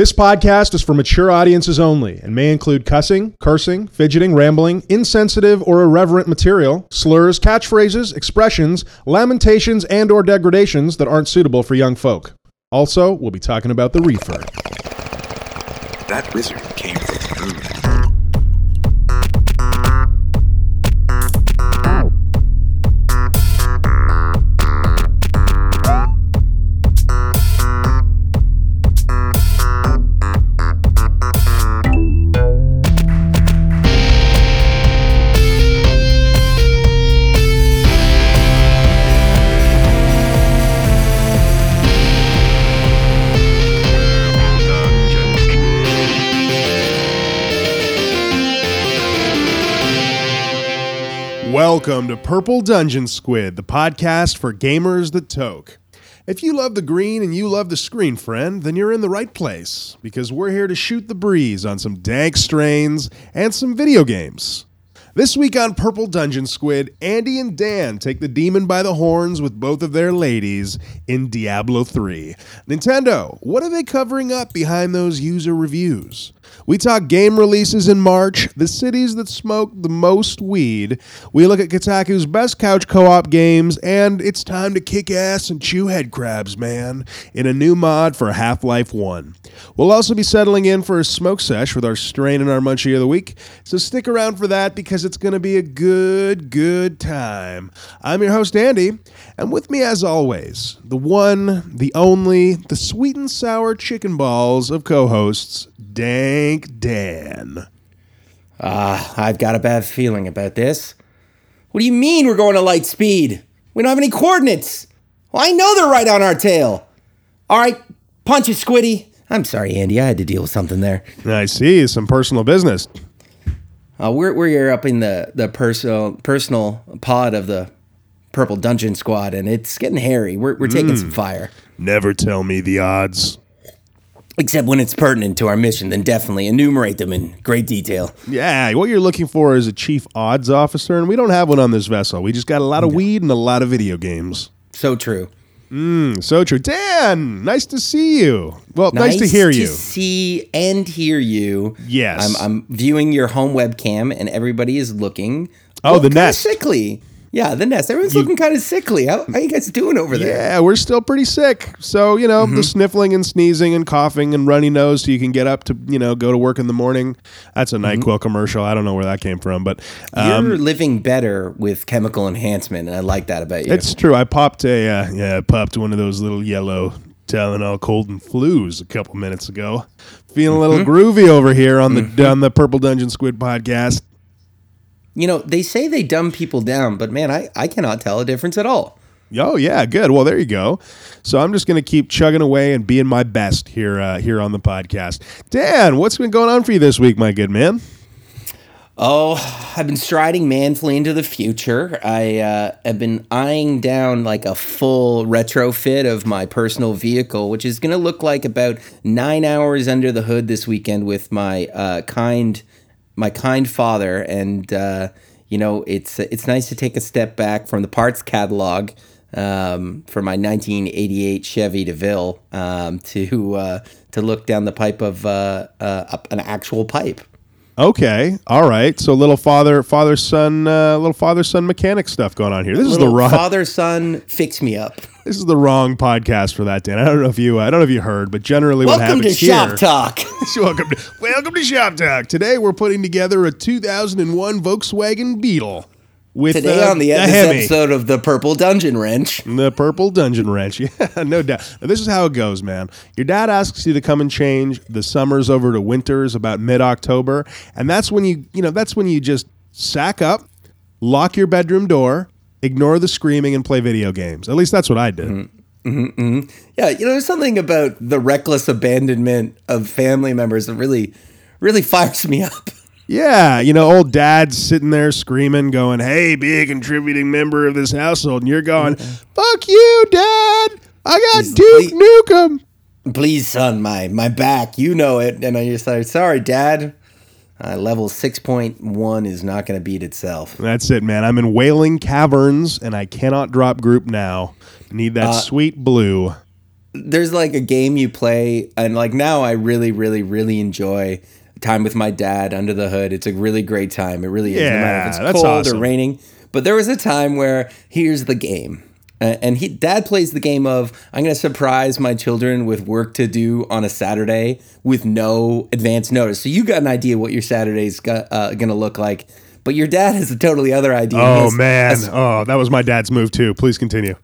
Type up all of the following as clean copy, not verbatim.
This podcast is for mature audiences only and may include cussing, cursing, fidgeting, rambling, insensitive or irreverent material, slurs, catchphrases, expressions, lamentations, and or degradations that aren't suitable for young folk. Also, we'll be talking about the reefer. That wizard came from the moon. Welcome to Purple Dungeon Squid, the podcast for gamers that toke. If you love the green and you love the screen, friend, then you're in the right place, because we're here to shoot the breeze on some dank strains and some video games. This week on Purple Dungeon Squid, Andy and Dan take the demon by the horns with both of their ladies in Diablo 3. Nintendo, what are they covering up behind those user reviews? We talk game releases in March, the cities that smoke the most weed, we look at Kotaku's best couch co-op games, and it's time to kick ass and chew head crabs, man, in a new mod for Half-Life 1. We'll also be settling in for a smoke sesh with our strain and our munchie of the week, so stick around for that because it's going to be a good time. I'm your host, Andy, and with me as always, the one, the only, the sweet and sour chicken balls of co-hosts, Dan. I've got a bad feeling about this. What do you mean we're going to light speed? We don't have any coordinates. Well, I know they're right on our tail. All right, punch it, Squiddy. I'm sorry, Andy. I had to deal with something there. I see. Some personal business. We're up in the personal pod of the Purple Dungeon Squad, and it's getting hairy. We're taking some fire. Never tell me the odds. Except when it's pertinent to our mission, then definitely enumerate them in great detail. Yeah, what you're looking for is a chief odds officer, and we don't have one on this vessel. We just got a lot of weed and a lot of video games. So true. So true. Dan, nice to see you. Well, nice to hear you. Nice to see and hear you. Yes. I'm viewing your home webcam, and everybody is looking. Oh, the nest. Sickly. Yeah, the nest. Everyone's looking kind of sickly. How are you guys doing over there? Yeah, we're still pretty sick. So, you know, the sniffling and sneezing and coughing and runny nose so you can get up to, you know, go to work in the morning. That's a NyQuil commercial. I don't know where that came from, but... you're living better with chemical enhancement, and I like that about you. It's true. I popped popped one of those little yellow Tylenol cold and flus a couple minutes ago. Feeling a little groovy over here on the Purple Dungeon Squid podcast. You know, they say they dumb people down, but man, I cannot tell a difference at all. Oh, yeah, good. Well, there you go. So I'm just going to keep chugging away and being my best here here on the podcast. Dan, what's been going on for you this week, my good man? Oh, I've been striding manfully into the future. I have been eyeing down like a full retrofit of my personal vehicle, which is going to look like about 9 hours under the hood this weekend with my kind father, and you know, it's nice to take a step back from the parts catalog for my 1988 Chevy DeVille to look down the pipe of an actual pipe. Okay, all right. So little father son mechanic stuff going on here. This little is the wrong father son fix me up. This is the wrong podcast for that, Dan. I don't know if you heard, but generally what happens here. Welcome to Shop Talk. Welcome to Shop Talk. Today we're putting together a 2001 Volkswagen Beetle. With today on this episode of The Purple Dungeon Wrench. The Purple Dungeon Wrench, yeah, no doubt. Now, this is how it goes, man. Your dad asks you to come and change the summers over to winters about mid-October, and that's when you just sack up, lock your bedroom door, ignore the screaming, and play video games. At least that's what I did. Yeah, you know, there's something about the reckless abandonment of family members that really, really fires me up. Yeah, you know, old dad's sitting there screaming, going, hey, be a contributing member of this household. And you're going, fuck you, Dad. I got Duke Nukem. Please, son, my back. You know it. And I just like, sorry, Dad. Level 6.1 is not going to beat itself. That's it, man. I'm in Wailing Caverns, and I cannot drop group now. Need that sweet blue. there's like a game you play, and like now I really, really, really enjoy time with my dad under the hood. It's a really great time. It really is. Yeah, no matter if it's cold or raining. But there was a time where here's the game. And dad plays the game of, I'm going to surprise my children with work to do on a Saturday with no advance notice. So you got an idea what your Saturday's going to look like. But your dad has a totally other idea. Oh, man. That was my dad's move, too. Please continue.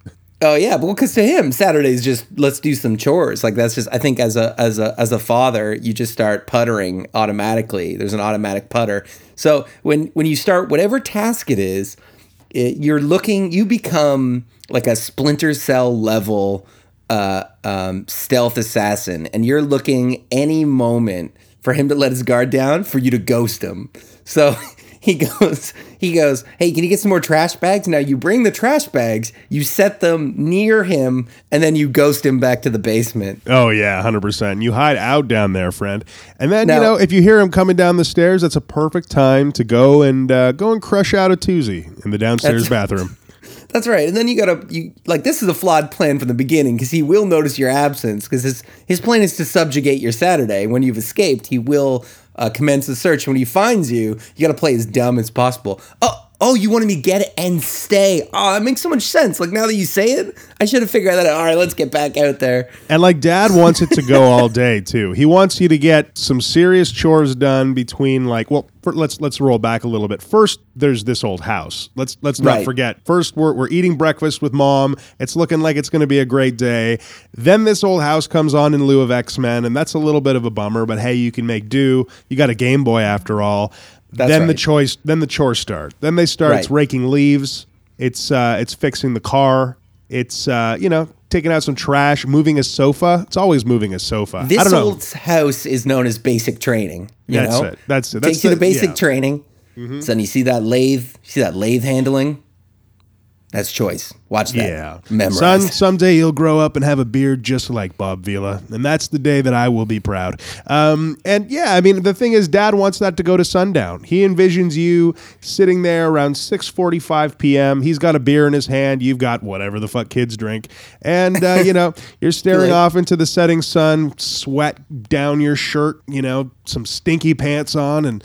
Oh, yeah. Well, because to him, Saturday's just, let's do some chores. Like, that's just, I think as a father, you just start puttering automatically. There's an automatic putter. So when you start whatever task it is, you become like a Splinter Cell level stealth assassin, and you're looking any moment for him to let his guard down, for you to ghost him. So he goes, hey, can you get some more trash bags? Now you bring the trash bags, you set them near him, and then you ghost him back to the basement. Oh yeah, 100%. You hide out down there, friend. And then, now, if you hear him coming down the stairs, that's a perfect time to go and crush out a toozy in the downstairs bathroom. That's right. And then this is a flawed plan from the beginning, because he will notice your absence, because his plan is to subjugate your Saturday. When you've escaped, he will commence the search. When he finds you, you got to play as dumb as possible. Oh, you wanted me to get it and stay. Oh, that makes so much sense. Like, now that you say it, I should have figured that out. All right, let's get back out there. And like, dad wants it to go all day too. He wants you to get some serious chores done between let's roll back a little bit. First, there's this old house. Let's not forget. First, we're eating breakfast with mom. It's looking like it's going to be a great day. Then this old house comes on in lieu of X-Men, and that's a little bit of a bummer, but hey, you can make do. You got a Game Boy after all. Then the chores start. Then they start. Right. It's raking leaves. It's fixing the car. It's taking out some trash, moving a sofa. It's always moving a sofa. This old house is known as basic training. That's it. Takes you to basic training. Mm-hmm. So then you see that lathe. You see that lathe handling. That's choice. Watch that. Yeah. Memorize. Son, someday you'll grow up and have a beard just like Bob Vila, and that's the day that I will be proud. The thing is, dad wants that to go to sundown. He envisions you sitting there around 6:45 p.m. He's got a beer in his hand. You've got whatever the fuck kids drink. And, you're staring off into the setting sun, sweat down your shirt, some stinky pants on, and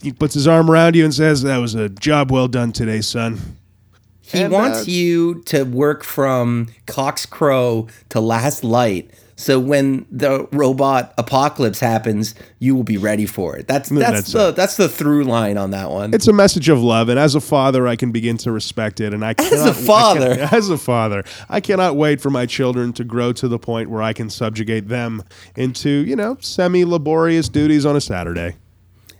he puts his arm around you and says, that was a job well done today, son. He wants you to work from cock's crow to last light, so when the robot apocalypse happens, you will be ready for it. That's the through line on that one. It's a message of love, and as a father, I can begin to respect it. And I cannot wait for my children to grow to the point where I can subjugate them into semi-laborious duties on a Saturday.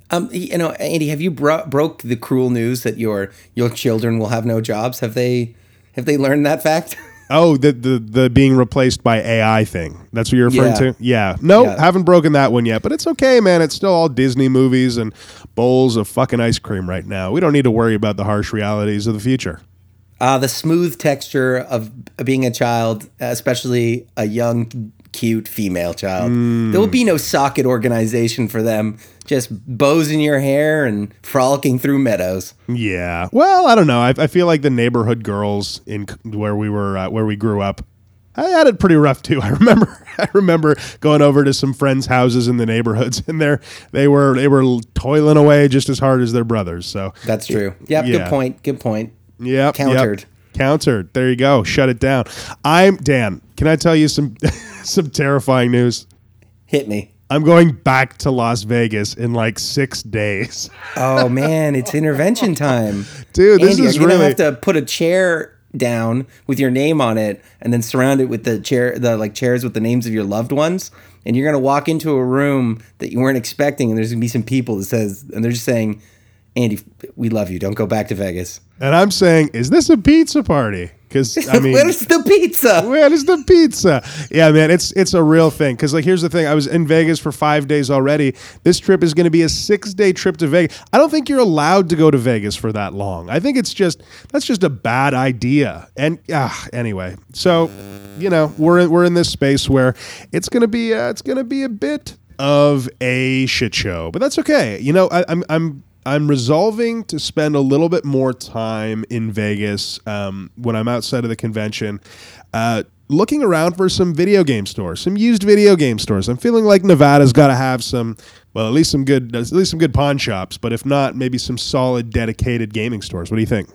Andy, have you broke the cruel news that your children will have no jobs? Have they learned that fact? Oh, the being replaced by AI thing. That's what you're referring to? Yeah. No, haven't broken that one yet, but it's okay, man. It's still all Disney movies and bowls of fucking ice cream right now. We don't need to worry about the harsh realities of the future. The smooth texture of being a child, especially a young, cute female child. There will be no socket organization for them. Just bows in your hair and frolicking through meadows. Yeah. Well, I don't know. I feel like the neighborhood girls in where we grew up, I had it pretty rough too. I remember going over to some friends' houses in the neighborhoods, and they were toiling away just as hard as their brothers. So that's true. Yep, yeah. Good point. Yeah. Countered. There you go. Shut it down. Dan, can I tell you some some terrifying news? Hit me. I'm going back to Las Vegas in like 6 days. Oh man, it's intervention time. Dude, Andy, you're gonna have to put a chair down with your name on it and then surround it with the chairs with the names of your loved ones, and you're gonna walk into a room that you weren't expecting, and there's gonna be some people and they're just saying, Andy, we love you. Don't go back to Vegas. And I'm saying, is this a pizza party? Because where's the pizza? Yeah, man, it's a real thing. Because here's the thing: I was in Vegas for 5 days already. This trip is going to be a 6-day trip to Vegas. I don't think you're allowed to go to Vegas for that long. I think that's just a bad idea. And anyway, so we're in this space where it's going to be a bit of a shit show, but that's okay. I'm resolving to spend a little bit more time in Vegas when I'm outside of the convention, looking around for some video game stores, some used video game stores. I'm feeling like Nevada's got to have some, well, at least some good pawn shops, but if not, maybe some solid dedicated gaming stores. What do you think?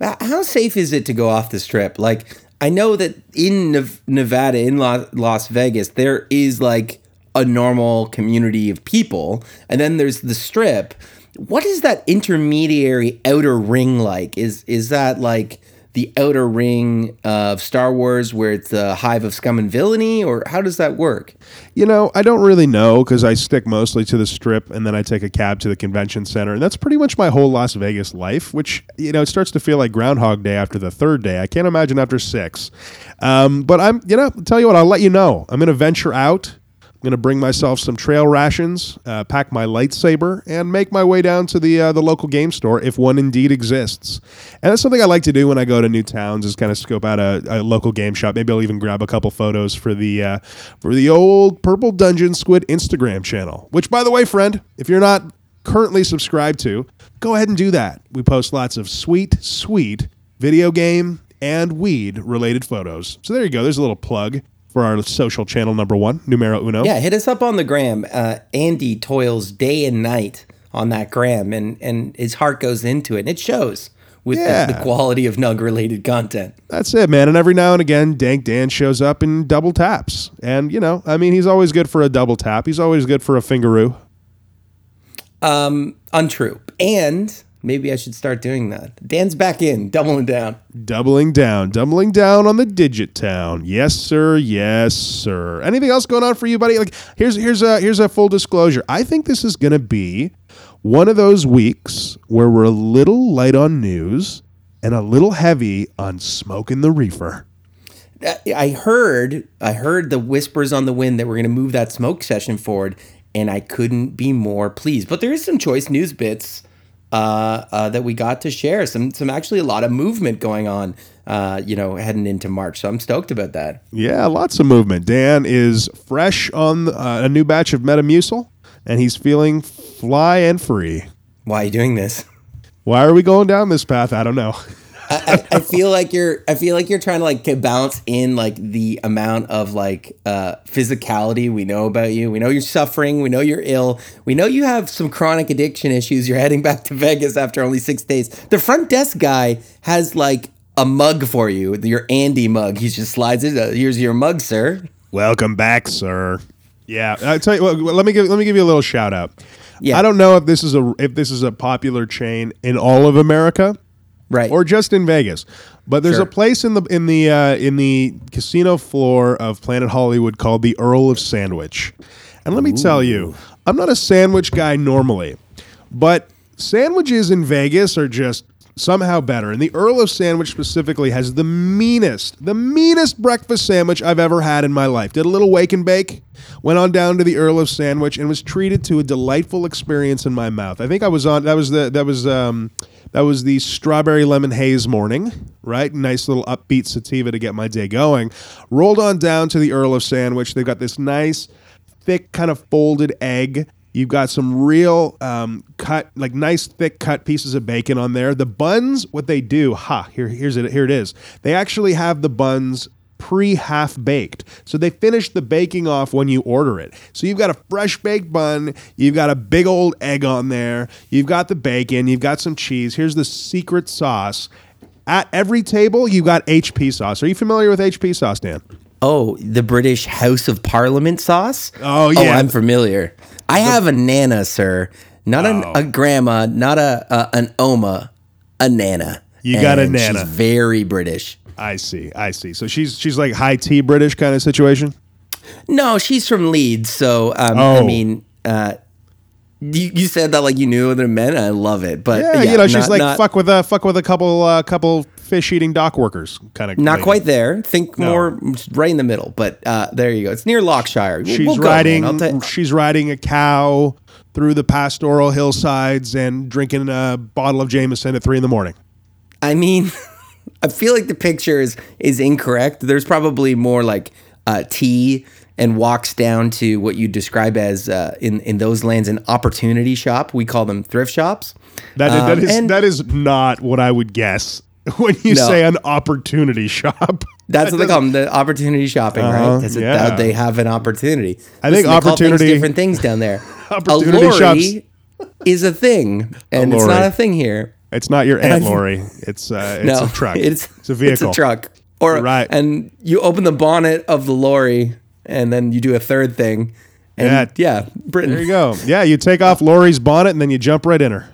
How safe is it to go off the strip? Like, I know that in Nevada, in Las Vegas, there is like a normal community of people, and then there's the strip. What is that intermediary outer ring like? Is that like the outer ring of Star Wars where it's the hive of scum and villainy, or how does that work? You know, I don't really know because I stick mostly to the strip and then I take a cab to the convention center, and that's pretty much my whole Las Vegas life, which, you know, it starts to feel like Groundhog Day after the third day. I can't imagine after six. But I'm, you know, tell you what, I'll let you know. I'm going to venture out. I'm going to bring myself some trail rations, pack my lightsaber, and make my way down to the local game store, if one indeed exists. And that's something I like to do when I go to new towns, is kind of scope out a local game shop. Maybe I'll even grab a couple photos for the old Purple Dungeon Squid Instagram channel, which, by the way, friend, if you're not currently subscribed to, go ahead and do that. We post lots of sweet, sweet video game and weed-related photos. So there you go. There's a little plug for our social channel number one, numero uno. Yeah, hit us up on the gram. Andy toils day and night on that gram, and his heart goes into it, and it shows with the quality of Nug-related content. That's it, man. And every now and again, Dank Dan shows up and double taps. And, you know, I mean, he's always good for a double tap. He's always good for a fingeroo. Untrue. And maybe I should start doing that. Dan's back in, doubling down on the Digit Town. Yes, sir. Anything else going on for you, buddy? Like, here's a full disclosure. I think this is going to be one of those weeks where we're a little light on news and a little heavy on smoking the reefer. I heard the whispers on the wind that we're going to move that smoke session forward, and I couldn't be more pleased. But there is some choice news bits that we got to share, some actually a lot of movement going on, heading into March. So I'm stoked about that. Yeah, lots of movement. Dan is fresh on a new batch of Metamucil, and he's feeling fly and free. Why are you doing this? Why are we going down this path? I don't know. I feel like you're trying to like balance in like the amount of like physicality we know about you. We know you're suffering. We know you're ill. We know you have some chronic addiction issues. You're heading back to Vegas after only 6 days. The front desk guy has like a mug for you, your Andy mug. He just slides it. Here's your mug, sir. Welcome back, sir. Yeah, I tell you what. Let me give you a little shout out. Yeah. I don't know if this is a popular chain in all of America. Right. Or just in Vegas. But there's a place in the casino floor of Planet Hollywood called the Earl of Sandwich. And let me tell you, I'm not a sandwich guy normally, but sandwiches in Vegas are just somehow better. And the Earl of Sandwich specifically has the meanest breakfast sandwich I've ever had in my life. Did a little wake and bake, went on down to the Earl of Sandwich, and was treated to a delightful experience in my mouth. I think I was on, that was the strawberry lemon haze morning, right? Nice little upbeat sativa to get my day going. Rolled on down to the Earl of Sandwich. They've got this nice, thick kind of folded egg. You've got some real nice thick cut pieces of bacon on there. The buns, what they do, here it is. They actually have the buns pre-half baked. So they finish the baking off when you order it. So you've got a fresh baked bun, you've got a big old egg on there, you've got the bacon, you've got some cheese. Here's the secret sauce. At every table, you've got HP sauce. Are you familiar with HP sauce, Dan? Oh, the British House of Parliament sauce? Oh, yeah. Oh, I'm familiar. I have a nana, sir. Not a grandma, not an oma, a nana. You got a nana. She's very British. I see. So she's like high tea British kind of situation? No, she's from Leeds. So, I mean, you said that like you knew what it meant. I love it. But yeah, you know, she's like fuck with a couple fish eating dock workers kind of. Not lady. Quite there. Think no. More right in the middle. But there you go. It's near Lockshire. She's riding a cow through the pastoral hillsides and drinking a bottle of Jameson at 3 a.m. I mean, I feel like the picture is incorrect. There's probably more like tea and walks down to what you describe as, in those lands, an opportunity shop. We call them thrift shops. That is not what I would guess. When you say an opportunity shop. That's what they call them, the opportunity shopping, right? Because they have an opportunity. I think opportunity... Things, different things down there. Opportunity a lorry shops is a thing, and it's not a thing here. It's not your Aunt Lori. It's a truck. It's a vehicle. It's a truck. Or, right. And you open the bonnet of the lorry, and then you do a third thing. And yeah, Britain. There you go. Yeah, you take off Lori's bonnet, and then you jump right in her.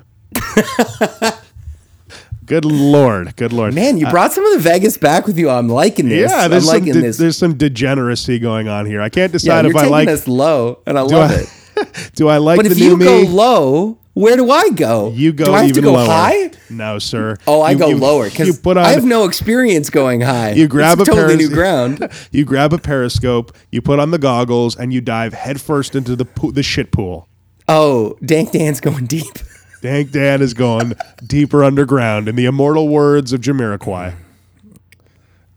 Good Lord. Man, you brought some of the Vegas back with you. I'm liking this. Yeah, I'm liking this. There's some degeneracy going on here. I can't decide if I like... You're taking this low, and I love it. Do I like the new me? But if you go low, where do I go? You go even lower. Do I have to go high? No, sir. Oh, I go lower, because I have no experience going high. You grab it's a totally new ground. You grab a periscope, you put on the goggles, and you dive headfirst into the shit pool. Oh, Dank Dan's going deep. Dank Dan is going deeper underground, in the immortal words of Jamiroquai.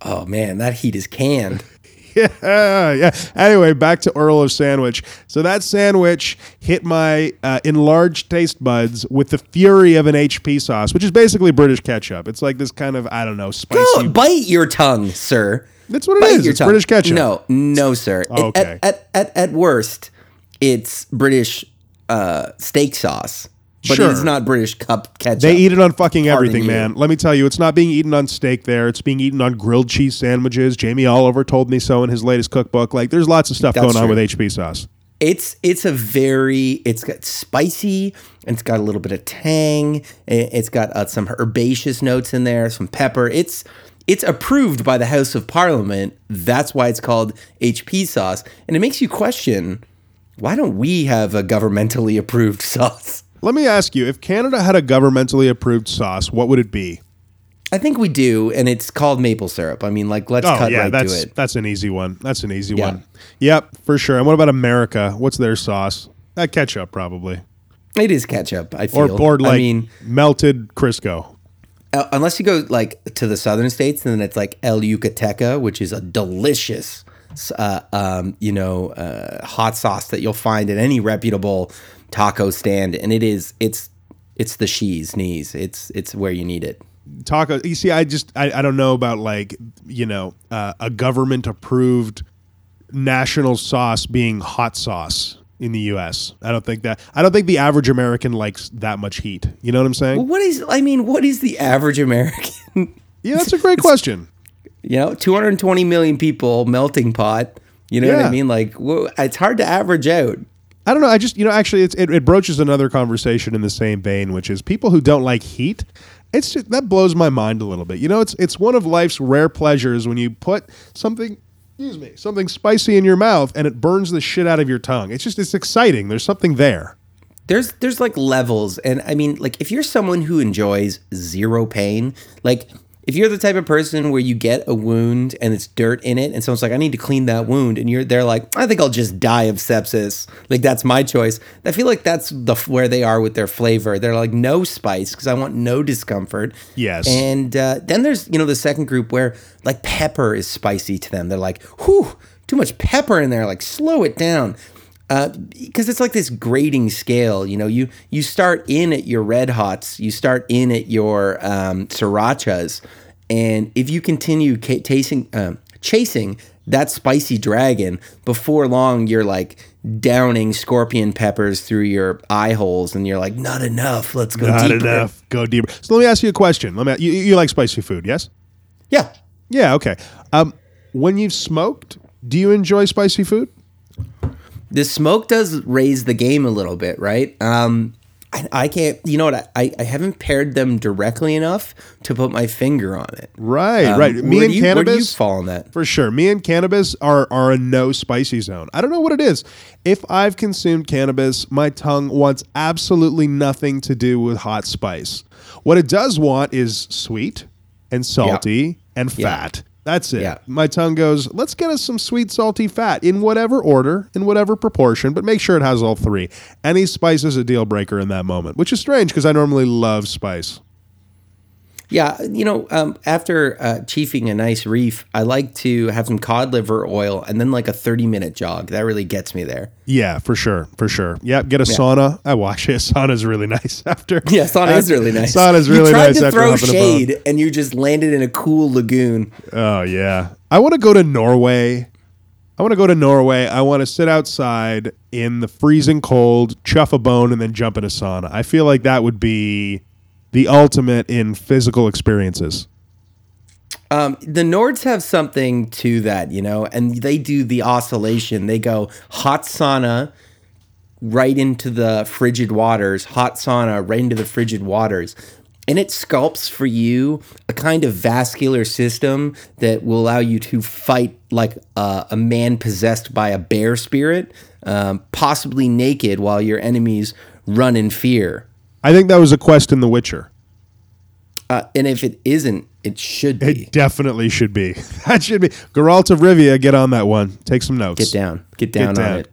Oh, man, that heat is canned. Yeah. Anyway, back to Earl of Sandwich. So that sandwich hit my enlarged taste buds with the fury of an HP sauce, which is basically British ketchup. It's like this kind of, I don't know, spicy... Go bite your tongue, sir. That's what it is. It's British ketchup. No, sir. Okay. At worst, it's British steak sauce. But it's not British cup ketchup. They eat it on fucking everything, man. Let me tell you, it's not being eaten on steak there. It's being eaten on grilled cheese sandwiches. Jamie Oliver told me so in his latest cookbook. Like, there's lots of stuff going on with HP sauce. It's got spicy, and it's got a little bit of tang. It's got some herbaceous notes in there, some pepper. It's approved by the House of Parliament. That's why it's called HP sauce. And it makes you question, why don't we have a governmentally approved sauce? Let me ask you, if Canada had a governmentally approved sauce, what would it be? I think we do, and it's called maple syrup. I mean, like, let's to it. That's an easy one. Yep, for sure. And what about America? What's their sauce? Ketchup, probably. It is ketchup, I feel. Or like, I mean, melted Crisco. Unless you go, like, to the southern states, and then it's, like, El Yucateca, which is a delicious, hot sauce that you'll find at any reputable taco stand, and it's the she's knees. It's where you need it. Taco. You see, I don't know about a government approved national sauce being hot sauce in the U.S. I don't think the average American likes that much heat. You know what I'm saying? Well, what is the average American? Yeah, that's a great question. 220 million people, melting pot. You know what I mean? Like, it's hard to average out. I don't know. I just, actually, it broaches another conversation in the same vein, which is people who don't like heat. It's just, that blows my mind a little bit. It's one of life's rare pleasures when you put something spicy in your mouth and it burns the shit out of your tongue. It's exciting. There's something there. There's like levels, and I mean, like, if you're someone who enjoys zero pain, like, if you're the type of person where you get a wound and it's dirt in it, and someone's like, I need to clean that wound, and they're like, I think I'll just die of sepsis. Like, that's my choice. I feel like that's where they are with their flavor. They're like, no spice, because I want no discomfort. Yes. And then there's, the second group where, like, pepper is spicy to them. They're like, whew, too much pepper in there. Like, slow it down. Because it's like this grading scale, you start in at your red hots, you start in at your srirachas, and if you continue chasing that spicy dragon, before long you're like downing scorpion peppers through your eye holes, and you're like, not enough, let's go deeper. Not enough, go deeper. So let me ask you a question. You like spicy food, yes? Yeah. Yeah, okay. When you've smoked, do you enjoy spicy food? The smoke does raise the game a little bit, right? I can't, I haven't paired them directly enough to put my finger on it. Right. Cannabis. Where do you fall on that? For sure. Me and cannabis are a no spicy zone. I don't know what it is. If I've consumed cannabis, my tongue wants absolutely nothing to do with hot spice. What it does want is sweet and salty and fat. Yeah. That's it. Yeah. My tongue goes, let's get us some sweet, salty fat in whatever order, in whatever proportion, but make sure it has all three. Any spice is a deal breaker in that moment, which is strange because I normally love spice. Yeah, you know, after chiefing a nice reef, I like to have some cod liver oil and then like a 30-minute jog. That really gets me there. Yeah, for sure, for sure. Yeah, get a sauna. I watch it. Sauna's really nice after. Yeah, sauna is really nice. Sauna's really nice after hopping a boat. You tried to throw shade and you just landed in a cool lagoon. Oh, yeah. I want to go to Norway. I want to sit outside in the freezing cold, chuff a bone, and then jump in a sauna. I feel like that would be the ultimate in physical experiences. The Nords have something to that, you know, and they do the oscillation. They go hot sauna right into the frigid waters, And it sculpts for you a kind of vascular system that will allow you to fight like a man possessed by a bear spirit, possibly naked, while your enemies run in fear. I think that was a quest in The Witcher. And if it isn't, it should be. It definitely should be. That should be. Geralt of Rivia, get on that one. Take some notes. Get down on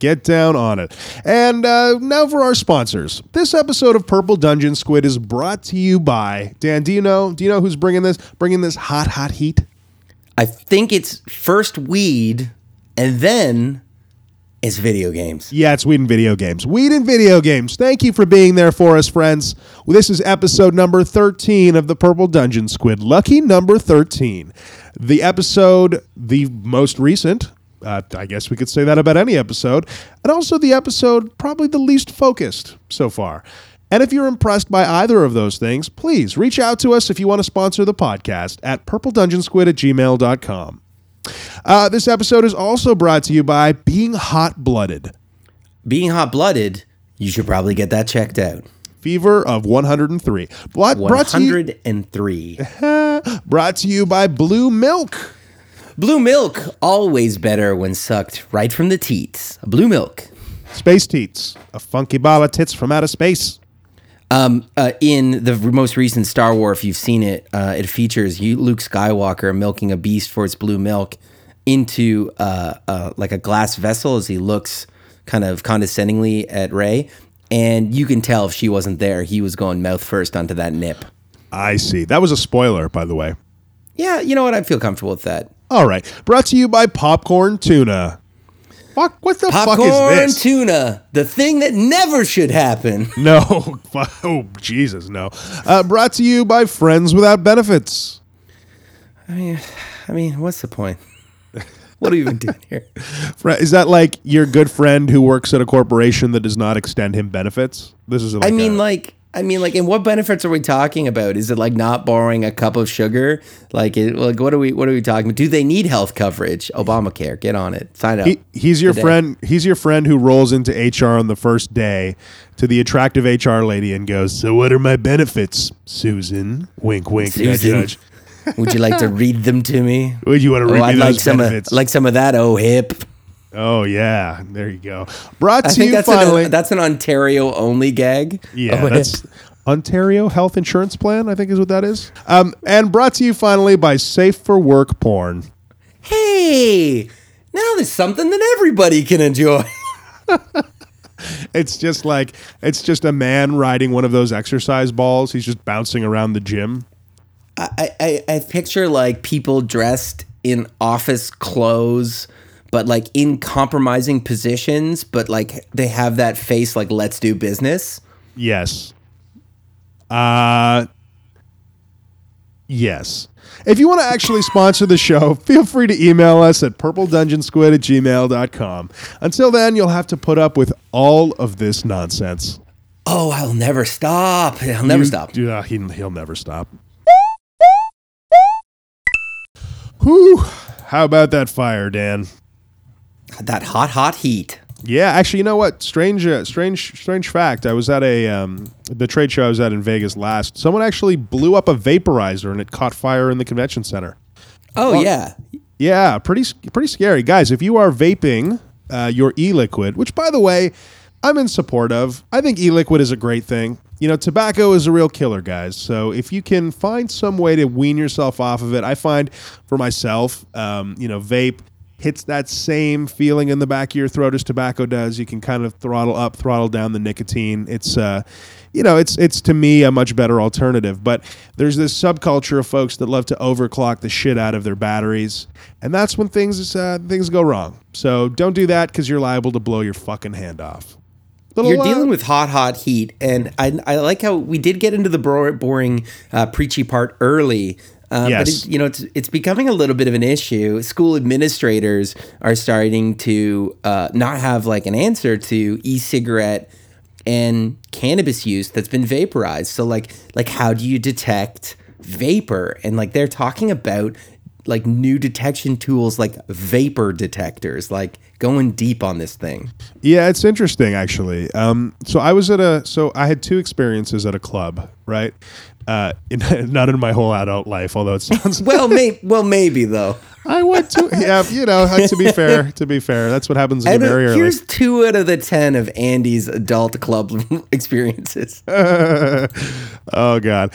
it. And now for our sponsors. This episode of Purple Dungeon Squid is brought to you by Dan. Do you know who's bringing this? Bringing this hot heat? I think it's first weed, and then it's video games. Yeah, it's weed and video games. Weed and video games. Thank you for being there for us, friends. Well, this is episode number 13 of the Purple Dungeon Squid. Lucky number 13. The episode, the most recent. I guess we could say that about any episode. And also the episode probably the least focused so far. And if you're impressed by either of those things, please reach out to us if you want to sponsor the podcast at purpledungeonsquid@gmail.com. This episode is also brought to you by Being Hot-Blooded. Being Hot-Blooded, you should probably get that checked out. Fever of 103. Brought to you by Blue Milk. Blue milk, always better when sucked right from the teats. Blue milk. Space teats. A funky ball of tits from outer space. In the most recent Star Wars, if you've seen it, it features Luke Skywalker milking a beast for its blue milk into like a glass vessel as he looks kind of condescendingly at Rey. And you can tell if she wasn't there, he was going mouth first onto that nip. I see. That was a spoiler, by the way. Yeah, you know what? I feel comfortable with that. All right. Brought to you by Popcorn Tuna. Fuck! What the fuck is this? Popcorn Tuna, the thing that never should happen. No. Oh, Jesus, no. Brought to you by Friends Without Benefits. I mean, what's the point? What are you even doing here? Is that like your good friend who works at a corporation that does not extend him benefits? This is. And what benefits are we talking about? Is it like not borrowing a cup of sugar? What are we talking about? Do they need health coverage? Obamacare, get on it. Sign up. He's your friend who rolls into HR on the first day to the attractive HR lady and goes, "So what are my benefits, Susan?" Wink, wink. Susan, would you like to read them to me? Would you want to read me those benefits? Like some of that. Oh, hip. Oh, yeah. There you go. That's an Ontario-only gag. Yeah, that's Ontario Health Insurance Plan, I think is what that is. And brought to you, finally, by Safe for Work Porn. Hey, now there's something that everybody can enjoy. It's just a man riding one of those exercise balls. He's just bouncing around the gym. I picture, like, people dressed in office clothes, but like in compromising positions, but like they have that face like, let's do business. Yes. Yes. If you want to actually sponsor the show, feel free to email us at purpledungeonsquid@gmail.com. Until then, you'll have to put up with all of this nonsense. Oh, I'll never stop. He'll never stop. Yeah, he'll never stop. Whew. How about that fire, Dan? That hot heat. Yeah, actually, you know what? Strange fact. I was at the trade show I was at in Vegas last. Someone actually blew up a vaporizer and it caught fire in the convention center. Oh, well, yeah. Yeah, pretty scary. Guys, if you are vaping your e-liquid, which, by the way, I'm in support of. I think e-liquid is a great thing. You know, tobacco is a real killer, guys. So if you can find some way to wean yourself off of it, I find for myself, vape, hits that same feeling in the back of your throat as tobacco does. You can kind of throttle up, throttle down the nicotine. It's it's to me a much better alternative. But there's this subculture of folks that love to overclock the shit out of their batteries, and that's when things go wrong. So don't do that, because you're liable to blow your fucking hand off. You're dealing with hot heat, and I like how we did get into the boring, preachy part early. Yes. But it's becoming a little bit of an issue. School administrators are starting to not have like an answer to e-cigarette and cannabis use that's been vaporized. So like how do you detect vapor? And like they're talking about like new detection tools like vapor detectors, like going deep on this thing. Yeah, it's interesting actually. So I had two experiences at a club, right? Not in my whole adult life, although it sounds maybe though. I went to to be fair, that's what happens in very early. Here's 2 out of 10 of Andy's adult club experiences. Oh God.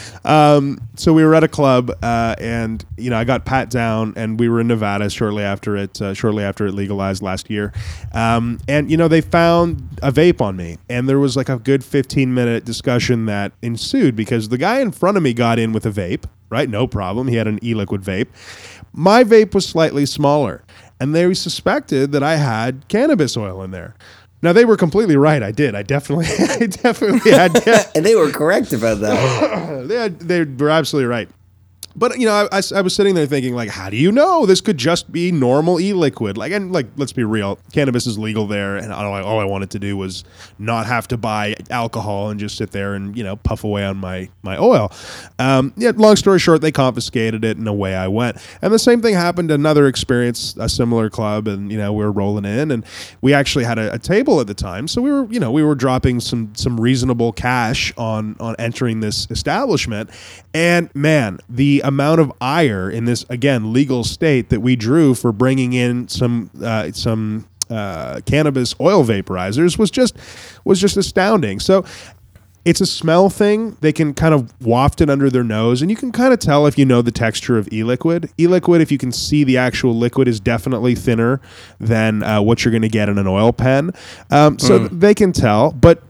So we were at a club, and I got pat down, and we were in Nevada shortly after it legalized last year. And they found a vape on me, and there was like a good 15-minute discussion that ensued because the guy in front of me got in with a vape, right? No problem. He had an e-liquid vape. My vape was slightly smaller, and they suspected that I had cannabis oil in there. Now, they were completely right. I did. I definitely had. And they were correct about that. They were absolutely right. But, I was sitting there thinking, like, how do you know? This could just be normal e-liquid. Let's be real. Cannabis is legal there, and all I wanted to do was not have to buy alcohol and just sit there and, puff away on my oil. Long story short, they confiscated it, and away I went. And the same thing happened another experience, a similar club, and, we were rolling in, and we actually had a table at the time. So we were dropping some reasonable cash on entering this establishment. And, man, the amount of ire in this, again, legal state that we drew for bringing in some cannabis oil vaporizers was just astounding. So it's a smell thing. They can kind of waft it under their nose, and you can kind of tell if you know the texture of e-liquid. E-liquid, if you can see the actual liquid, is definitely thinner than what you're going to get in an oil pen. So they can tell, but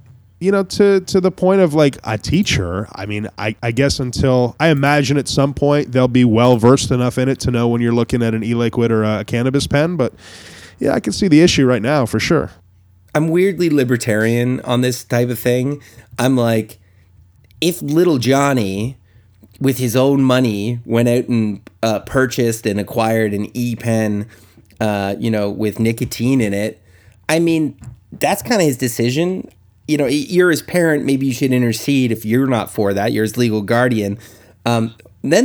to the point of like a teacher, I mean, I guess until I imagine at some point they'll be well versed enough in it to know when you're looking at an e-liquid or a cannabis pen. But yeah, I can see the issue right now for sure. I'm weirdly libertarian on this type of thing. I'm like, if little Johnny with his own money went out and purchased and acquired an e-pen, with nicotine in it, I mean, that's kind of his decision. You're his parent, maybe you should intercede if you're not for that. You're his legal guardian. Then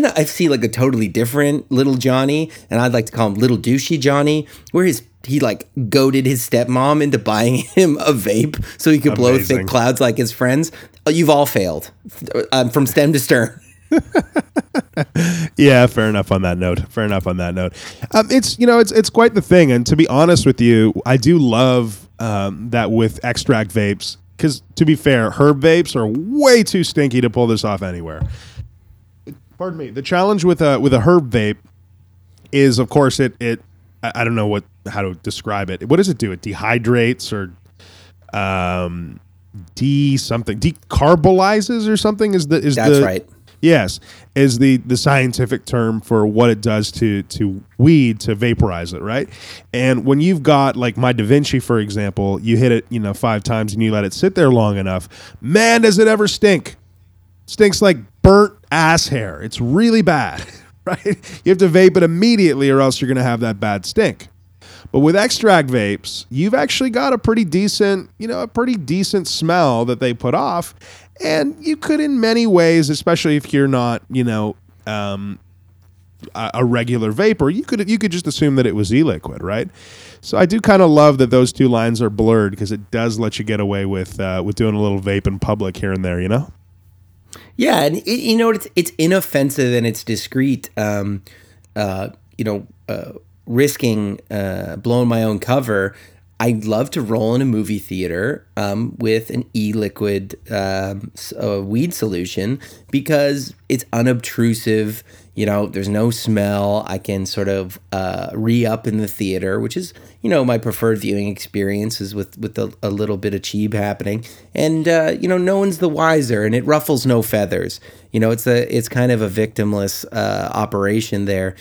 I see like a totally different little Johnny, and I'd like to call him little douchey Johnny, where he like goaded his stepmom into buying him a vape so he could blow thick clouds like his friends. Oh, you've all failed from stem to stern. Yeah, fair enough on that note. It's quite the thing. And to be honest with you, I do love that with extract vapes, because to be fair, herb vapes are way too stinky to pull this off anywhere. Pardon me. The challenge with a herb vape is, of course, it I don't know how to describe it. What does it do? It dehydrates or decarbalizes or something that's right. Yes, is the scientific term for what it does to weed, to vaporize it, right? And when you've got, like my Da Vinci, for example, you hit it 5 times and you let it sit there long enough, man, does it ever stink. Stinks like burnt ass hair. It's really bad, right? You have to vape it immediately or else you're going to have that bad stink. But with extract vapes, you've actually got a pretty decent smell that they put off. And you could, in many ways, especially if you're not, a regular vapor, you could just assume that it was e-liquid, right? So I do kind of love that those two lines are blurred, because it does let you get away with doing a little vape in public here and there, Yeah, and it's inoffensive and it's discreet. Risking blowing my own cover. I love to roll in a movie theater with an e-liquid weed solution because it's unobtrusive. You know, there's no smell. I can sort of re-up in the theater, which is, you know, my preferred viewing experience is with a little bit of cheeb happening. And, you know, no one's the wiser and it ruffles no feathers. You know, it's kind of a victimless operation there.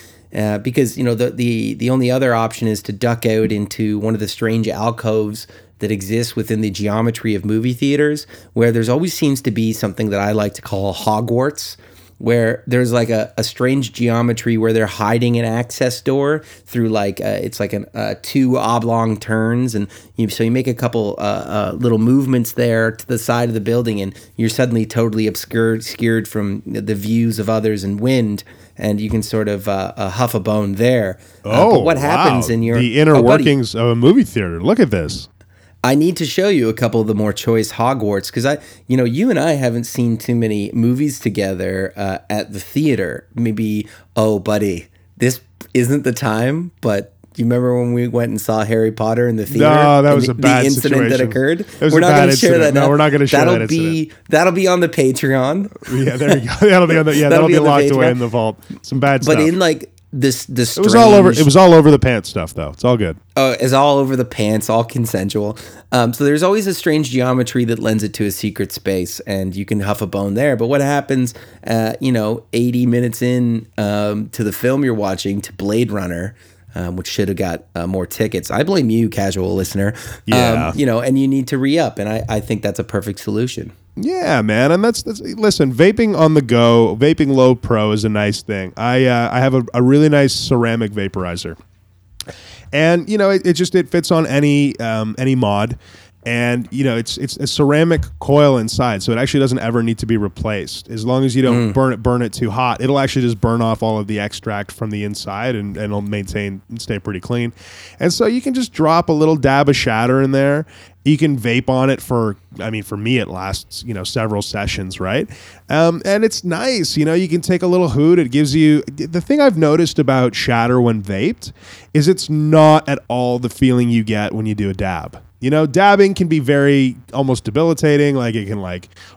Because, you know, the only other option is to duck out into one of the strange alcoves that exists within the geometry of movie theaters, where there's always seems to be something that I like to call Hogwarts, where there's like a strange geometry where they're hiding an access door through like it's like two oblong turns, and so you make a couple little movements there to the side of the building, and you're suddenly totally obscured from the views of others and wind, and you can sort of huff a bone there. But what happens in your the inner workings of a movie theater? Look at this. I need to show you a couple of the more choice Hogwarts because you and I haven't seen too many movies together at the theater. Maybe, oh, buddy, this isn't the time. But do you remember when we went and saw Harry Potter in the theater? No, that was a bad incident situation. That occurred. We're not going to share that. No, we're not going to share that incident. That'll be on the Patreon. Yeah, there you go. That'll be on the that'll be locked away in the vault. Some bad stuff. But in like. This it was all over the pants stuff though. It's all good. Oh, it's all over the pants, all consensual. So there's always a strange geometry that lends it to a secret space, and you can huff a bone there. But what happens, 80 minutes in to the film you're watching, to Blade Runner, which should have got more tickets. I blame you, casual listener. Yeah, and you need to re-up, and I think that's a perfect solution. Yeah, man, and that's listen. Vaping on the go, vaping low pro is a nice thing. I have a really nice ceramic vaporizer, and it fits on any mod, and it's a ceramic coil inside, so it actually doesn't ever need to be replaced as long as you don't burn it too hot. It'll actually just burn off all of the extract from the inside, and it'll maintain and stay pretty clean. And so you can just drop a little dab of shatter in there. You can vape on it for me it lasts, several sessions, right? And it's nice, you can take a little hoot. It gives you, the thing I've noticed about shatter when vaped is it's not at all the feeling you get when you do a dab. Dabbing can be very almost debilitating. Like it can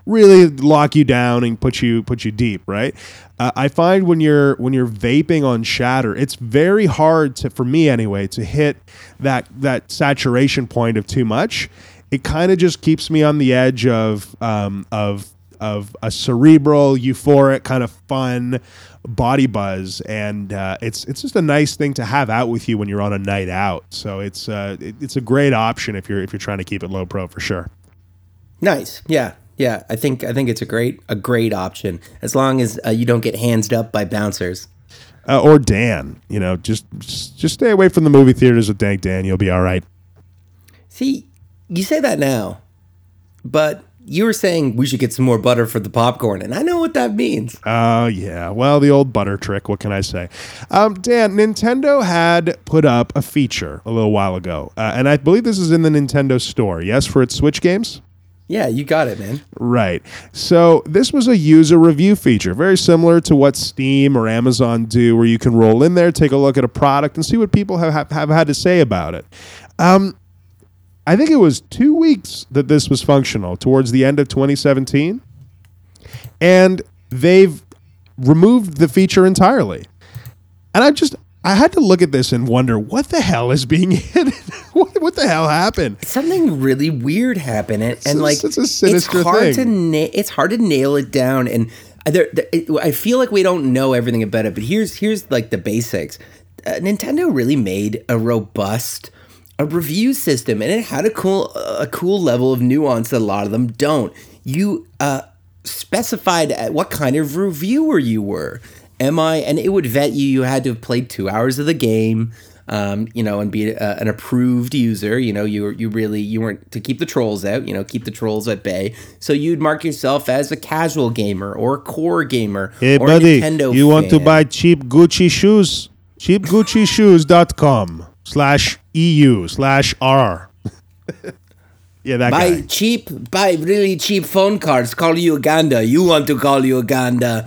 really lock you down and put you deep, right? I find when you're vaping on shatter, it's very hard for me anyway to hit that saturation point of too much. It kind of just keeps me on the edge of a cerebral, euphoric kind of fun body buzz, and it's just a nice thing to have out with you when you're on a night out. So it's a great option if you're trying to keep it low pro for sure. Nice, yeah. I think it's a great option as long as you don't get handsed up by bouncers or Dan. Just stay away from the movie theaters with Dan. You'll be all right. See, you say that now, but. You were saying we should get some more butter for the popcorn, and I know what that means. Oh, yeah. Well, the old butter trick, what can I say? Dan, Nintendo had put up a feature a little while ago, and I believe this is in the Nintendo store, yes, for its Switch games? Yeah, you got it, man. Right. So this was a user review feature, very similar to what Steam or Amazon do, where you can roll in there, take a look at a product, and see what people have had to say about it. I think it was 2 weeks that this was functional towards the end of 2017, and they've removed the feature entirely. And I had to look at this and wonder, what the hell is being hidden? What the hell happened? Something really weird happened, it's a sinister thing. It's hard to nail it down, and I feel like we don't know everything about it. But here's like the basics. Nintendo really made a robust. A review system, and it had a cool level of nuance that a lot of them don't. You specified what kind of reviewer you were. And it would vet you. You had to have played 2 hours of the game, and be an approved user. You weren't to keep the trolls out. Keep the trolls at bay. So you'd mark yourself as a casual gamer or a core gamer. Hey, or buddy, Nintendo you fan. Want to buy cheap Gucci shoes? CheapGucciShoes.com. /EU/R. Yeah, that guy. Buy really cheap phone cards. Call Uganda. You want to call Uganda.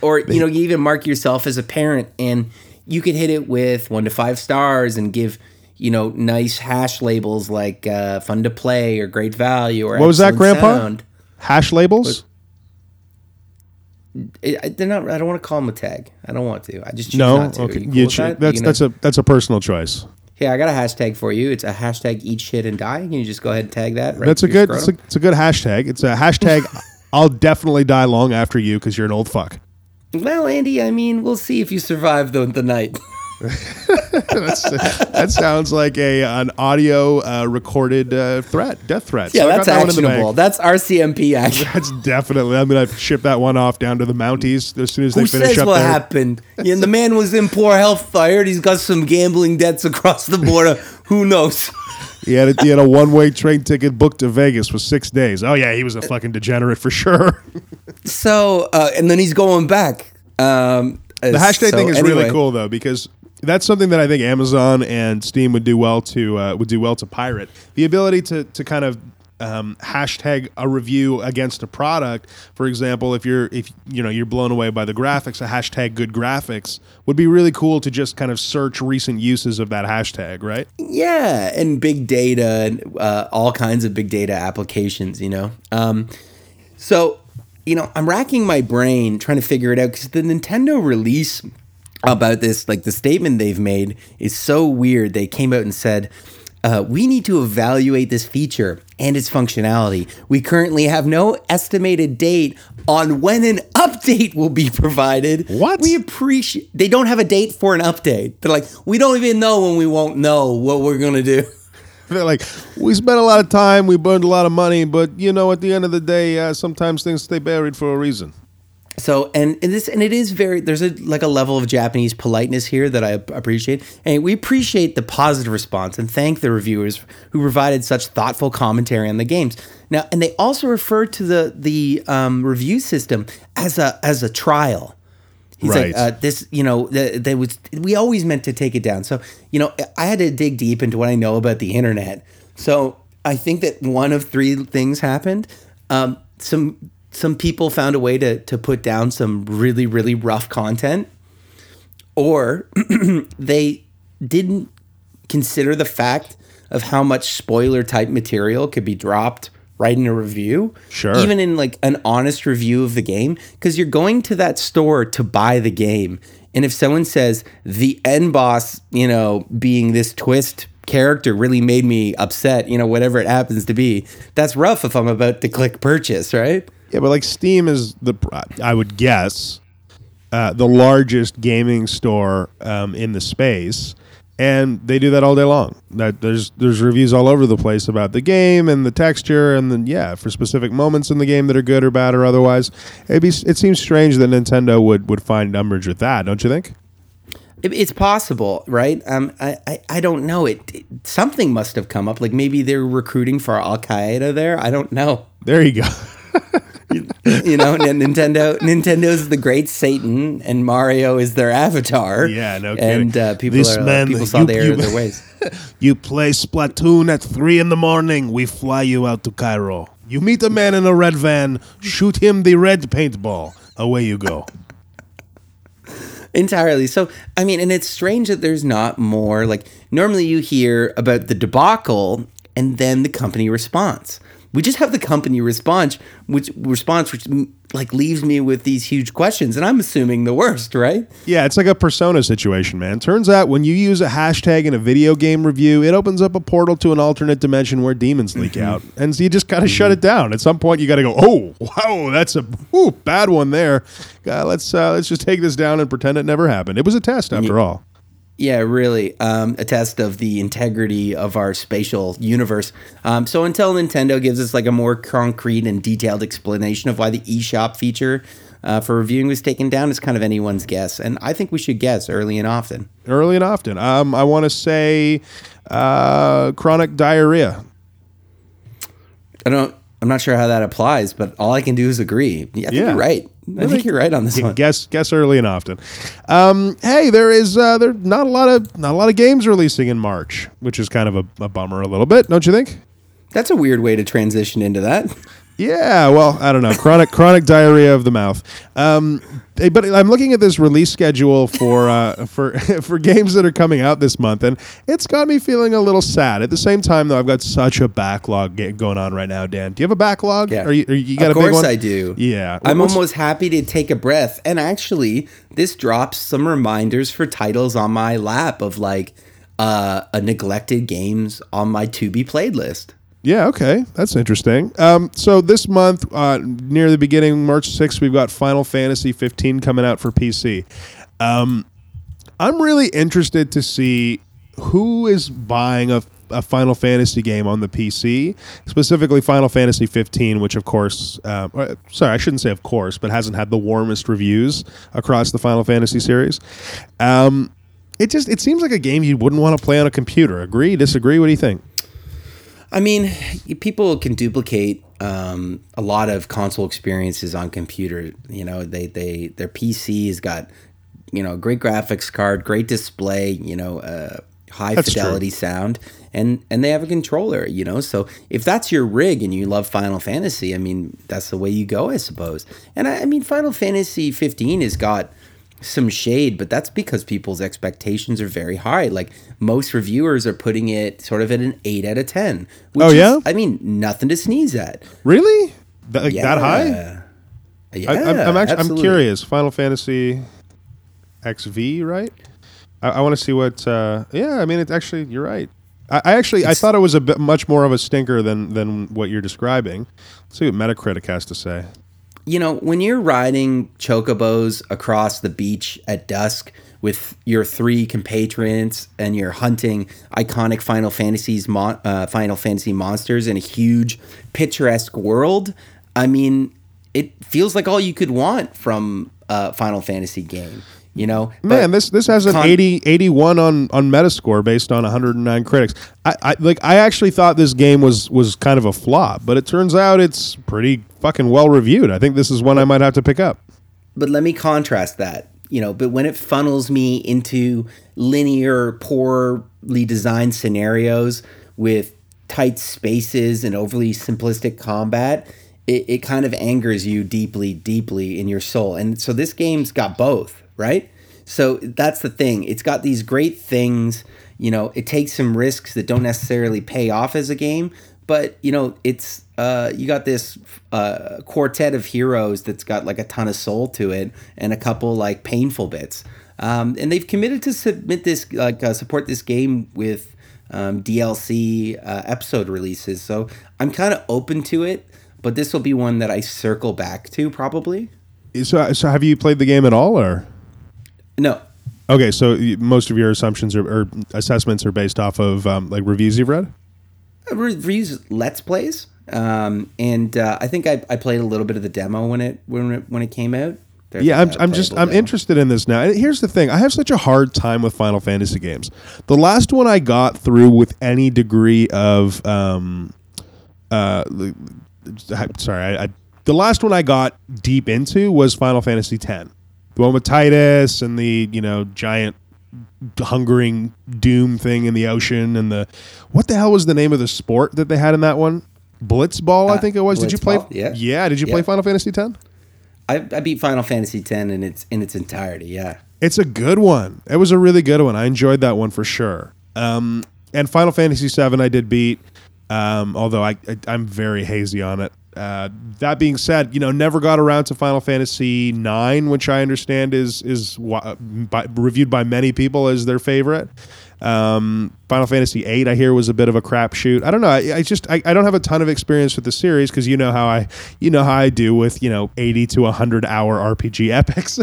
Or, you even mark yourself as a parent, and you could hit it with 1 to 5 stars and give you know, nice hash labels like fun to play or great value or what was that, Grandpa? Sound. Hash labels? They're not. I don't want to call them a tag. I don't want to. I just choose not to. Okay. You cool with that? That's a personal choice. Yeah, I got a hashtag for you. It's a hashtag eat shit and die. Can you just go ahead and tag that? Right, that's a good. It's a good hashtag. It's a hashtag. I'll definitely die long after you because you're an old fuck. Well, Andy, I mean, we'll see if you survive the night. That sounds like an audio recorded threat, death threat. Yeah, so that's actionable. That's RCMP action. That's definitely. I'm gonna ship that one off down to the Mounties as soon as they finish up. What there. Happened? Yeah, the man was in poor health. I heard he's got some gambling debts across the border. Who knows? He had a one-way train ticket booked to Vegas for 6 days. Oh yeah, he was a fucking degenerate for sure. So and then he's going back. The hashtag thing is really cool though, because that's something that I think Amazon and Steam would do well to pirate. The ability to kind of hashtag a review against a product. For example, if you're blown away by the graphics, a hashtag good graphics would be really cool to just kind of search recent uses of that hashtag, right? Yeah, and big data and all kinds of big data applications, you know. So, you know, I'm racking my brain trying to figure it out because the Nintendo release about this, like the statement they've made is so weird. They came out and said, we need to evaluate this feature and its functionality. We currently have no estimated date on when an update will be provided. What? We appreciate... They don't have a date for an update. They're like, we don't even know when we won't know what we're going to do. They're like, we spent a lot of time, we burned a lot of money, but, you know, at the end of the day, sometimes things stay buried for a reason. So, and it is very, there's a level of Japanese politeness here that I appreciate. And we appreciate the positive response and thank the reviewers who provided such thoughtful commentary on the games. Now, and they also refer to the review system as a trial. He's right. Like, this, you know, we always meant to take it down. So, you know, I had to dig deep into what I know about the internet. So I think that one of three things happened. Some people found a way to put down some really, really rough content, or they didn't consider the fact of how much spoiler-type material could be dropped right in a review. Sure. Even in like an honest review of the game, because you're going to that store to buy the game. And if someone says, the end boss, you know, being this twist character really made me upset, you know, whatever it happens to be, that's rough if I'm about to click purchase, right? Yeah, but like Steam is the largest gaming store in the space, and they do that all day long. That there's reviews all over the place about the game and the texture, and then for specific moments in the game that are good or bad or otherwise. It seems strange that Nintendo would find umbrage with that, don't you think? It's possible, right? I don't know. Something must have come up. Like maybe they're recruiting for Al Qaeda there. I don't know. There you go. You know, Nintendo's the great Satan, and Mario is their avatar. Yeah, no kidding. And people saw the error of their ways. You play Splatoon at 3 a.m. We fly you out to Cairo. You meet a man in a red van. Shoot him the red paintball. Away you go. Entirely. So, I mean, and it's strange that there's not more. Like, normally you hear about the debacle and then the company response. We just have the company response, which like leaves me with these huge questions, and I'm assuming the worst, right? Yeah, it's like a persona situation, man. Turns out when you use a hashtag in a video game review, it opens up a portal to an alternate dimension where demons leak out, and so you just gotta shut it down. At some point, you gotta go, oh, wow, that's a bad one there. Let's just take this down and pretend it never happened. It was a test after all. Yeah, really, a test of the integrity of our spatial universe. So until Nintendo gives us like a more concrete and detailed explanation of why the eShop feature for reviewing was taken down, it's kind of anyone's guess. And I think we should guess early and often. Early and often. I want to say chronic diarrhea. I'm not sure how that applies, but all I can do is agree. Yeah, I think you're right. I think you're right on this one. Guess early and often. Hey, there not a lot of games releasing in March, which is kind of a bummer a little bit, don't you think? That's a weird way to transition into that. Yeah, well, I don't know. Chronic diarrhea of the mouth. But I'm looking at this release schedule for games that are coming out this month, and it's got me feeling a little sad. At the same time, though, I've got such a backlog going on right now, Dan. Do you have a backlog? Yeah. Are you got a big one? Of course I do. Yeah. I'm almost happy to take a breath. And actually, this drops some reminders for titles on my lap of, like, neglected games on my to-be-played list. Yeah, okay. That's interesting. So this month, near the beginning, March 6th, we've got Final Fantasy XV coming out for PC. I'm really interested to see who is buying a Final Fantasy game on the PC, specifically Final Fantasy 15, which of course, sorry, I shouldn't say of course, but hasn't had the warmest reviews across the Final Fantasy series. It seems like a game you wouldn't want to play on a computer. Agree, disagree, what do you think? I mean, people can duplicate a lot of console experiences on computer. You know, their PC has got, you know, great graphics card, great display, you know, high that's fidelity true. Sound, and they have a controller, you know. So if that's your rig and you love Final Fantasy, I mean, that's the way you go, I suppose. And I mean, Final Fantasy 15 has got some shade, but that's because people's expectations are very high. Like, most reviewers are putting it sort of at an 8 out of 10. Which is, I mean, nothing to sneeze at. Really? That high? Yeah, I'm curious. Final Fantasy XV, right? I want to see what. Yeah, I mean, it's actually. You're right. I thought it was a bit much more of a stinker than what you're describing. Let's see what Metacritic has to say. You know, when you're riding chocobos across the beach at dusk with your 3 compatriots and you're hunting iconic Final Fantasy monsters in a huge, picturesque world, I mean, it feels like all you could want from a Final Fantasy game. You know, man, this has an 81 on Metascore based on 109 critics. I actually thought this game was kind of a flop, but it turns out it's pretty fucking well reviewed. I think this is one I might have to pick up. But let me contrast that. You know, but when it funnels me into linear, poorly designed scenarios with tight spaces and overly simplistic combat, it kind of angers you deeply, deeply in your soul. And so this game's got both. Right? So that's the thing. It's got these great things, you know, it takes some risks that don't necessarily pay off as a game, but, you know, it's, you got this quartet of heroes that's got like a ton of soul to it and a couple like painful bits. And they've committed to support this game with DLC episode releases. So I'm kind of open to it, but this will be one that I circle back to probably. So have you played the game at all, or? No. Okay, so most of your assumptions or assessments are based off of like reviews you've read? Reviews, Let's Plays, and I think I played a little bit of the demo when it came out. I'm interested in this now. Here's the thing. I have such a hard time with Final Fantasy games. The last one I got through with any degree of the last one I got deep into was Final Fantasy X. The one with Titus and the, you know, giant hungering doom thing in the ocean and the... What the hell was the name of the sport that they had in that one? Blitzball, I think it was. Did you play... Ball, yeah. Yeah, did you play Final Fantasy X? I beat Final Fantasy X in its entirety, yeah. It's a good one. It was a really good one. I enjoyed that one for sure. And Final Fantasy VII I did beat, although I'm very hazy on it. That being said, you know, never got around to Final Fantasy IX, which I understand is reviewed by many people as their favorite. Final Fantasy VIII, I hear, was a bit of a crapshoot. I don't know. I don't have a ton of experience with the series because you know how I do with, you know, 80 to 100 hour RPG epics.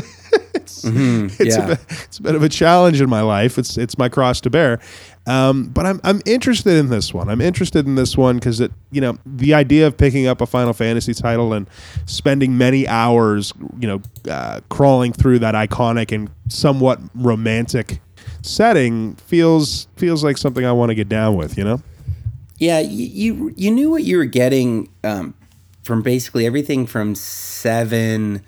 It's a bit of a challenge in my life. It's my cross to bear. But I'm interested in this one. I'm interested in this one because it, you know, the idea of picking up a Final Fantasy title and spending many hours, you know, crawling through that iconic and somewhat romantic setting feels like something I want to get down with, you know? Yeah, you knew what you were getting from basically everything from 7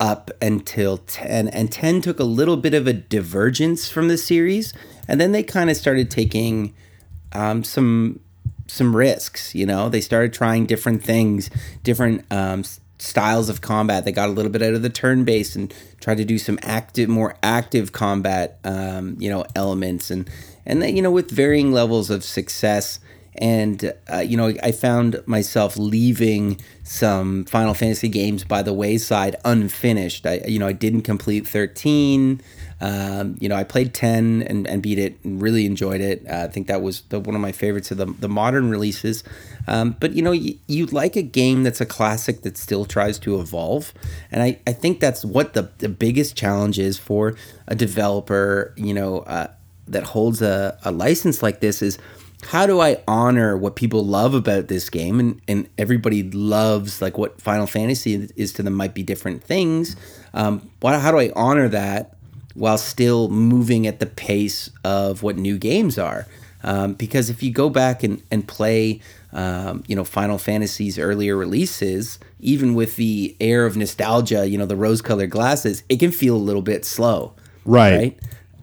up until 10, and 10 took a little bit of a divergence from the series, and then they kind of started taking some some risks, you know. They started trying different things, different styles of combat. They got a little bit out of the turn-based and tried to do some more active combat, elements. And then, with varying levels of success. And, I found myself leaving some Final Fantasy games by the wayside unfinished. I didn't complete 13. I played 10 and beat it and really enjoyed it. I think that was one of my favorites of the modern releases. You like a game that's a classic that still tries to evolve. And I think that's what the biggest challenge is for a developer, that holds a license like this is, how do I honor what people love about this game? And everybody loves like what Final Fantasy is to them, might be different things. How do I honor that while still moving at the pace of what new games are? Because if you go back and play, Final Fantasy's earlier releases, even with the air of nostalgia, the rose-colored glasses, it can feel a little bit slow. Right?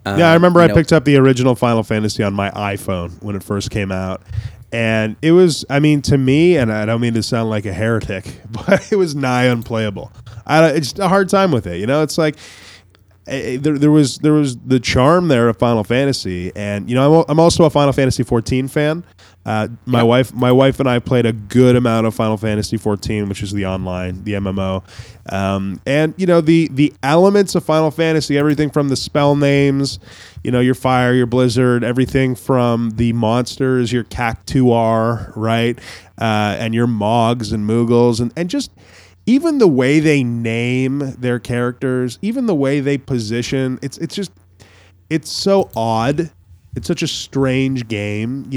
I remember I picked up the original Final Fantasy on my iPhone when it first came out. And it was, to me, and I don't mean to sound like a heretic, but it was nigh unplayable. It's a hard time with it. It's like there was the charm there of Final Fantasy. And, I'm also a Final Fantasy 14 fan. My wife and I played a good amount of Final Fantasy 14, which is the online, the MMO. The elements of Final Fantasy, everything from the spell names, your fire, your blizzard, everything from the monsters, your Cactuar, right? And your Mogs and Moogles, and just even the way they name their characters, even the way they position, it's so odd. It's such a strange game,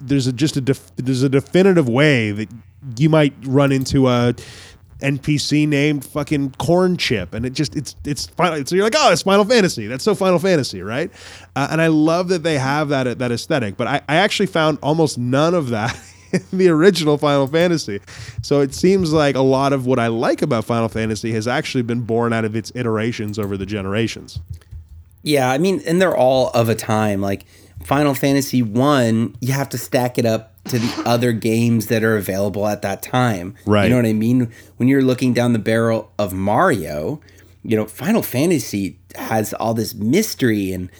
There's a definitive way that you might run into a NPC named fucking Corn Chip, and it's finally, so you're like, oh, it's Final Fantasy. That's so Final Fantasy, right? And I love that they have that aesthetic, but I actually found almost none of that in the original Final Fantasy. So it seems like a lot of what I like about Final Fantasy has actually been born out of its iterations over the generations. Yeah, and they're all of a time. Like Final Fantasy 1, you have to stack it up to the other games that are available at that time. Right. You know what I mean? When you're looking down the barrel of Mario, Final Fantasy has all this mystery and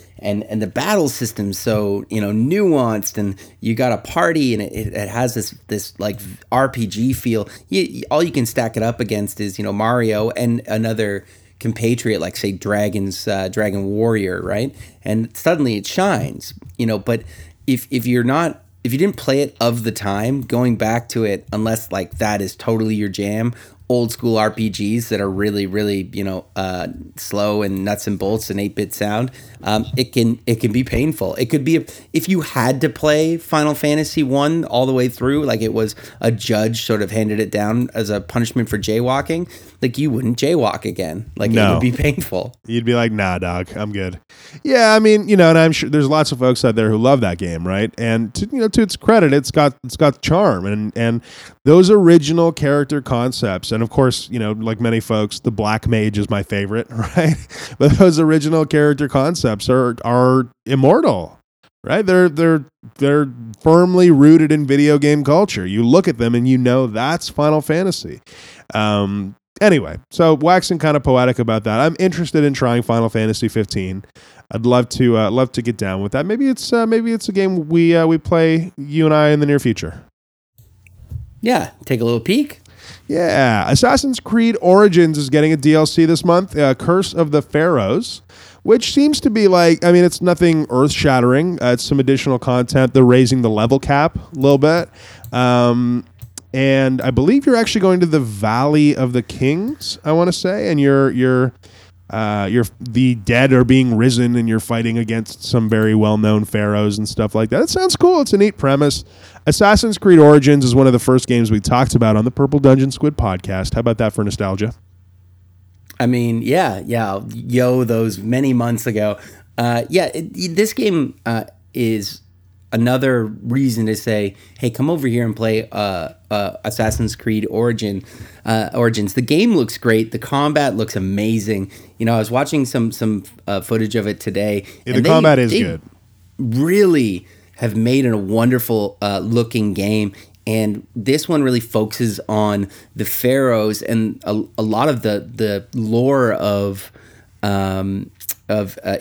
the battle system so, nuanced, and you got a party, and it has this like RPG feel. All you can stack it up against is, Mario and another compatriot, like say Dragon Warrior, right? And suddenly it shines, but if you didn't play it of the time, going back to it, unless like that is totally your jam, old school RPGs that are really, really, slow and nuts and bolts and 8-bit sound, it can be painful. It could be, if you had to play Final Fantasy 1 all the way through, like it was a judge sort of handed it down as a punishment for jaywalking, like you wouldn't jaywalk again. Like no. It would be painful. You'd be like, nah, dog, I'm good. Yeah, and I'm sure there's lots of folks out there who love that game, right? And to its credit, it's got charm and those original character concepts, and of course, like many folks, the Black Mage is my favorite, right? But those original character concepts are immortal, right? They're firmly rooted in video game culture. You look at them and that's Final Fantasy. Anyway, so waxing kind of poetic about that. I'm interested in trying Final Fantasy 15. I'd love to get down with that. Maybe it's a game we play, you and I, in the near future. Yeah, take a little peek. Yeah, Assassin's Creed Origins is getting a DLC this month, Curse of the Pharaohs, which seems to be like, it's nothing earth-shattering. It's some additional content. They're raising the level cap a little bit. And I believe you're actually going to the Valley of the Kings, I want to say, and you're the dead are being risen, and you're fighting against some very well-known pharaohs and stuff like that. It sounds cool. It's a neat premise. Assassin's Creed Origins is one of the first games we talked about on the Purple Dungeon Squid podcast. How about that for nostalgia? Those many months ago. This game is another reason to say, hey, come over here and play Assassin's Creed Origins. The game looks great. The combat looks amazing. I was watching some footage of it today. Yeah, and the combat is good. Really have made a wonderful looking game. And this one really focuses on the pharaohs and a lot of the lore of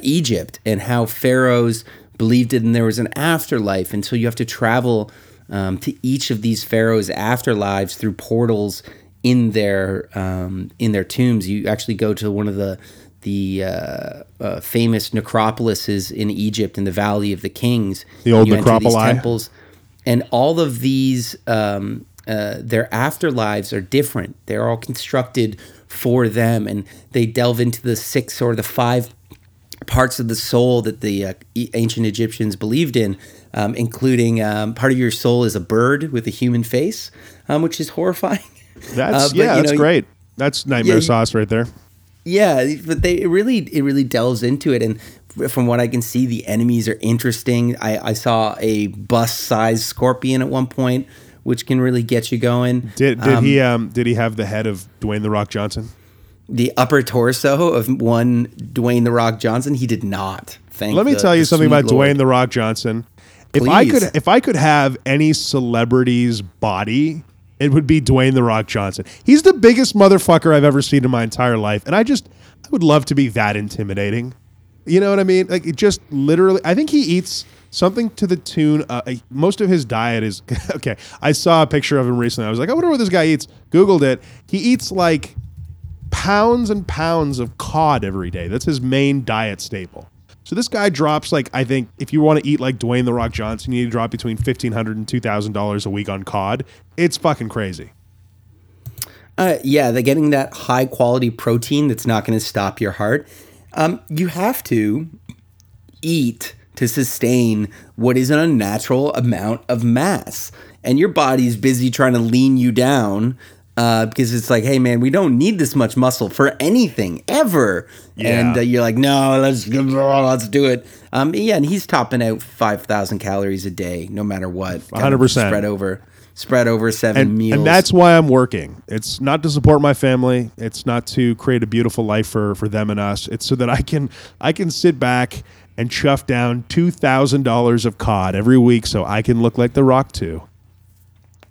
Egypt and how pharaohs believed in there was an afterlife. And so you have to travel to each of these pharaohs' afterlives through portals in their tombs. You actually go to one of the famous necropolises in Egypt in the Valley of the Kings. The old necropoli. Temples. And all of these, their afterlives are different. They're all constructed for them, and they delve into the 6 or the 5 parts of the soul that the ancient Egyptians believed in, including part of your soul is a bird with a human face, which is horrifying. That's that's great. That's nightmare sauce right there. Yeah, but it really delves into it, and from what I can see, the enemies are interesting. I saw a bus-sized scorpion at one point, which can really get you going. Did he have the head of Dwayne The Rock Johnson? The upper torso of one Dwayne The Rock Johnson? He did not. Let me tell you something about Dwayne The Rock Johnson. Please. If I could have any celebrity's body, it would be Dwayne The Rock Johnson. He's the biggest motherfucker I've ever seen in my entire life, and I would love to be that intimidating. You know what I mean? Like, it just literally, I think he eats something to the tune most of his diet is, okay, I saw a picture of him recently. I was like, I wonder what this guy eats. Googled it. He eats like pounds and pounds of cod every day. That's his main diet staple. So this guy drops like, I think if you want to eat like Dwayne The Rock Johnson, you need to drop between $1,500 and $2,000 a week on cod. It's fucking crazy. They're getting that high quality protein that's not going to stop your heart. You have to eat to sustain what is an unnatural amount of mass. And your body's busy trying to lean you down because it's like, hey, man, we don't need this much muscle for anything ever. Yeah. And you're like, no, let's do it. And he's topping out 5,000 calories a day, no matter what. 100%. Spread over 7 meals. And that's why I'm working. It's not to support my family. It's not to create a beautiful life for them and us. It's so that I can sit back and chuff down $2,000 of cod every week so I can look like The Rock too.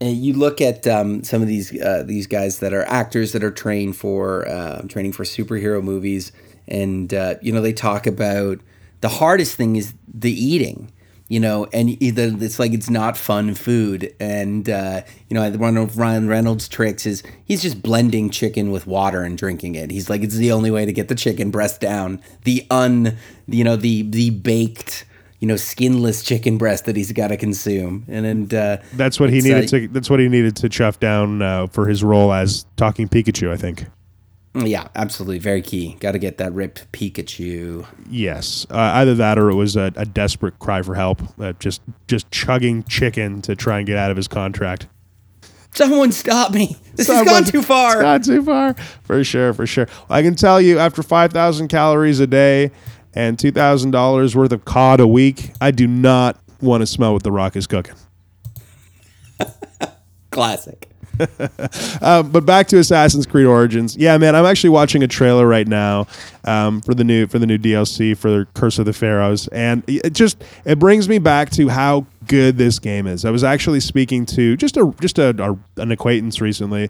And you look at some of these guys that are actors that are training for superhero movies, and they talk about the hardest thing is the eating. And it's like it's not fun food. And, one of Ryan Reynolds' tricks is he's just blending chicken with water and drinking it. He's like, it's the only way to get the chicken breast down. The baked, skinless chicken breast that he's got to consume. And that's what he needed to chuff down for his role as Talking Pikachu, I think. Yeah, absolutely. Very key. Got to get that ripped Pikachu. Yes. Either that or it was a desperate cry for help. Just chugging chicken to try and get out of his contract. Someone stop me. This has gone too far. It's gone too far. For sure. I can tell you after 5,000 calories a day and $2,000 worth of cod a week, I do not want to smell what The Rock is cooking. Classic. But back to Assassin's Creed Origins. Yeah, man, I'm actually watching a trailer right now for the new DLC for Curse of the Pharaohs, and it brings me back to how good this game is. I was actually speaking to an acquaintance recently.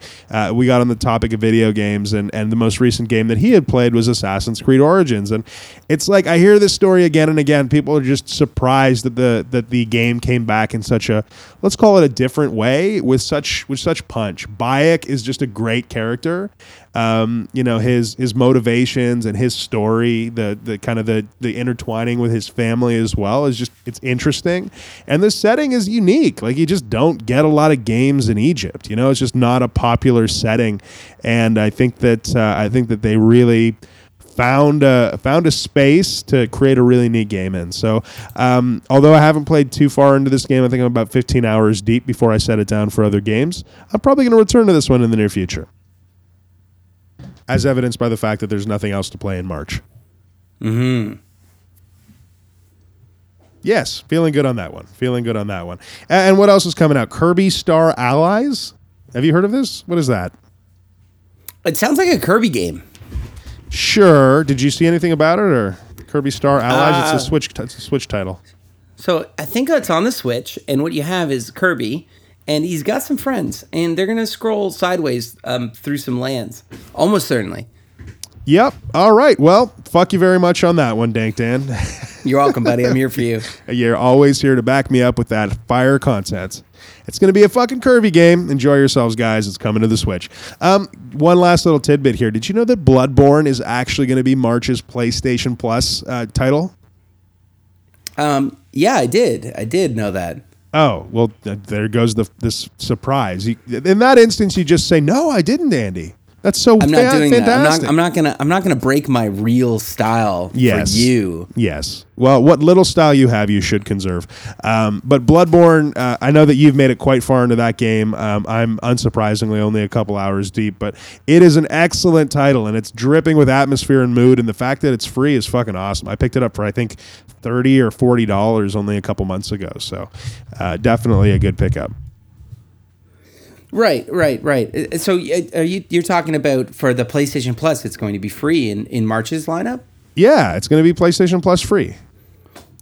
We got on the topic of video games, and the most recent game that he had played was Assassin's Creed Origins, and it's like I hear this story again and again. People are just surprised that the game came back in such a, let's call it, a different way with such punch. Bayek is just a great character. His motivations and his story, the kind of the intertwining with his family as well is just, it's interesting. And the setting is unique. Like, you just don't get a lot of games in Egypt. It's just not a popular setting. And I think that they really found a space to create a really neat game in. So, although I haven't played too far into this game, I think I'm about 15 hours deep before I set it down for other games. I'm probably going to return to this one in the near future, as evidenced by the fact that there's nothing else to play in March. Mm-hmm. Yes, feeling good on that one. And what else is coming out? Kirby Star Allies? Have you heard of this? What is that? It sounds like a Kirby game. Sure. Did you see anything about it, or Kirby Star Allies? It's a Switch title. So I think it's on the Switch, and what you have is Kirby, and he's got some friends, and they're going to scroll sideways through some lands, almost certainly. Yep. All right. Well, fuck you very much on that one, Dank Dan. You're welcome, buddy. I'm here for you. You're always here to back me up with that fire content. It's going to be a fucking Kirby game. Enjoy yourselves, guys. It's coming to the Switch. One last little tidbit here. Did you know that Bloodborne is actually going to be March's PlayStation Plus title? Yeah, I did. I did know that. Oh, well, there goes this surprise. In that instance, you just say, no, I didn't, Andy. That's so fantastic. That. I'm not gonna break my real style for you. Yes. Well, what little style you have, you should conserve. But Bloodborne, I know that you've made it quite far into that game. I'm unsurprisingly only a couple hours deep, but it is an excellent title, and it's dripping with atmosphere and mood, and the fact that it's free is fucking awesome. I picked it up for, I think, $30 or $40 only a couple months ago, so definitely a good pickup. Right. So you're talking about for the PlayStation Plus, it's going to be free in March's lineup? Yeah, it's going to be PlayStation Plus free.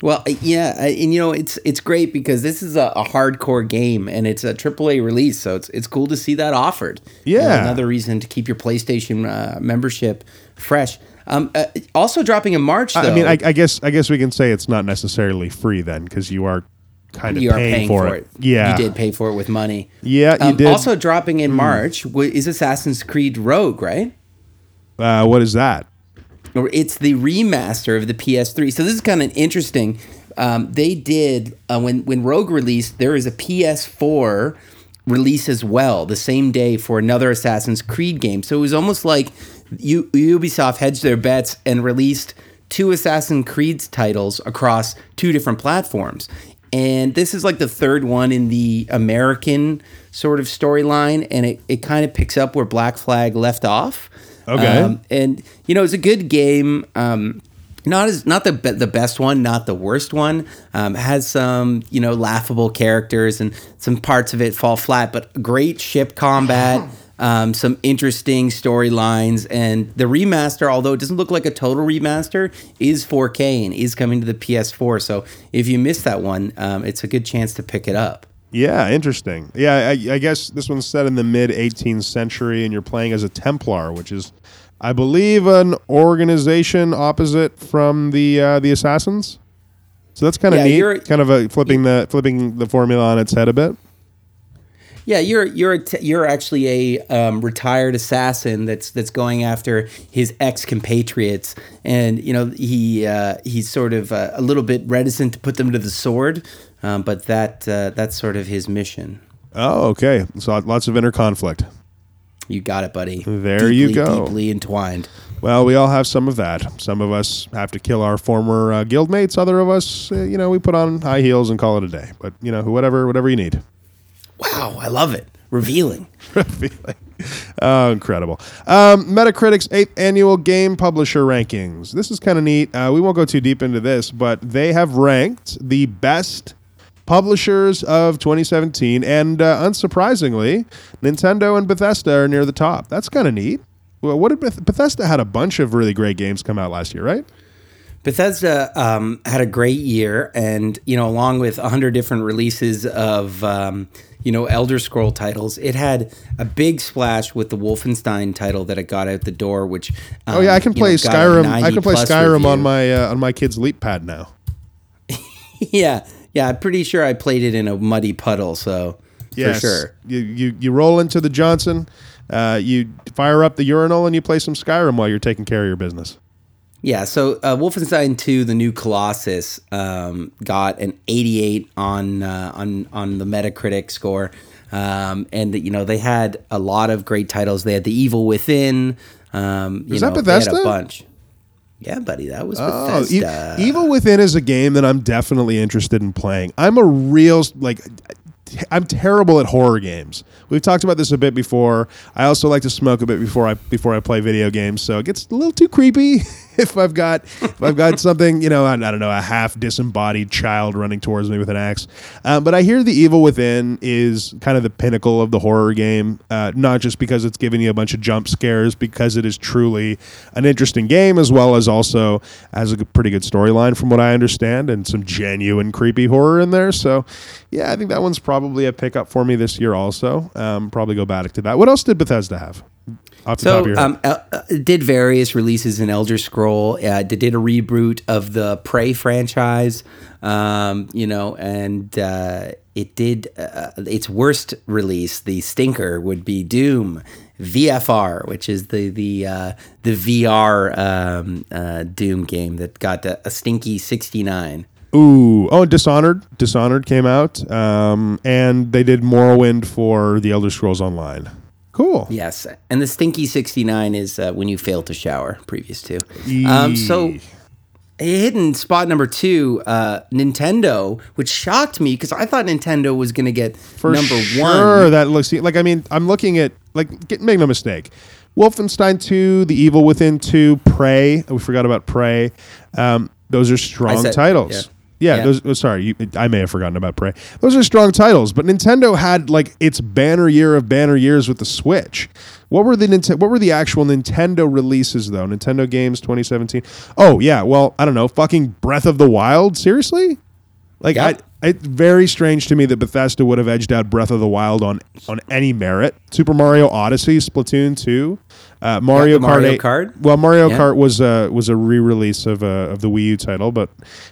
Well, yeah, and you know, it's great because this is a hardcore game and it's a AAA release, so it's cool to see that offered. Yeah. You know, another reason to keep your PlayStation membership fresh. Also dropping in March, though. I mean, I guess we can say it's not necessarily free then because you are... kind of paying for it. Yeah. You did pay for it with money. Yeah, you did. Also dropping in March is Assassin's Creed Rogue, right? What is that? It's the remaster of the PS3. So this is kind of interesting. They did, when Rogue released, there is a PS4 release as well, the same day for another Assassin's Creed game. So it was almost like Ubisoft hedged their bets and released two Assassin's Creed titles across two different platforms. And this is like the third one in the American sort of storyline, and it kind of picks up where Black Flag left off. Okay. And, you know, it's a good game. Not the best one, not the worst one. Has some, you know, laughable characters, and some parts of it fall flat, but great ship combat. Some interesting storylines, and the remaster, although it doesn't look like a total remaster, is 4K and is coming to the PS4. So if you missed that one, it's a good chance to pick it up. Yeah, interesting. Yeah, I guess this one's set in the mid-18th century, and you're playing as a Templar, which is, I believe, an organization opposite from the Assassins. So that's kind of neat, kind of flipping the formula on its head a bit. Yeah, you're actually a retired assassin that's going after his ex-compatriots, and you know he's sort of a little bit reticent to put them to the sword, but that's sort of his mission. Oh, okay. So lots of inner conflict. You got it, buddy. There you go. Deeply entwined. Well, we all have some of that. Some of us have to kill our former guildmates. Other of us, you know, we put on high heels and call it a day. But you know, whatever you need. Wow, I love it. Revealing. Oh, incredible. Metacritic's 8th annual game publisher rankings. This is kind of neat. We won't go too deep into this, but they have ranked the best publishers of 2017, and unsurprisingly, Nintendo and Bethesda are near the top. That's kind of neat. Well, what did Bethesda had a bunch of really great games come out last year, right? Bethesda had a great year, and you know, along with 100 different releases of you know, Elder Scroll titles, it had a big splash with the Wolfenstein title that it got out the door. Which I can play Skyrim. I can play Skyrim on my kid's Leap Pad now. Yeah. I'm pretty sure I played it in a muddy puddle. So yes, for sure, you roll into the Johnson, you fire up the urinal, and you play some Skyrim while you're taking care of your business. Yeah, so Wolfenstein 2: The New Colossus got an 88 on the Metacritic score, and you know they had a lot of great titles. They had The Evil Within. Bethesda? They had a bunch. Yeah, buddy, that was Bethesda. Evil Within is a game that I'm definitely interested in playing. I'm a real I'm terrible at horror games. We've talked about this a bit before. I also like to smoke a bit before I play video games, so it gets a little too creepy if I've got something, you know, I don't know, a half disembodied child running towards me with an axe. But I hear The Evil Within is kind of the pinnacle of the horror game, not just because it's giving you a bunch of jump scares, because it is truly an interesting game as well as also has a pretty good storyline from what I understand, and some genuine creepy horror in there. So yeah, I think that one's probably a pickup for me this year also. Probably go back to that. What else did Bethesda have? It did various releases in Elder Scroll. They did a reboot of the Prey franchise, and it did its worst release, the stinker, would be Doom VFR, which is the VR Doom game that got a stinky 69. Ooh. Oh, Dishonored. Dishonored came out, and they did Morrowind for the Elder Scrolls Online. Cool. Yes, and the stinky 69 is when you fail to shower, previous to. So hidden spot number 2, Nintendo, which shocked me because I thought Nintendo was going to get for number sure. 1. Sure, that looks like, I mean, I'm looking at, make no mistake, Wolfenstein 2, The Evil Within 2, Prey. We forgot about Prey. Those are strong titles. Yeah. Yeah. I may have forgotten about Prey. Those are strong titles, but Nintendo had like its banner year of banner years with the Switch. What were the actual Nintendo releases though? Nintendo games 2017. Oh yeah, well I don't know. Fucking Breath of the Wild. Seriously, it's very strange to me that Bethesda would have edged out Breath of the Wild on any merit. Super Mario Odyssey, Splatoon 2, Mario Kart. Well, Mario Kart was a re-release of the Wii U title, but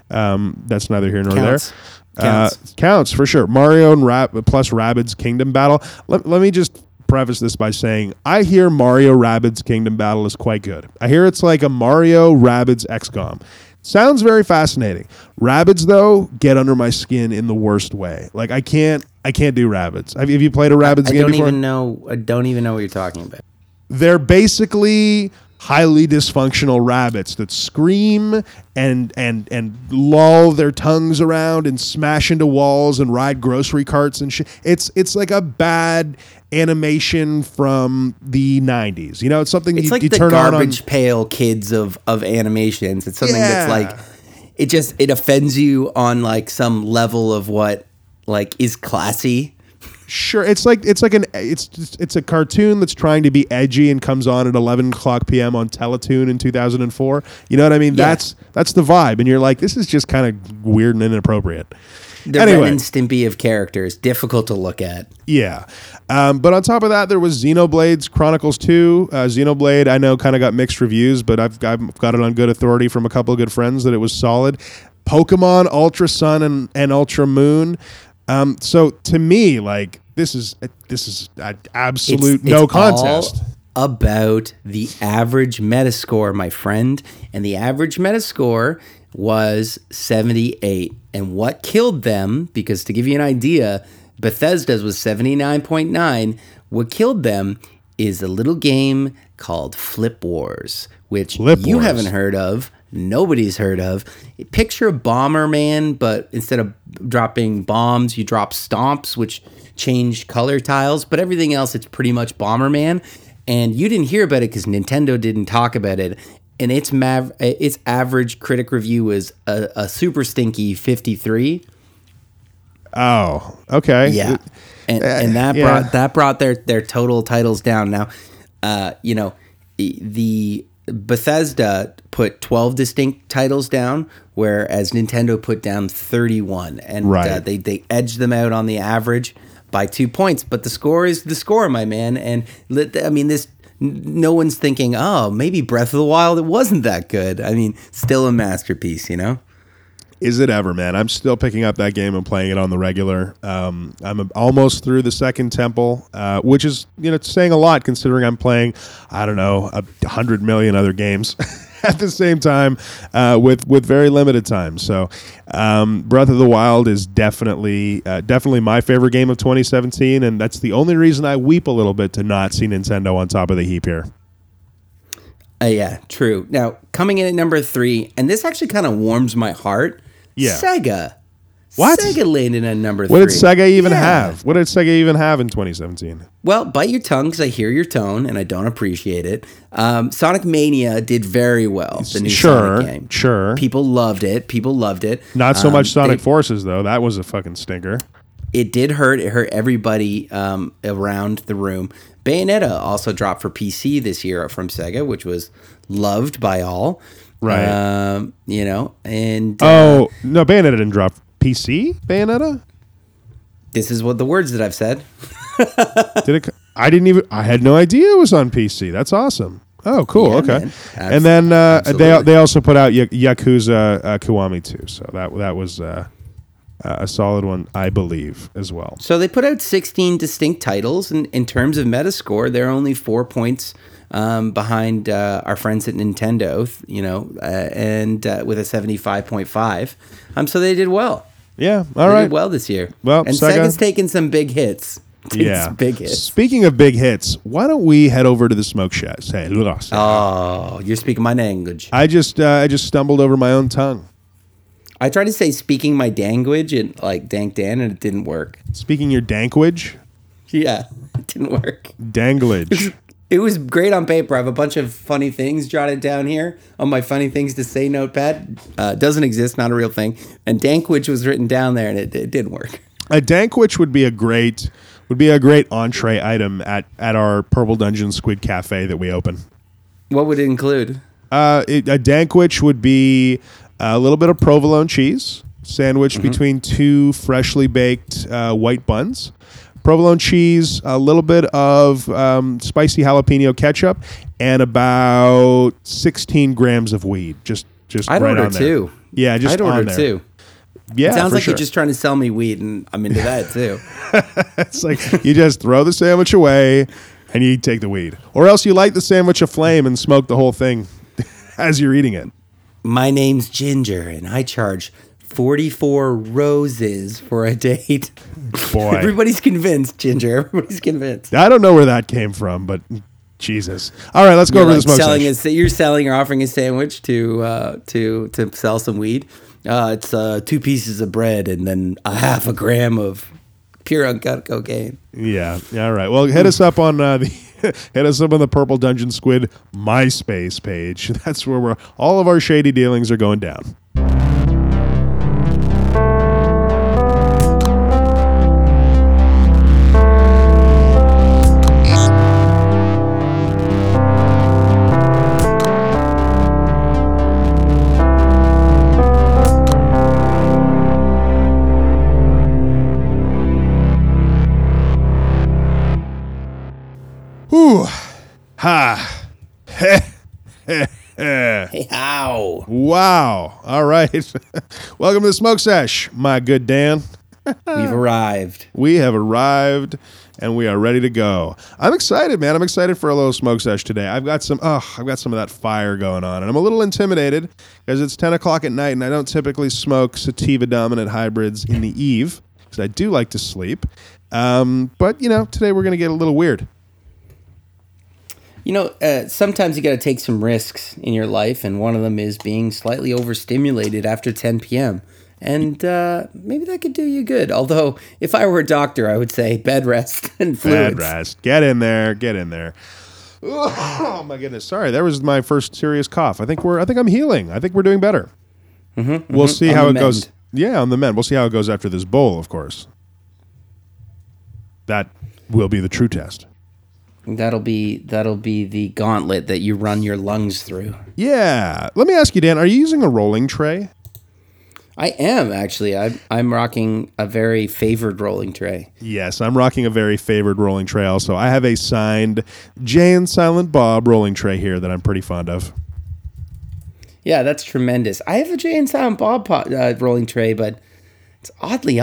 that's neither here nor there. Counts for sure. Mario and Rabbids Kingdom Battle. Let me just preface this by saying I hear Mario Rabbids Kingdom Battle is quite good. I hear it's like a Mario Rabbids XCOM. Sounds very fascinating. Rabbids, though, get under my skin in the worst way. Like I can't do Rabbids. Have you played a Rabbids game before? I don't even know what you're talking about. They're basically highly dysfunctional rabbits that scream and loll their tongues around and smash into walls and ride grocery carts and shit. It's like a bad animation from the 90s. You know, it's something it's you, like you turn on. It's like the garbage pail kids of animations. It's something that's like, it offends you on like some level of what like is classy. Sure, it's a cartoon that's trying to be edgy and comes on at 11 o'clock p.m. on Teletoon in 2004. You know what I mean? Yeah. That's the vibe, and you're like, this is just kind of weird and inappropriate. Ren and Stimpy of characters, difficult to look at. Yeah, but on top of that, there was Xenoblade Chronicles 2. Xenoblade, I know, kind of got mixed reviews, but I've got it on good authority from a couple of good friends that it was solid. Pokemon Ultra Sun and Ultra Moon. So to me, like this is an absolute no contest. All about the average Metascore, my friend, and the average Metascore was 78. And what killed them? Because to give you an idea, Bethesda's was 79.9. What killed them is a little game called Flip Wars, which you haven't heard of. Nobody's heard of. Picture Bomberman, but instead of dropping bombs, you drop stomps, which change color tiles. But everything else, it's pretty much Bomberman. And you didn't hear about it because Nintendo didn't talk about it. And its average critic review was a super stinky 53. Oh, okay. Yeah, and that brought their total titles down. Now, the Bethesda put 12 distinct titles down, whereas Nintendo put down 31, and they edged them out on the average by 2 points. But the score is the score, my man. And I mean, this no one's thinking, oh, maybe Breath of the Wild, it wasn't that good. I mean, still a masterpiece, you know. Is it ever, man? I'm still picking up that game and playing it on the regular. I'm almost through the second temple, which is, saying a lot considering I'm playing, 100 million other games at the same time with very limited time. So Breath of the Wild is definitely my favorite game of 2017, and that's the only reason I weep a little bit to not see Nintendo on top of the heap here. Yeah, true. Now, coming in at number 3, and this actually kind of warms my heart, Sega. What? Sega landed at number 3. What did Sega even have? What did Sega even have in 2017? Well, bite your tongue because I hear your tone and I don't appreciate it. Sonic Mania did very well. The new Sonic game. Sure. People loved it. Not so much Sonic Forces, though. That was a fucking stinker. It did hurt. It hurt everybody around the room. Bayonetta also dropped for PC this year from Sega, which was loved by all. Right. You know, and... oh, no, Bayonetta didn't drop PC? Bayonetta? This is what the words that I've said. Did it? I didn't even... I had no idea it was on PC. That's awesome. Oh, cool. Yeah, okay. And then they also put out Yakuza Kiwami 2, so that was... a solid one, I believe, as well. So they put out 16 distinct titles, and in terms of Metascore, they're only 4 points behind our friends at Nintendo, you know, and with a 75.5. So they did well. Yeah, all right. They did well this year. Well, and Sega's taken some big hits. Speaking of big hits, why don't we head over to the smoke shop? Oh, you're speaking my language. I just stumbled over my own tongue. I tried to say speaking my language and like dank dan, and it didn't work. Speaking your dankwage? Yeah, it didn't work. Danglage. It was great on paper. I have a bunch of funny things jotted down here on my funny things to say notepad. Doesn't exist, not a real thing. And dankwage was written down there, and it didn't work. A dankwage would be a great entree item at our Purple Dungeon Squid Cafe that we open. What would it include? A dankwich would be a little bit of provolone cheese sandwiched between two freshly baked white buns, provolone cheese, a little bit of spicy jalapeno ketchup, and about 16 grams of weed. Just I'd right on there. Too. Yeah, just I'd on order there. Two. Yeah, it sounds like you're just trying to sell me weed, and I'm into that too. It's like you just throw the sandwich away, and you take the weed, or else you light the sandwich aflame and smoke the whole thing as you're eating it. My name's Ginger, and I charge 44 roses for a date. Boy. Everybody's convinced, Ginger. Everybody's convinced. I don't know where that came from, but Jesus. All right, let's go over this motion. You're selling or offering a sandwich to sell some weed. It's two pieces of bread and then a half a gram of pure uncut cocaine. Yeah. All right. Well, hit us up on the Purple Dungeon Squid MySpace page. That's where all of our shady dealings are going down. Ha! Hey, how? Wow! All right, welcome to the Smoke Sesh, my good Dan. We've arrived. We have arrived, and we are ready to go. I'm excited, man. I'm excited for a little Smoke Sesh today. I've got some of that fire going on, and I'm a little intimidated because it's 10 o'clock at night, and I don't typically smoke sativa dominant hybrids in the eve because I do like to sleep. But you know, today we're gonna get a little weird. You know, sometimes you got to take some risks in your life, and one of them is being slightly overstimulated after 10 p.m., and maybe that could do you good. Although, if I were a doctor, I would say bed rest and fluids. Bed rest. Get in there. Oh, my goodness. Sorry, that was my first serious cough. I think I'm healing. I think we're doing better. Mm-hmm, we'll see how it goes. Yeah, on the mend. We'll see how it goes after this bowl, of course. That will be the true test. That'll be the gauntlet that you run your lungs through. Yeah. Let me ask you, Dan, are you using a rolling tray? I am, actually. I'm rocking a very favored rolling tray. Yes, I'm rocking a very favored rolling tray also. I have a signed Jay and Silent Bob rolling tray here that I'm pretty fond of. Yeah, that's tremendous. I have a Jay and Silent Bob rolling tray, but... It's oddly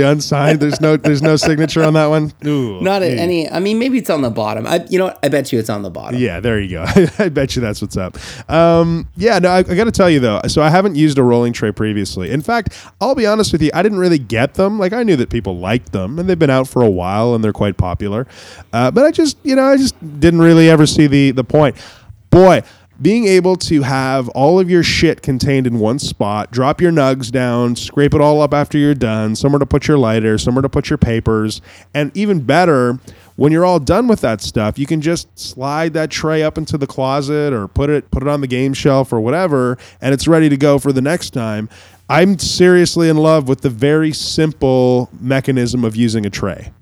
unsigned. There's no signature on that one. Ooh, not at any. I mean, maybe it's on the bottom. I bet you it's on the bottom. Yeah, there you go. I bet you that's what's up. Yeah, no, I got to tell you though. So I haven't used a rolling tray previously. In fact, I'll be honest with you. I didn't really get them. Like I knew that people liked them, and they've been out for a while, and they're quite popular. But I just didn't really ever see the point. Boy, being able to have all of your shit contained in one spot, drop your nugs down, scrape it all up after you're done, somewhere to put your lighter, somewhere to put your papers, and even better, when you're all done with that stuff, you can just slide that tray up into the closet or put it on the game shelf or whatever, and it's ready to go for the next time. I'm seriously in love with the very simple mechanism of using a tray.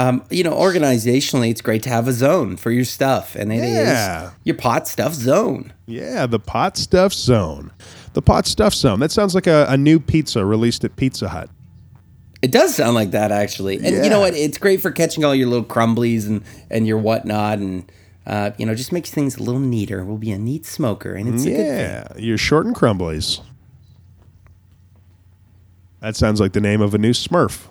Organizationally, it's great to have a zone for your stuff, and it is your pot stuff zone. Yeah, the pot stuff zone. The pot stuff zone. That sounds like a new pizza released at Pizza Hut. It does sound like that, actually. And you know what? It's great for catching all your little crumblies and your whatnot, and just makes things a little neater. We'll be a neat smoker, and it's a good thing. Your short and crumblies. That sounds like the name of a new Smurf.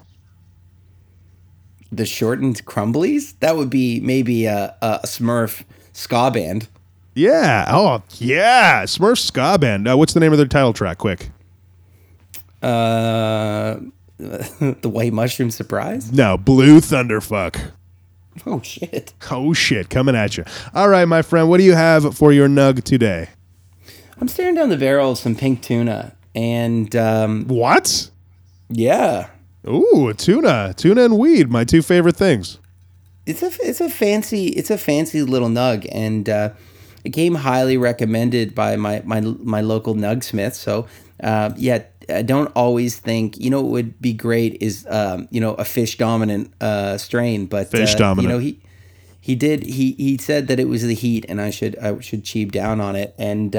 The Shortened Crumblies? That would be maybe a Smurf ska band. Yeah. Oh, yeah. Smurf ska band. What's the name of their title track? Quick. The White Mushroom Surprise? No, Blue Thunderfuck. Oh, shit. Oh, shit. Coming at you. All right, my friend. What do you have for your nug today? I'm staring down the barrel of some pink tuna. And, What? Yeah. Ooh, tuna and weed, my two favorite things. It's a fancy little nug, and it came highly recommended by my local nugsmith. So, I don't always think what would be great is a fish dominant strain, but fish dominant. He said that it was the heat, and I should cheap down on it, and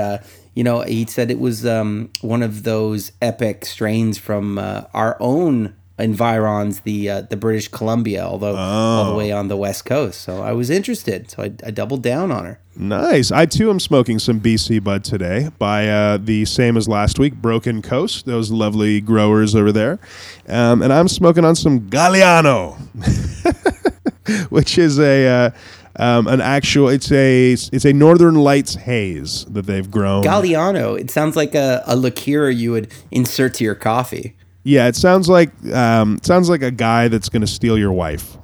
he said it was one of those epic strains from our own environs, the British Columbia, although all the way on the West Coast. So I was interested, so I doubled down on her. Nice. I too am smoking some BC Bud today by the same as last week, Broken Coast, those lovely growers over there, and I'm smoking on some Galiano, which is a Northern Lights Haze that they've grown. Galiano, it sounds like a liqueur you would insert to your coffee. Yeah, it sounds like a guy that's going to steal your wife.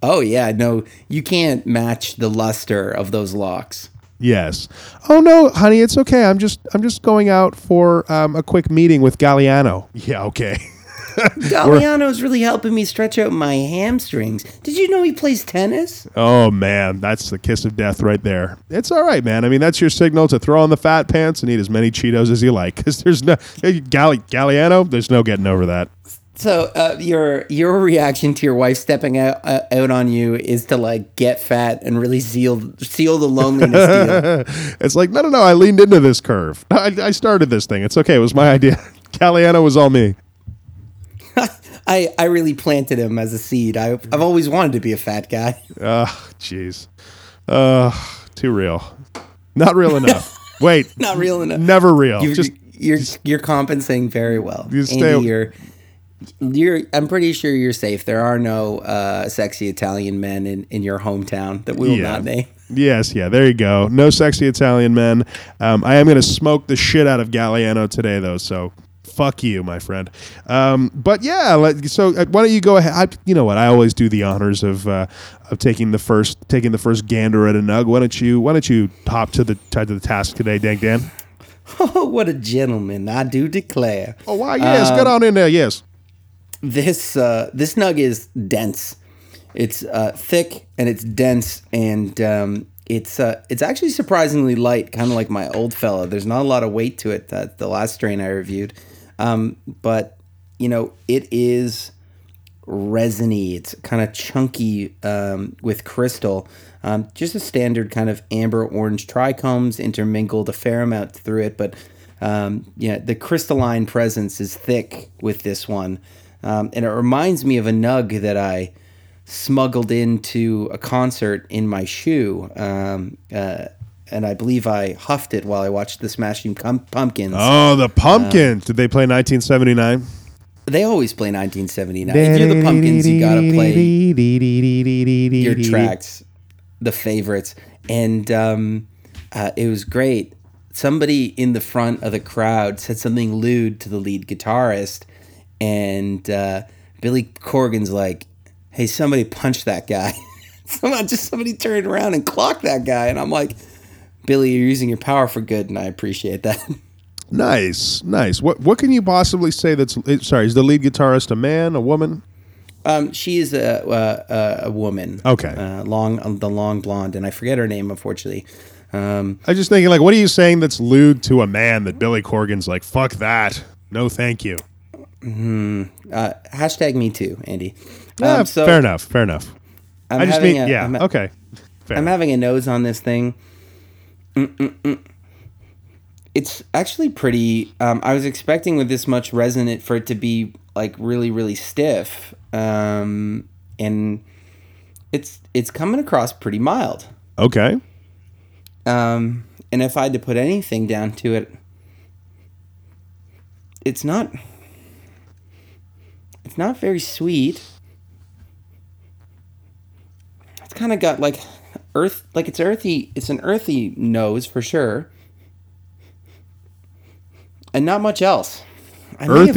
Oh yeah, no, you can't match the luster of those locks. Yes. Oh no, honey, it's okay. I'm just going out for a quick meeting with Galiano. Yeah, okay. Galiano's really helping me stretch out my hamstrings. Did you know he plays tennis? Oh, man. That's the kiss of death right there. It's all right, man. I mean, that's your signal to throw on the fat pants and eat as many Cheetos as you like. Because there's no... Galiano, there's no getting over that. So your reaction to your wife stepping out on you is to, get fat and really seal the loneliness deal. It's like, no, I leaned into this curve. I started this thing. It's okay. It was my idea. Galiano was all me. I really planted him as a seed. I've always wanted to be a fat guy. Oh, jeez. Too real. Not real enough. Wait. Not real enough. Never real. You're compensating very well. You stay. Andy, I'm pretty sure you're safe. There are no sexy Italian men in your hometown that we will not name. Yes, yeah, there you go. No sexy Italian men. I am going to smoke the shit out of Galiano today, though, so... Fuck you, my friend. But yeah, so why don't you go ahead? You know what? I always do the honors of taking the first gander at a nug. Why don't you hop to the task today, Dan? Oh, what a gentleman! I do declare. Oh wow! Yes, get on in there. Yes. This nug is dense. It's thick and it's dense, and it's actually surprisingly light, kind of like my old fella. There's not a lot of weight to it. That the last strain I reviewed. But it is resiny. It's kind of chunky with crystal. Just a standard kind of amber orange trichomes intermingled a fair amount through it, but the crystalline presence is thick with this one, and it reminds me of a nug that I smuggled into a concert in my shoe. And I believe I huffed it while I watched the Smashing Pumpkins. Oh, the Pumpkins. Did they play 1979? They always play 1979. If you're the Pumpkins, you got to play your tracks, the favorites. And it was great. Somebody in the front of the crowd said something lewd to the lead guitarist. And Billy Corgan's like, hey, somebody punch that guy. Somebody turned around and clocked that guy. And I'm like... Billy, you're using your power for good, and I appreciate that. Nice, nice. What can you possibly say that's... Sorry, is the lead guitarist a man, a woman? She is a woman. Okay. The long blonde, and I forget her name, unfortunately. I was just thinking, like, what are you saying that's lewd to a man that Billy Corgan's like, fuck that, no thank you? Hashtag me too, Andy. Fair enough. I'm having a nose on this thing. It's actually pretty... I was expecting with this much resonant for it to be like really, really stiff, and it's coming across pretty mild. Okay. And if I had to put anything down to it, it's not very sweet. It's kind of got like earth, like it's earthy. It's an earthy nose for sure, and not much else. I may have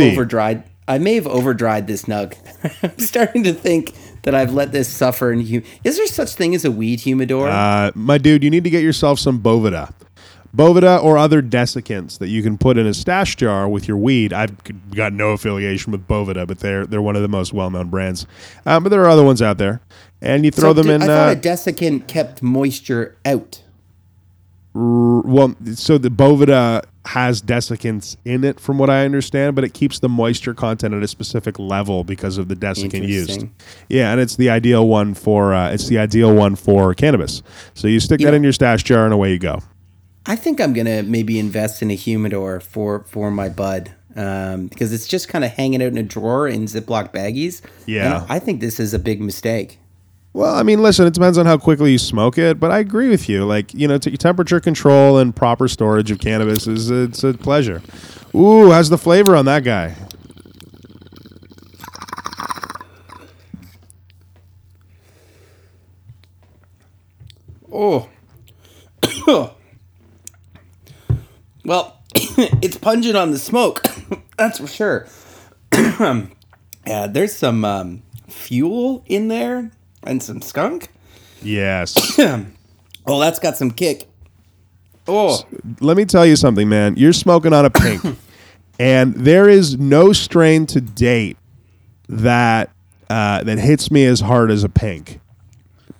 overdried this nug. I'm starting to think that I've let this suffer. Is there such thing as a weed humidor? My dude, you need to get yourself some Boveda. Boveda or other desiccants that you can put in a stash jar with your weed. I've got no affiliation with Boveda, but they're one of the most well-known brands. But there are other ones out there. And you throw them in... I thought a desiccant kept moisture out. So the Boveda has desiccants in it, from what I understand, but it keeps the moisture content at a specific level because of the desiccant used. Yeah, and it's the ideal one for cannabis. So you stick that in your stash jar and away you go. I think I'm gonna maybe invest in a humidor for my bud, because it's just kind of hanging out in a drawer in Ziploc baggies. Yeah, and I think this is a big mistake. Well, I mean, listen, it depends on how quickly you smoke it, but I agree with you. Like, you know, temperature control and proper storage of cannabis it's a pleasure. Ooh, how's the flavor on that guy? Oh. Well, it's pungent on the smoke, that's for sure. Yeah, there's some fuel in there. And some skunk? Yes. Oh, that's got some kick. Oh. Let me tell you something, man. You're smoking on a pink. And there is no strain to date that hits me as hard as a pink.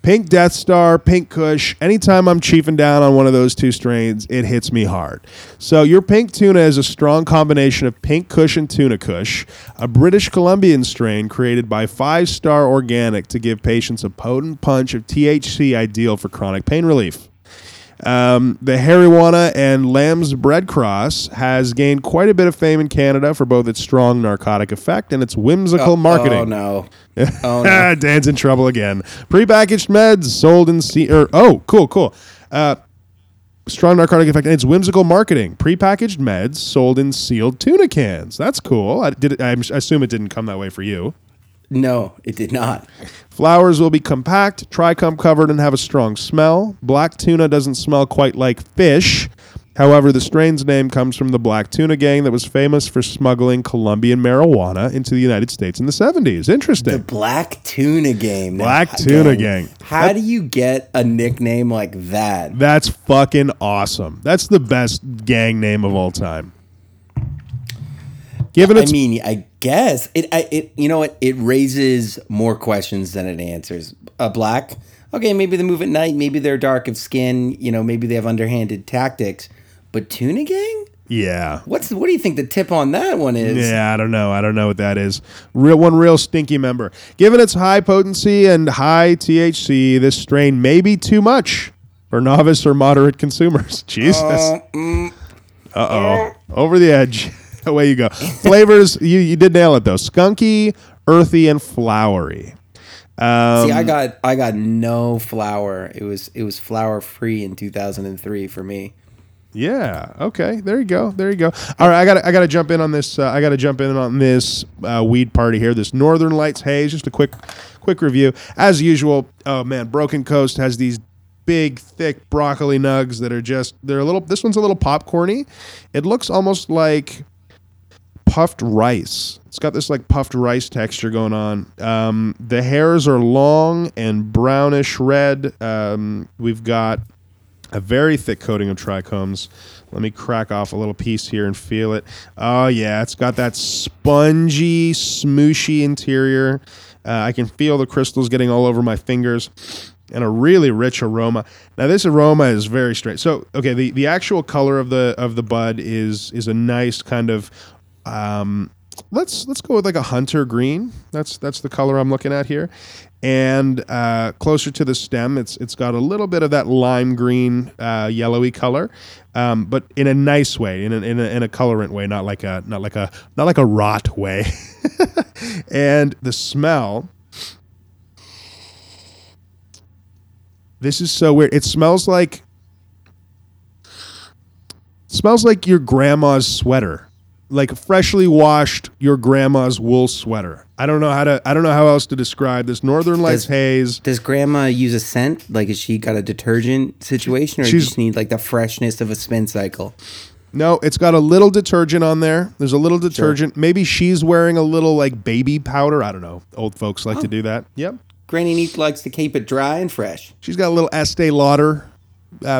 Pink Death Star, Pink Kush, anytime I'm chiefing down on one of those two strains, it hits me hard. So your Pink Tuna is a strong combination of Pink Kush and Tuna Kush, a British Columbian strain created by Five Star Organic to give patients a potent punch of THC ideal for chronic pain relief. The Harijuana and Lamb's Bread Cross has gained quite a bit of fame in Canada for both its strong narcotic effect and its whimsical marketing. Oh, no. Oh, no. Dan's in trouble again. Prepackaged meds sold in... cool. Strong narcotic effect and its whimsical marketing. Prepackaged meds sold in sealed tuna cans. That's cool. I assume it didn't come that way for you. No, it did not. Flowers will be compact, tri-cum covered, and have a strong smell. Black tuna doesn't smell quite like fish. However, the strain's name comes from the Black Tuna Gang that was famous for smuggling Colombian marijuana into the United States in the 70s. Interesting. The Black Tuna Gang. How do you get a nickname like that? That's fucking awesome. That's the best gang name of all time. I guess it. You know what? It raises more questions than it answers. Black. Okay, maybe they move at night. Maybe they're dark of skin. You know, maybe they have underhanded tactics. But tuna gang? Yeah. What do you think the tip on that one is? Yeah, I don't know what that is. Real stinky member. Given its high potency and high THC, this strain may be too much for novice or moderate consumers. Jesus. Over the edge. Away you go. Flavors, you did nail it though. Skunky, earthy, and flowery. See, I got no flour. It was flour free in 2003 for me. Yeah. Okay. There you go. All right. I gotta jump in on this. Weed party here. This Northern Lights Haze. Just a quick review as usual. Oh man, Broken Coast has these big, thick broccoli nugs that are just. This one's a little popcorny. It looks almost like puffed rice. It's got this like puffed rice texture going on. The hairs are long and brownish red. We've got A very thick coating of trichomes. Let me crack off a little piece here and feel it. Oh, yeah, it's got that spongy, smooshy interior. I can feel the crystals getting all over my fingers. And a really rich aroma. Now, this aroma is very straight. So, okay, the actual color of the bud is a nice kind of... Let's go with like a hunter green. That's the color I'm looking at here. And closer to the stem, it's got a little bit of that lime green, yellowy color, but in a nice way, in a colorant way, not like a rot way. And the smell. This is so weird. It smells like your grandma's sweater. Like freshly washed your grandma's wool sweater. I don't know how else to describe this Northern Lights haze. Does grandma use a scent? Like, has she got a detergent situation, or do you just need like the freshness of a spin cycle? No, it's got a little detergent on there. There's a little detergent. Sure. Maybe she's wearing a little like baby powder. I don't know. Old folks like to do that. Yep. Granny Neat likes to keep it dry and fresh. She's got a little Estee Lauder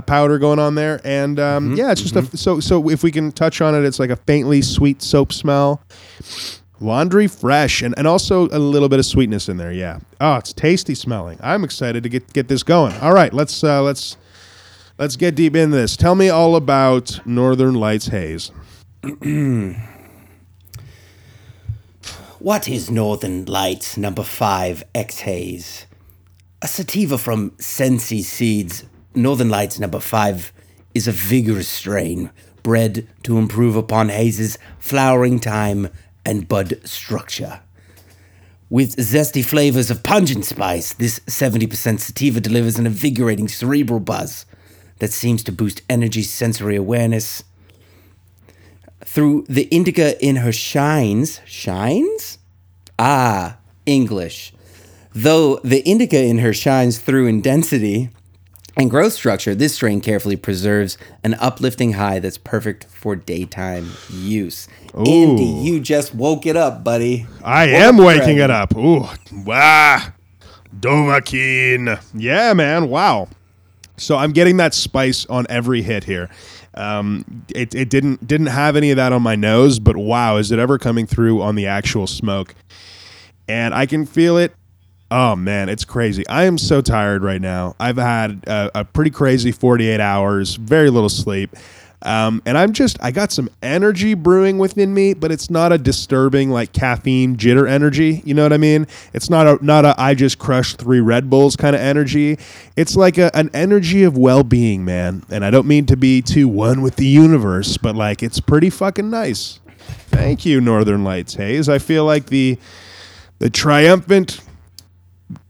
powder going on there, and yeah, it's just a, so if we can touch on it, it's like a faintly sweet soap smell, laundry fresh, and also a little bit of sweetness in there. Yeah, oh, it's tasty smelling. I'm excited to get this going. All right, let's get deep into this. Tell me all about Northern Lights Haze. What is Northern Lights number 5 X Haze? A sativa from Sensi Seeds. Northern Lights number 5 is a vigorous strain, bred to improve upon hazes, flowering time, and bud structure. With zesty flavors of pungent spice, this 70% sativa delivers an invigorating cerebral buzz that seems to boost energy, sensory awareness. Through the indica in her shines... Shines? Ah, English. Though the indica in her shines through in density... and growth structure, this strain carefully preserves an uplifting high that's perfect for daytime use. Ooh. Andy, you just woke it up, buddy. I am waking it up. Ooh, wow. Dovahkiin. Yeah, man. Wow. So I'm getting that spice on every hit here. It didn't have any of that on my nose, but wow, is it ever coming through on the actual smoke? And I can feel it. Oh, man, it's crazy. I am so tired right now. I've had a pretty crazy 48 hours, very little sleep. And I got some energy brewing within me, but it's not a disturbing like caffeine jitter energy. You know what I mean? It's not a I just crushed 3 Red Bulls kind of energy. It's like an energy of well-being, man. And I don't mean to be too one with the universe, but like it's pretty fucking nice. Thank you, Northern Lights Haze. I feel like the triumphant...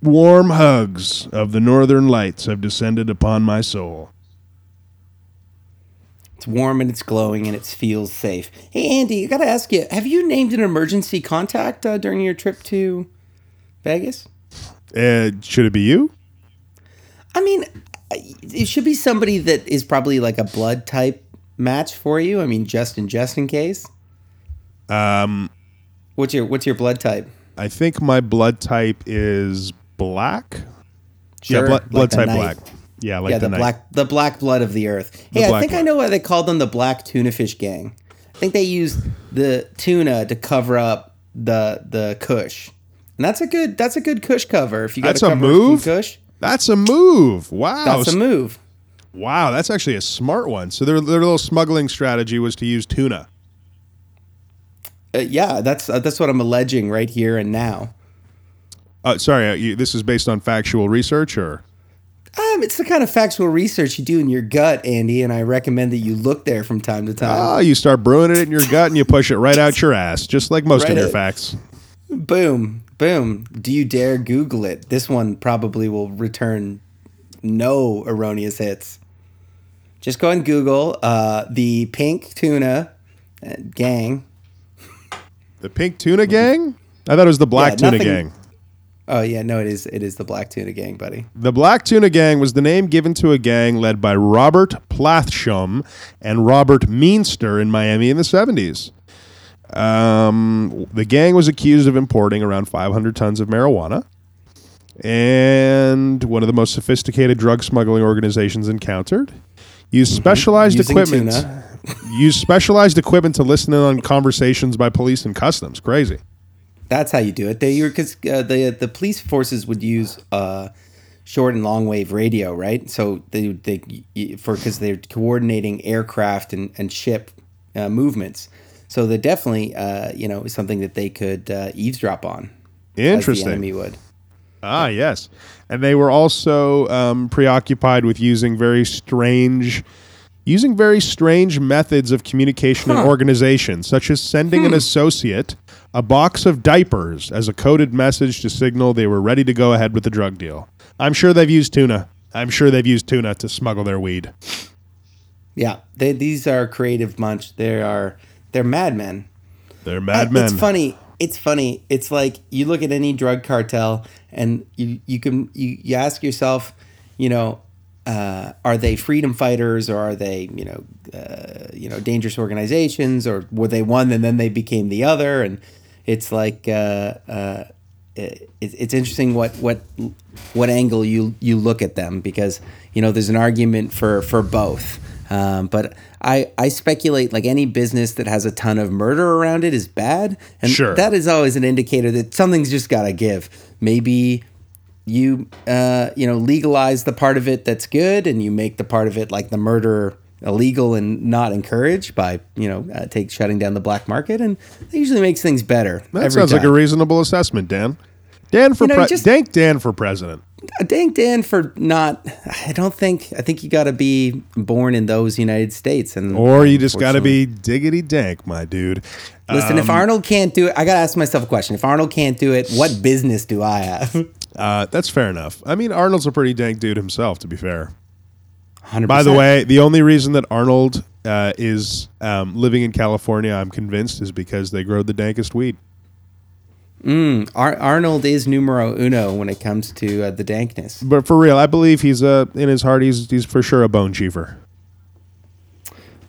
warm hugs of the Northern Lights have descended upon my soul. It's warm and it's glowing and it feels safe. Hey, Andy, I got to ask you, have you named an emergency contact during your trip to Vegas? Should it be you? I mean, it should be somebody that is probably like a blood type match for you. I mean, just in case. What's your blood type? I think my blood type is black. Sure, yeah, blood type black. Yeah, like the black blood of the earth. Hey, I think I know why they called them the Black Tuna Fish Gang. I think they used the tuna to cover up the Kush, and that's a good Kush cover. If you got a move, Kush. That's a move. Wow, that's a move. Wow, that's actually a smart one. So their little smuggling strategy was to use tuna. Yeah, that's what I'm alleging right here and now. This is based on factual research, or? It's the kind of factual research you do in your gut, Andy, and I recommend that you look there from time to time. Oh, you start brewing it in your gut and you push it right out your ass, just like most of your facts. Boom, boom. Do you dare Google it? This one probably will return no erroneous hits. Just go and Google the Pink Tuna Gang. The Pink Tuna Gang? I thought it was the Black Tuna Gang. Oh, yeah. No, it is the Black Tuna Gang, buddy. The Black Tuna Gang was the name given to a gang led by Robert Platshum and Robert Meanster in Miami in the 70s. The gang was accused of importing around 500 tons of marijuana. and one of the most sophisticated drug smuggling organizations encountered. Use specialized equipment to listen in on conversations by police and customs. Crazy. That's how you do it. The police forces would use short and long wave radio, right? So because they're coordinating aircraft and ship movements. So they're definitely something that they could eavesdrop on. Interesting. As the enemy would. Ah, yes. And they were also preoccupied with using very strange methods of communication and organization, such as sending an associate a box of diapers as a coded message to signal they were ready to go ahead with the drug deal. I'm sure they've used tuna to smuggle their weed. Yeah, these are creative bunch. They're madmen. They're madmen. It's funny. It's like you look at any drug cartel and you ask yourself, are they freedom fighters or are they, dangerous organizations, or were they one and then they became the other? And it's like it's interesting what angle you look at them, because there's an argument for both. But I speculate like any business that has a ton of murder around it is bad. And sure, that is always an indicator that something's just got to give. Maybe you, legalize the part of it that's good and you make the part of it like the murder illegal and not encouraged by, shutting down the black market. And that usually makes things better. That sounds like a reasonable assessment, Dan. Thank Dan for president. Thank Dan for not. I think you got to be born in those United States, or you just got to be diggity dank, my dude. Listen, if Arnold can't do it, I got to ask myself a question. If Arnold can't do it, what business do I have? That's fair enough. I mean, Arnold's a pretty dank dude himself, to be fair. 100%. By the way, the only reason that Arnold is living in California, I'm convinced, is because they grow the dankest weed. Arnold is numero uno when it comes to the dankness. But for real, I believe he's in his heart, he's for sure a bone chiever.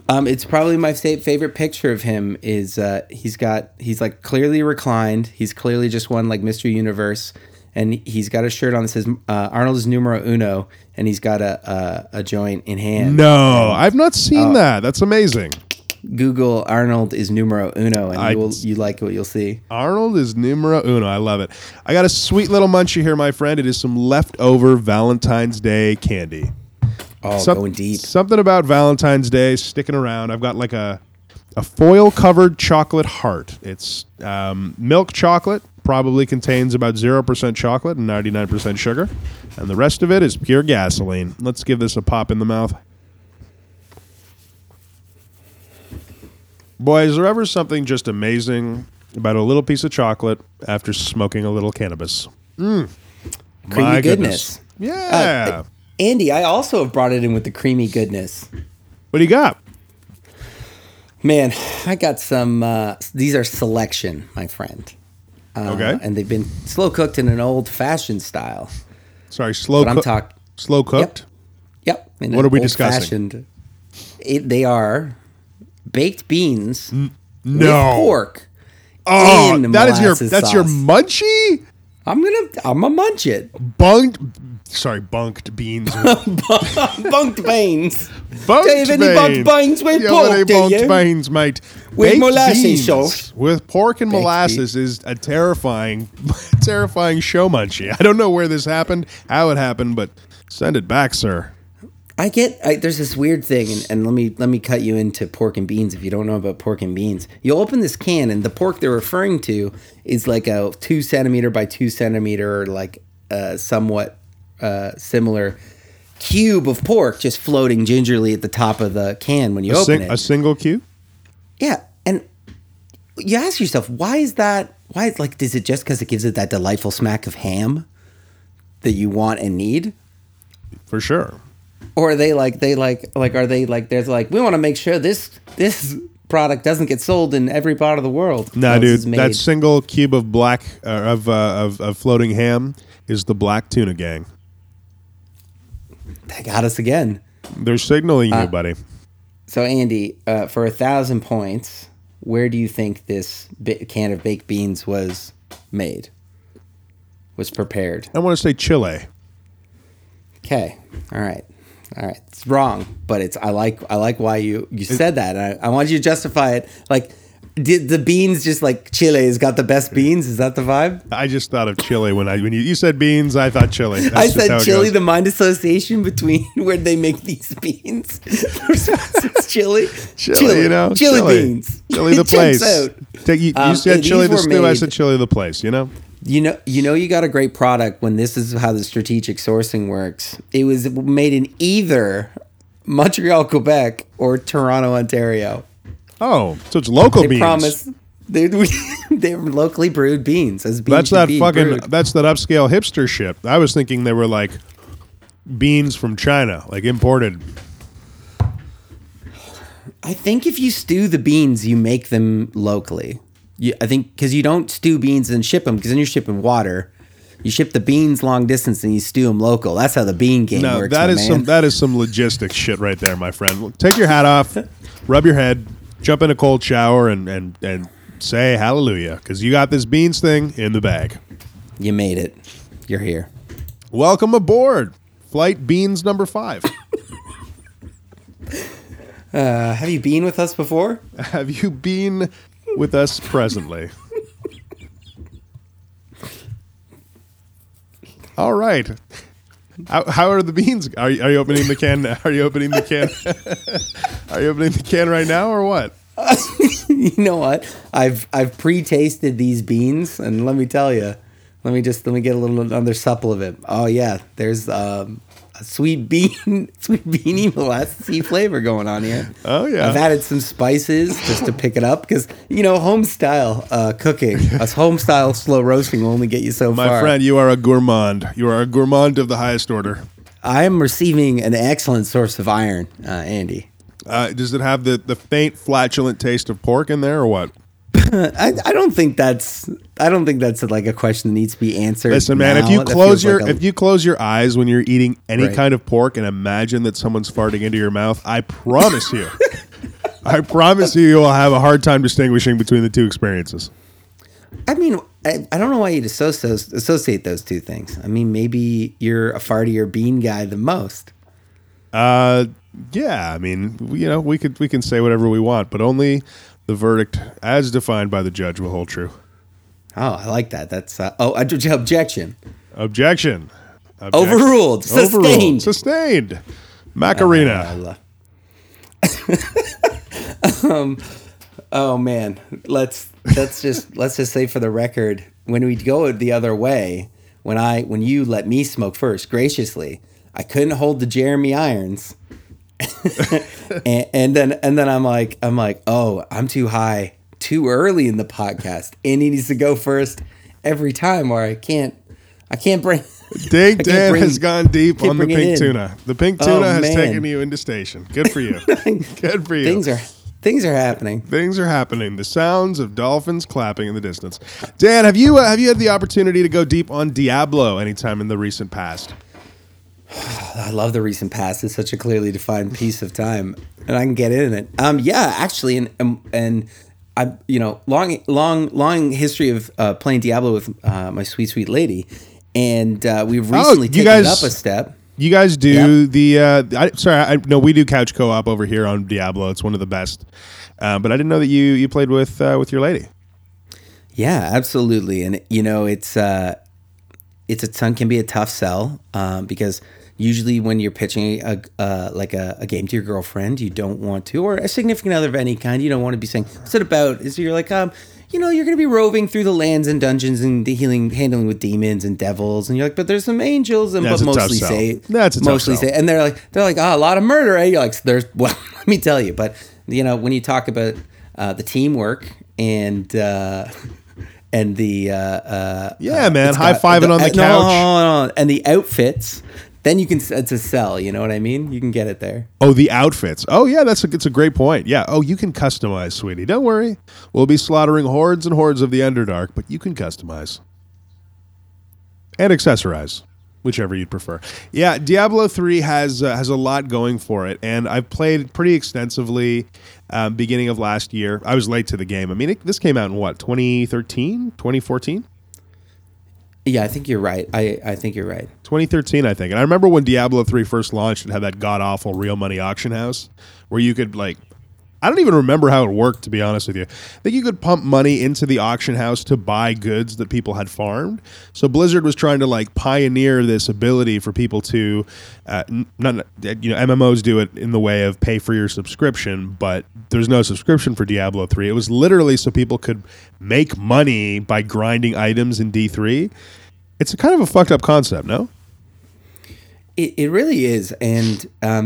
It's probably my favorite picture of him is he's like clearly reclined. He's clearly just won like Mr. Universe, and he's got a shirt on that says Arnold is numero uno, and he's got a joint in hand. No, I've not seen that. That's amazing. Google Arnold is numero uno, and you like what you'll see. Arnold is numero uno. I love it. I got a sweet little munchie here, my friend. It is some leftover Valentine's Day candy. Oh, going deep. Something about Valentine's Day sticking around. I've got like a foil-covered chocolate heart. It's milk chocolate, probably contains about 0% chocolate and 99% sugar, and the rest of it is pure gasoline. Let's give this a pop in the mouth. Boy, is there ever something just amazing about a little piece of chocolate after smoking a little cannabis? Creamy goodness. Yeah. Andy, I also have brought it in with the creamy goodness. What do you got? Man, I got some, these are selection, my friend. Okay. And they've been slow cooked in an old-fashioned style. Sorry, slow cooked? Yep. What are we discussing? They are baked beans with pork. Oh, that's your munchie? I'm a munch it. Bunked beans. Bunked beans. Do you have any bunked beans with pork? Bunked beans, mate. With baked molasses sauce. With pork and baked molasses beans. Is a terrifying show munchie. I don't know where this happened, how it happened, but send it back, sir. There's this weird thing, and let me cut you into pork and beans if you don't know about pork and beans. You'll open this can, and the pork they're referring to is like a 2 centimeter by 2 centimeter, like somewhat similar cube of pork just floating gingerly at the top of the can when you open it. A single cube? Yeah, and you ask yourself, why is that? Why it's like, is it just because it gives it that delightful smack of ham that you want and need? For sure. Or are they we want to make sure this product doesn't get sold in every part of the world. No, dude, that single cube of of floating ham is the Black Tuna Gang. They got us again. They're signaling you, buddy. So Andy, for 1,000 points, where do you think this can of baked beans was made? was prepared. I want to say Chile. Okay. All right. All right. It's wrong, but it's I like why you said that. I want you to justify it. Like, did the beans just like Chile's got the best beans? Is that the vibe? I just thought of Chile when you said beans. I thought Chile. I said Chile. The mind association between where they make these beans. Chile. You know, Chile beans. Chile the place. You said Chile the stew. I said Chile the place. You know. You know, you got a great product when this is how the strategic sourcing works. It was made in either Montreal, Quebec, or Toronto, Ontario. Oh, so it's local beans. They're locally brewed beans. As beans that's that upscale hipster shit. I was thinking they were like beans from China, like imported. I think if you stew the beans, you make them locally. I think because you don't stew beans and ship them, because then you're shipping water. You ship the beans long distance and you stew them local. That's how the bean game works. That is some logistics shit right there, my friend. Take your hat off, rub your head, jump in a cold shower, and say hallelujah, because you got this beans thing in the bag. You made it. You're here. Welcome aboard, flight beans number 5. Have you been with us before? Have you been with us presently? All right. How are the beans? Are you opening the can? Are you opening the can? Are you opening the can right now or what? You know what? I've pre-tasted these beans, and let me tell you. Let me get a little another supple of it. Oh yeah, there's a sweet beanie molasses-y flavor going on here. Oh yeah, I've added some spices just to pick it up because you know home style cooking, us home style slow roasting will only get you so far. My friend, you are a gourmand. You are a gourmand of the highest order. I am receiving an excellent source of iron, Andy. Does it have the faint flatulent taste of pork in there or what? I don't think that's like a question that needs to be answered. Listen, man, now, if you close your eyes when you're eating any kind of pork and imagine that someone's farting into your mouth, I promise you, you will have a hard time distinguishing between the two experiences. I mean, I don't know why you'd associate those two things. I mean, maybe you're a fartier bean guy than most. Yeah. I mean, you know, we can say whatever we want, but only the verdict, as defined by the judge, will hold true. Oh, I like that. That's objection. Overruled. Sustained. Macarena. Oh man, let's just say for the record, when we go the other way, when you let me smoke first graciously, I couldn't hold the Jeremy Irons. and then I'm like, oh, I'm too high too early in the podcast, and he needs to go first every time, or I can't bring. Dang, Dan has gone deep on the pink tuna. The pink tuna has taken you into station. Good for you. Good for you. Things are happening. Things are happening. The sounds of dolphins clapping in the distance. Dan, have you had the opportunity to go deep on Diablo anytime in the recent past? I love the recent past. It's such a clearly defined piece of time, and I can get in it. Yeah, actually, and I, you know, long history of playing Diablo with my sweet lady, and we've recently taken up a step. You guys do the? We do couch co-op over here on Diablo. It's one of the best, but I didn't know that you played with your lady. Yeah, absolutely, and you know, it can be a tough sell because. Usually when you're pitching a game to your girlfriend, you don't want to, or a significant other of any kind, you don't want to be saying, what's it about? So you're like, you know, you're going to be roving through the lands and dungeons and handling with demons and devils. And you're like, but there's some angels, and they're like, a lot of murder. Eh? You're like, let me tell you. But, you know, when you talk about the teamwork and the. Man, high-fiving on the couch. No. And the outfits. Then you can, it's a sell, you know what I mean? You can get it there. Oh, the outfits. Oh, yeah, it's a great point. Yeah. Oh, you can customize, sweetie. Don't worry. We'll be slaughtering hordes and hordes of the Underdark, but you can customize. And accessorize, whichever you'd prefer. Yeah, Diablo 3 has a lot going for it, and I've played pretty extensively beginning of last year. I was late to the game. I mean, this came out in what, 2013, 2014? Yeah, I think you're right. I think you're right. 2013, I think. And I remember when Diablo 3 first launched, it had that god-awful real money auction house where you could, like, I don't even remember how it worked, to be honest with you. I think you could pump money into the auction house to buy goods that people had farmed. So Blizzard was trying to, like, pioneer this ability for people to, MMOs do it in the way of pay for your subscription, but there's no subscription for Diablo 3. It was literally so people could make money by grinding items in D3. It's a kind of a fucked up concept, no? It really is, and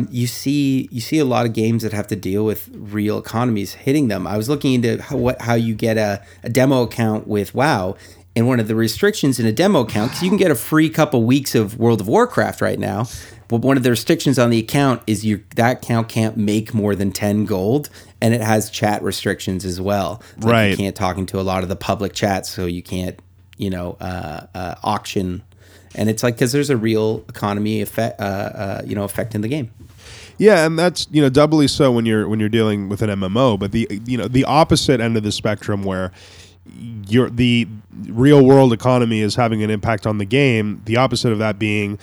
you see a lot of games that have to deal with real economies hitting them. I was looking into how you get a demo account with WoW, and one of the restrictions in a demo account, because you can get a free couple weeks of World of Warcraft right now, but one of the restrictions on the account is that account can't make more than 10 gold, and it has chat restrictions as well. Like, right. You can't talk into a lot of the public chats, so you can't, auction. And it's like, because there's a real economy effect, effect in the game. Yeah, and that's doubly so when you're dealing with an MMO. But the opposite end of the spectrum where the real world economy is having an impact on the game. The opposite of that being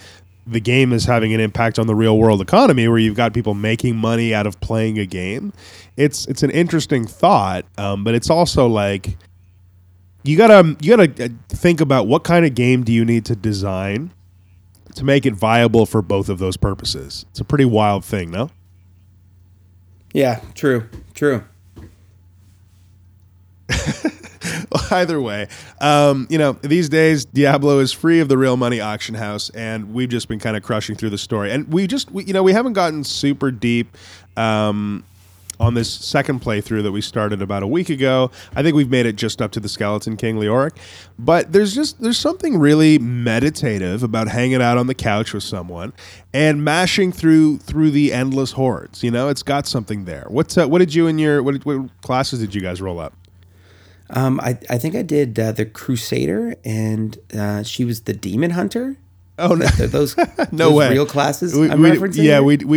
the game is having an impact on the real world economy, where you've got people making money out of playing a game. It's an interesting thought, but it's also like. You gotta think about what kind of game do you need to design to make it viable for both of those purposes. It's a pretty wild thing, no? Yeah, true. Well, either way, these days Diablo is free of the real money auction house, and we've just been kind of crushing through the story. And we haven't gotten super deep. On this second playthrough that we started about a week ago, I think we've made it just up to the Skeleton King Leoric. But there's something really meditative about hanging out on the couch with someone and mashing through the endless hordes. It's got something there. What classes did you guys roll up? I think I did the Crusader, and she was the Demon Hunter. Oh no! Those no those way. Real classes. We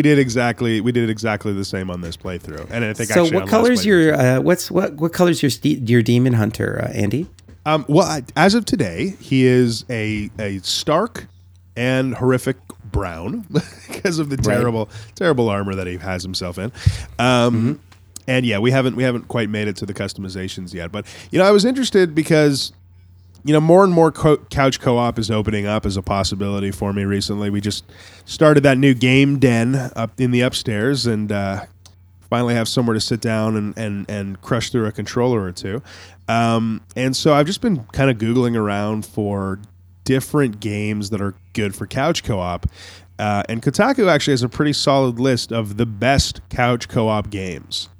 did exactly the same on this playthrough, and I think. So, what color's your what color's your Demon Hunter, Andy? As of today, he is a stark and horrific brown because of the terrible armor that he has himself in. Mm-hmm. And yeah, we haven't quite made it to the customizations yet, but I was interested because. More and more couch co-op is opening up as a possibility for me recently. We just started that new game den up in the upstairs and finally have somewhere to sit down and crush through a controller or two. And so I've just been kind of Googling around for different games that are good for couch co-op. And Kotaku actually has a pretty solid list of the best couch co-op games.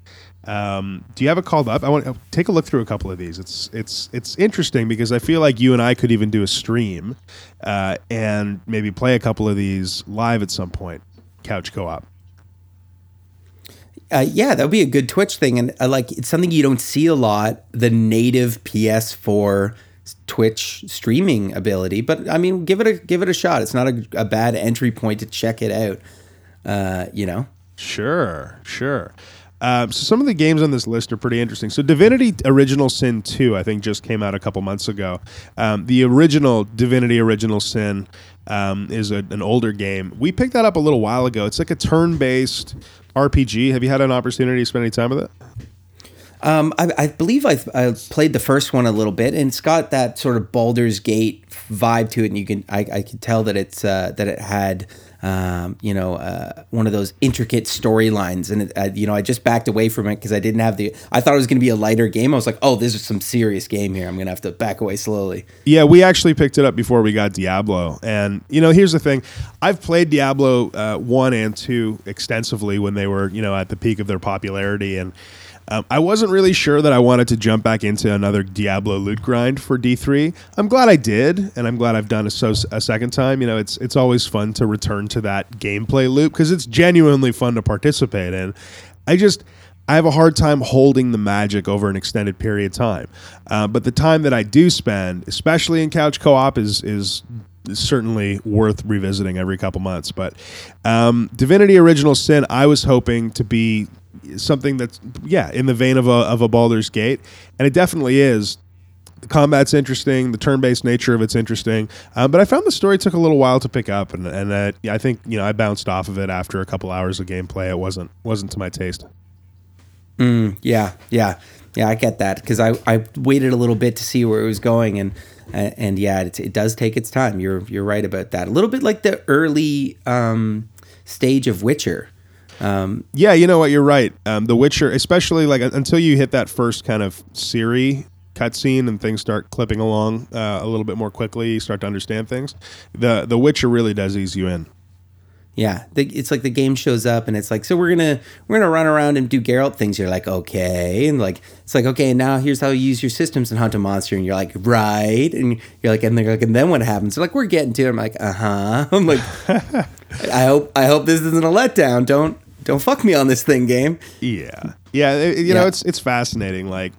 Do you have it called up? I want to take a look through a couple of these. It's interesting because I feel like you and I could even do a stream and maybe play a couple of these live at some point. Couch co-op. Yeah, that would be a good Twitch thing. And it's something you don't see a lot, the native PS4 Twitch streaming ability. But I mean, give it a shot. It's not a bad entry point to check it out, Sure. So some of the games on this list are pretty interesting. So Divinity Original Sin 2, I think, just came out a couple months ago. The original Divinity Original Sin is an older game. We picked that up a little while ago. It's like a turn-based RPG. Have you had an opportunity to spend any time with it? I believe I played the first one a little bit, and it's got that sort of Baldur's Gate vibe to it. And I can tell that it had. One of those intricate storylines, and I just backed away from it because I thought it was going to be a lighter game. I was like, oh, this is some serious game here. I'm going to have to back away slowly. Yeah, we actually picked it up before we got Diablo, and here's the thing: I've played Diablo 1 and 2 extensively when they were at the peak of their popularity, and I wasn't really sure that I wanted to jump back into another Diablo loot grind for D3. I'm glad I did, and I'm glad I've done it a second time. It's always fun to return to that gameplay loop because it's genuinely fun to participate in. I have a hard time holding the magic over an extended period of time. But the time that I do spend, especially in couch co-op, is certainly worth revisiting every couple months. But Divinity Original Sin, I was hoping to be something that's in the vein of a Baldur's Gate, and it definitely is. The combat's interesting. The turn-based nature of it's interesting. But I found the story took a little while to pick up, and that I think I bounced off of it after a couple hours of gameplay. It wasn't to my taste. Yeah, I get that, because I waited a little bit to see where it was going, and yeah, it does take its time. You're right about that. A little bit like the early stage of Witcher. Yeah, you know what? You're right. The Witcher, especially like until you hit that first kind of Siri cutscene and things start clipping along a little bit more quickly, you start to understand things. The Witcher really does ease you in. Yeah, it's like the game shows up and it's like, so we're gonna run around and do Geralt things. You're like, okay, and like it's like, okay, now here's how you use your systems and hunt a monster. And you're like, right, and you're like, and they're like, and then what happens? They're like, we're getting to it. I'm like, I'm like, I hope this isn't a letdown. Don't fuck me on this thing, game. Yeah, you know, it's fascinating. Like,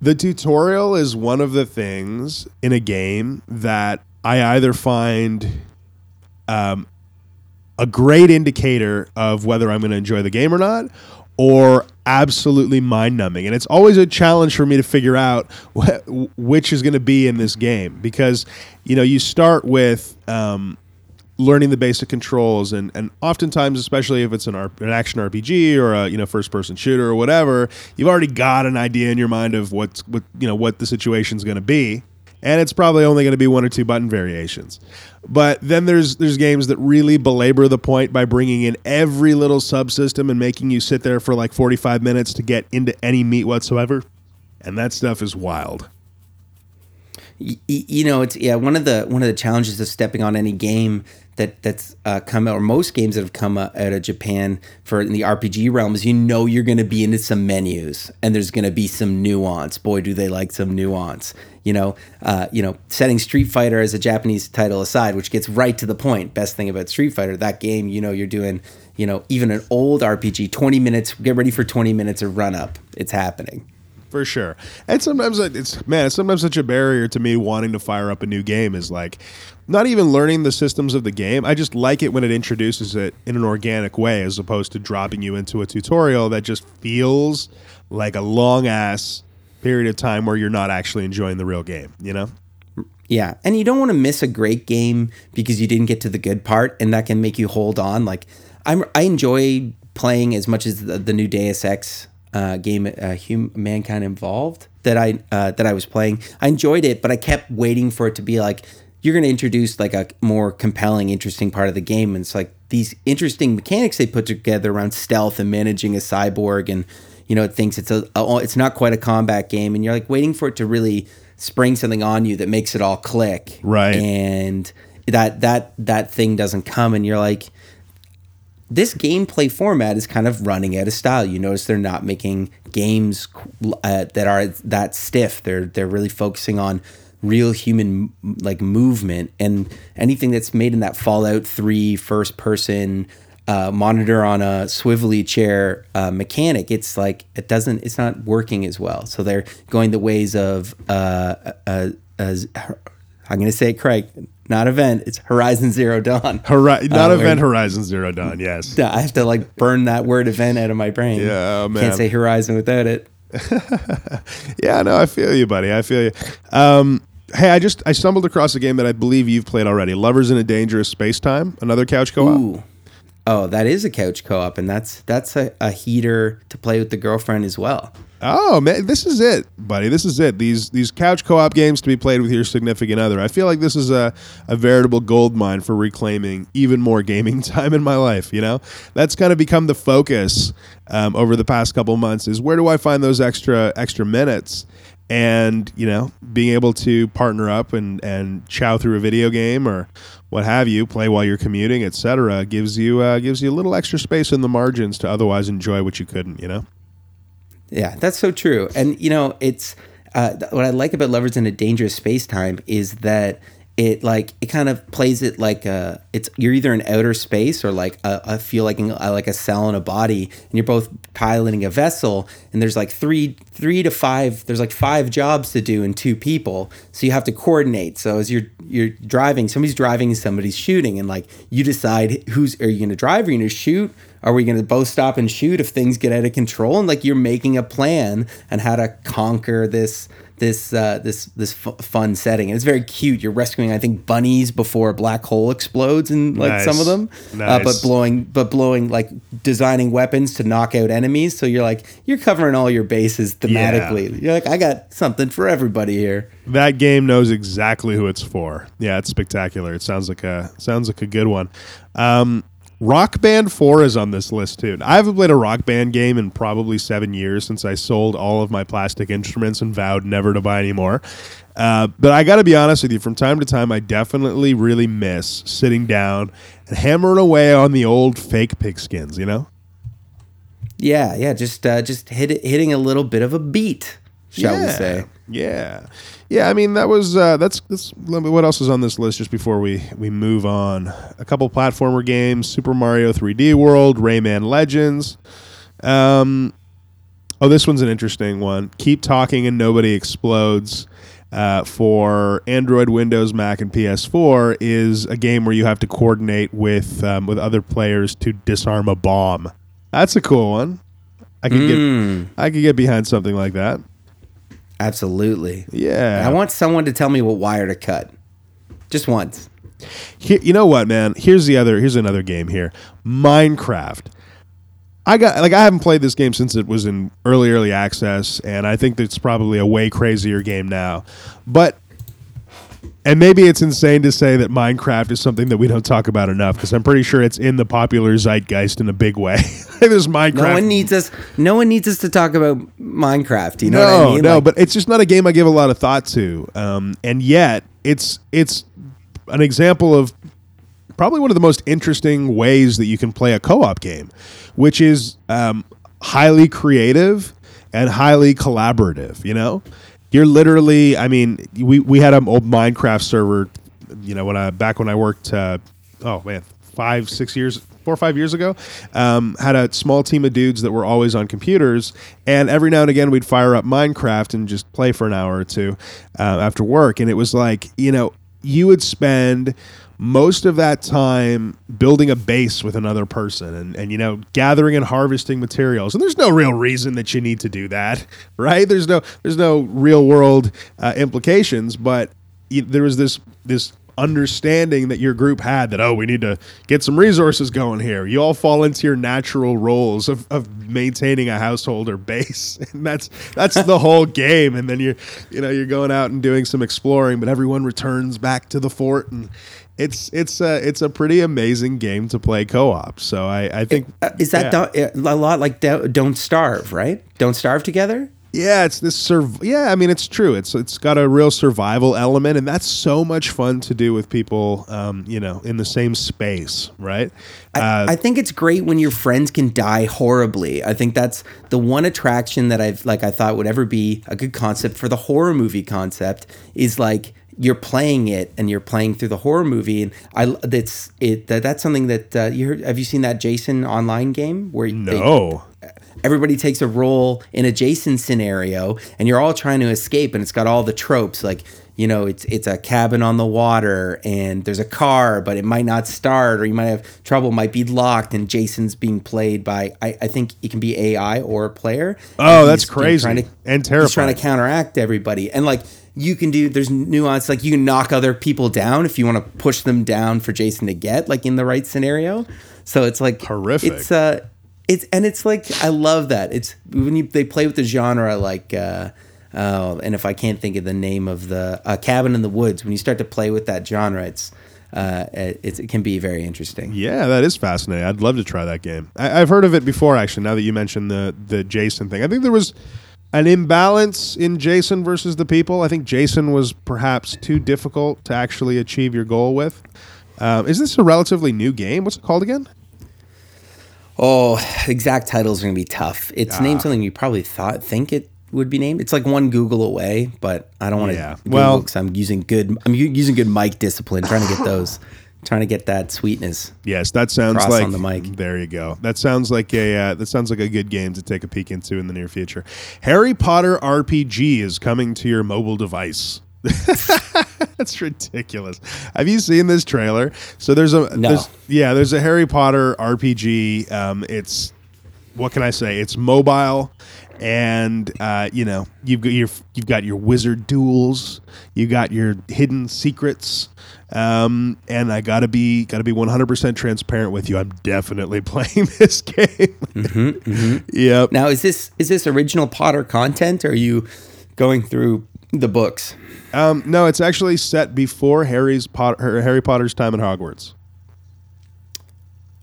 the tutorial is one of the things in a game that I either find a great indicator of whether I'm going to enjoy the game or not, or absolutely mind-numbing. And it's always a challenge for me to figure out which is going to be in this game, because you start with learning the basic controls, and oftentimes, especially if it's an action RPG or a first-person shooter or whatever, you've already got an idea in your mind of what the situation's going to be. And it's probably only going to be one or two button variations. But then there's games that really belabor the point by bringing in every little subsystem and making you sit there for like 45 minutes to get into any meat whatsoever. And that stuff is wild. It's one of the challenges of stepping on any game that's come out, or most games that have come out of Japan in the RPG realm, is you're going to be into some menus and there's going to be some nuance. Boy, do they like some nuance. Setting Street Fighter as a Japanese title aside, which gets right to the point. Best thing about Street Fighter, that game, you're doing, even an old RPG, 20 minutes, get ready for 20 minutes of run up. It's happening. For sure. And sometimes it's such a barrier to me wanting to fire up a new game is like not even learning the systems of the game. I just like it when it introduces it in an organic way, as opposed to dropping you into a tutorial that just feels like a long ass period of time where you're not actually enjoying the real game, Yeah, and you don't want to miss a great game because you didn't get to the good part, and that can make you hold on. Like I enjoy playing as much as the new Deus Ex game, Mankind Involved, that I was playing. I enjoyed it, but I kept waiting for it to be like, you're going to introduce like a more compelling, interesting part of the game. And it's like these interesting mechanics they put together around stealth and managing a cyborg, and it thinks it's not quite a combat game, and you're like waiting for it to really spring something on you that makes it all click, right? And that thing doesn't come, and you're like, this gameplay format is kind of running out of style. You notice they're not making games that are that stiff. They're really focusing on real human like movement, and anything that's made in that Fallout 3 first person monitor on a swivelly chair mechanic, it's like it's not working as well. So they're going the ways of I'm going to say it correct. Not event. It's Horizon Zero Dawn. Horizon Zero Dawn. Yes. I have to like burn that word event out of my brain. Yeah, oh, man. Can't say Horizon without it. Yeah, no, I feel you, buddy. I feel you. Hey, I stumbled across a game that I believe you've played already. Lovers in a Dangerous Spacetime. Another couch co-op. Ooh. Oh, that is a couch co-op, and that's a heater to play with the girlfriend as well. Oh, man, this is it, buddy. This is it. These couch co-op games to be played with your significant other. I feel like this is a veritable gold mine for reclaiming even more gaming time in my life, That's kind of become the focus over the past couple months, is where do I find those extra minutes? And, being able to partner up and chow through a video game or what have you, play while you're commuting, et cetera, gives you a little extra space in the margins to otherwise enjoy what you couldn't, Yeah, that's so true. And, it's what I like about Lovers in a Dangerous Space-Time is that it kind of plays it like you're either in outer space or like I feel like a cell in a body, and you're both piloting a vessel, and there's like five jobs to do in two people, so you have to coordinate. So as you're driving, somebody's driving and somebody's shooting, and like you decide are you going to drive, are you going to shoot, are we going to both stop and shoot if things get out of control, and like you're making a plan on how to conquer this this fun setting, and it's very cute. You're rescuing, I think, bunnies before a black hole explodes in some of them, but blowing like designing weapons to knock out enemies. So you're like, you're covering all your bases thematically. Yeah. You're like, I got something for everybody here. That game knows exactly who it's for. Yeah, it's spectacular. It sounds like a good one. Rock Band 4 is on this list too. I haven't played a Rock Band game in probably 7 years, since I sold all of my plastic instruments and vowed never to buy any more. But I got to be honest with you, from time to time, I definitely really miss sitting down and hammering away on the old fake pigskins, you know? Yeah, just hitting a little bit of a beat, shall we say. Yeah. I mean, that was that's what else is on this list. Just before we move on, a couple platformer games: Super Mario 3D World, Rayman Legends. This one's an interesting one. Keep Talking and Nobody Explodes for Android, Windows, Mac, and PS4 is a game where you have to coordinate with other players to disarm a bomb. That's a cool one. I could get behind something like that. Absolutely. Yeah. I want someone to tell me what wire to cut. Just once. You know what, man? Here's another game here. Minecraft. I haven't played this game since it was in early access, and I think it's probably a way crazier game now. And maybe it's insane to say that Minecraft is something that we don't talk about enough, because I'm pretty sure it's in the popular zeitgeist in a big way. There's Minecraft. No one needs us to talk about Minecraft. You know what I mean? No, but it's just not a game I give a lot of thought to. And yet, it's an example of probably one of the most interesting ways that you can play a co-op game, which is highly creative and highly collaborative, you know? You're literally, I mean, we had an old Minecraft server, you know, back when I worked, 4 or 5 years ago, had a small team of dudes that were always on computers, and every now and again we'd fire up Minecraft and just play for an hour or two after work, and it was like, you know, you would spend most of that time building a base with another person and you know, gathering and harvesting materials. And there's no real reason that you need to do that, right? There's no real world implications, but there was this understanding that your group had that, we need to get some resources going here. You all fall into your natural roles of maintaining a household or base, and that's the whole game. And then you're going out and doing some exploring, but everyone returns back to the fort, and it's a pretty amazing game to play co-op. So I think a lot like Don't Starve, right? Don't Starve Together. Yeah, it's this I mean, it's true. It's got a real survival element, and that's so much fun to do with people, you know, in the same space, right? I think it's great when your friends can die horribly. I think that's the one attraction that I thought would ever be a good concept for the horror movie concept is like you're playing it and you're playing through the horror movie, and that's something that you heard. Have you seen that Jason Online game where no. Everybody takes a role in a Jason scenario, and you're all trying to escape, and it's got all the tropes, like, you know, it's a cabin on the water, and there's a car, but it might not start, or you might have trouble, might be locked, and Jason's being played by, I think it can be AI or a player. Oh, that's crazy and terrifying. He's trying to counteract everybody, and like, you can do, there's nuance, like you can knock other people down if you want to push them down for Jason to get, like, in the right scenario. So it's like horrific. It's like, I love that. It's when they play with the genre, like, and if I can't think of the name of the Cabin in the Woods, when you start to play with that genre, it can be very interesting. Yeah, that is fascinating. I'd love to try that game. I've heard of it before, actually, now that you mentioned the Jason thing. I think there was an imbalance in Jason versus the people. I think Jason was perhaps too difficult to actually achieve your goal with. Is this a relatively new game? What's it called again? Oh, the exact title is going to be tough. It's named something you probably think it would be named. It's like one Google away, but I don't want to Google because I'm using good mic discipline, trying to get that sweetness. Yes, that sounds across like on the mic. There you go. That sounds like a good game to take a peek into in the near future. Harry Potter RPG is coming to your mobile device. That's ridiculous. Have you seen this trailer? So there's a Harry Potter RPG. It's, what can I say? It's mobile, And you know, you've got your wizard duels, you got your hidden secrets, and I gotta be 100% transparent with you. I'm definitely playing this game. Mm-hmm, mm-hmm. Yep. Now, is this original Potter content, or are you going through the books? No, it's actually set before Harry Potter's time in Hogwarts.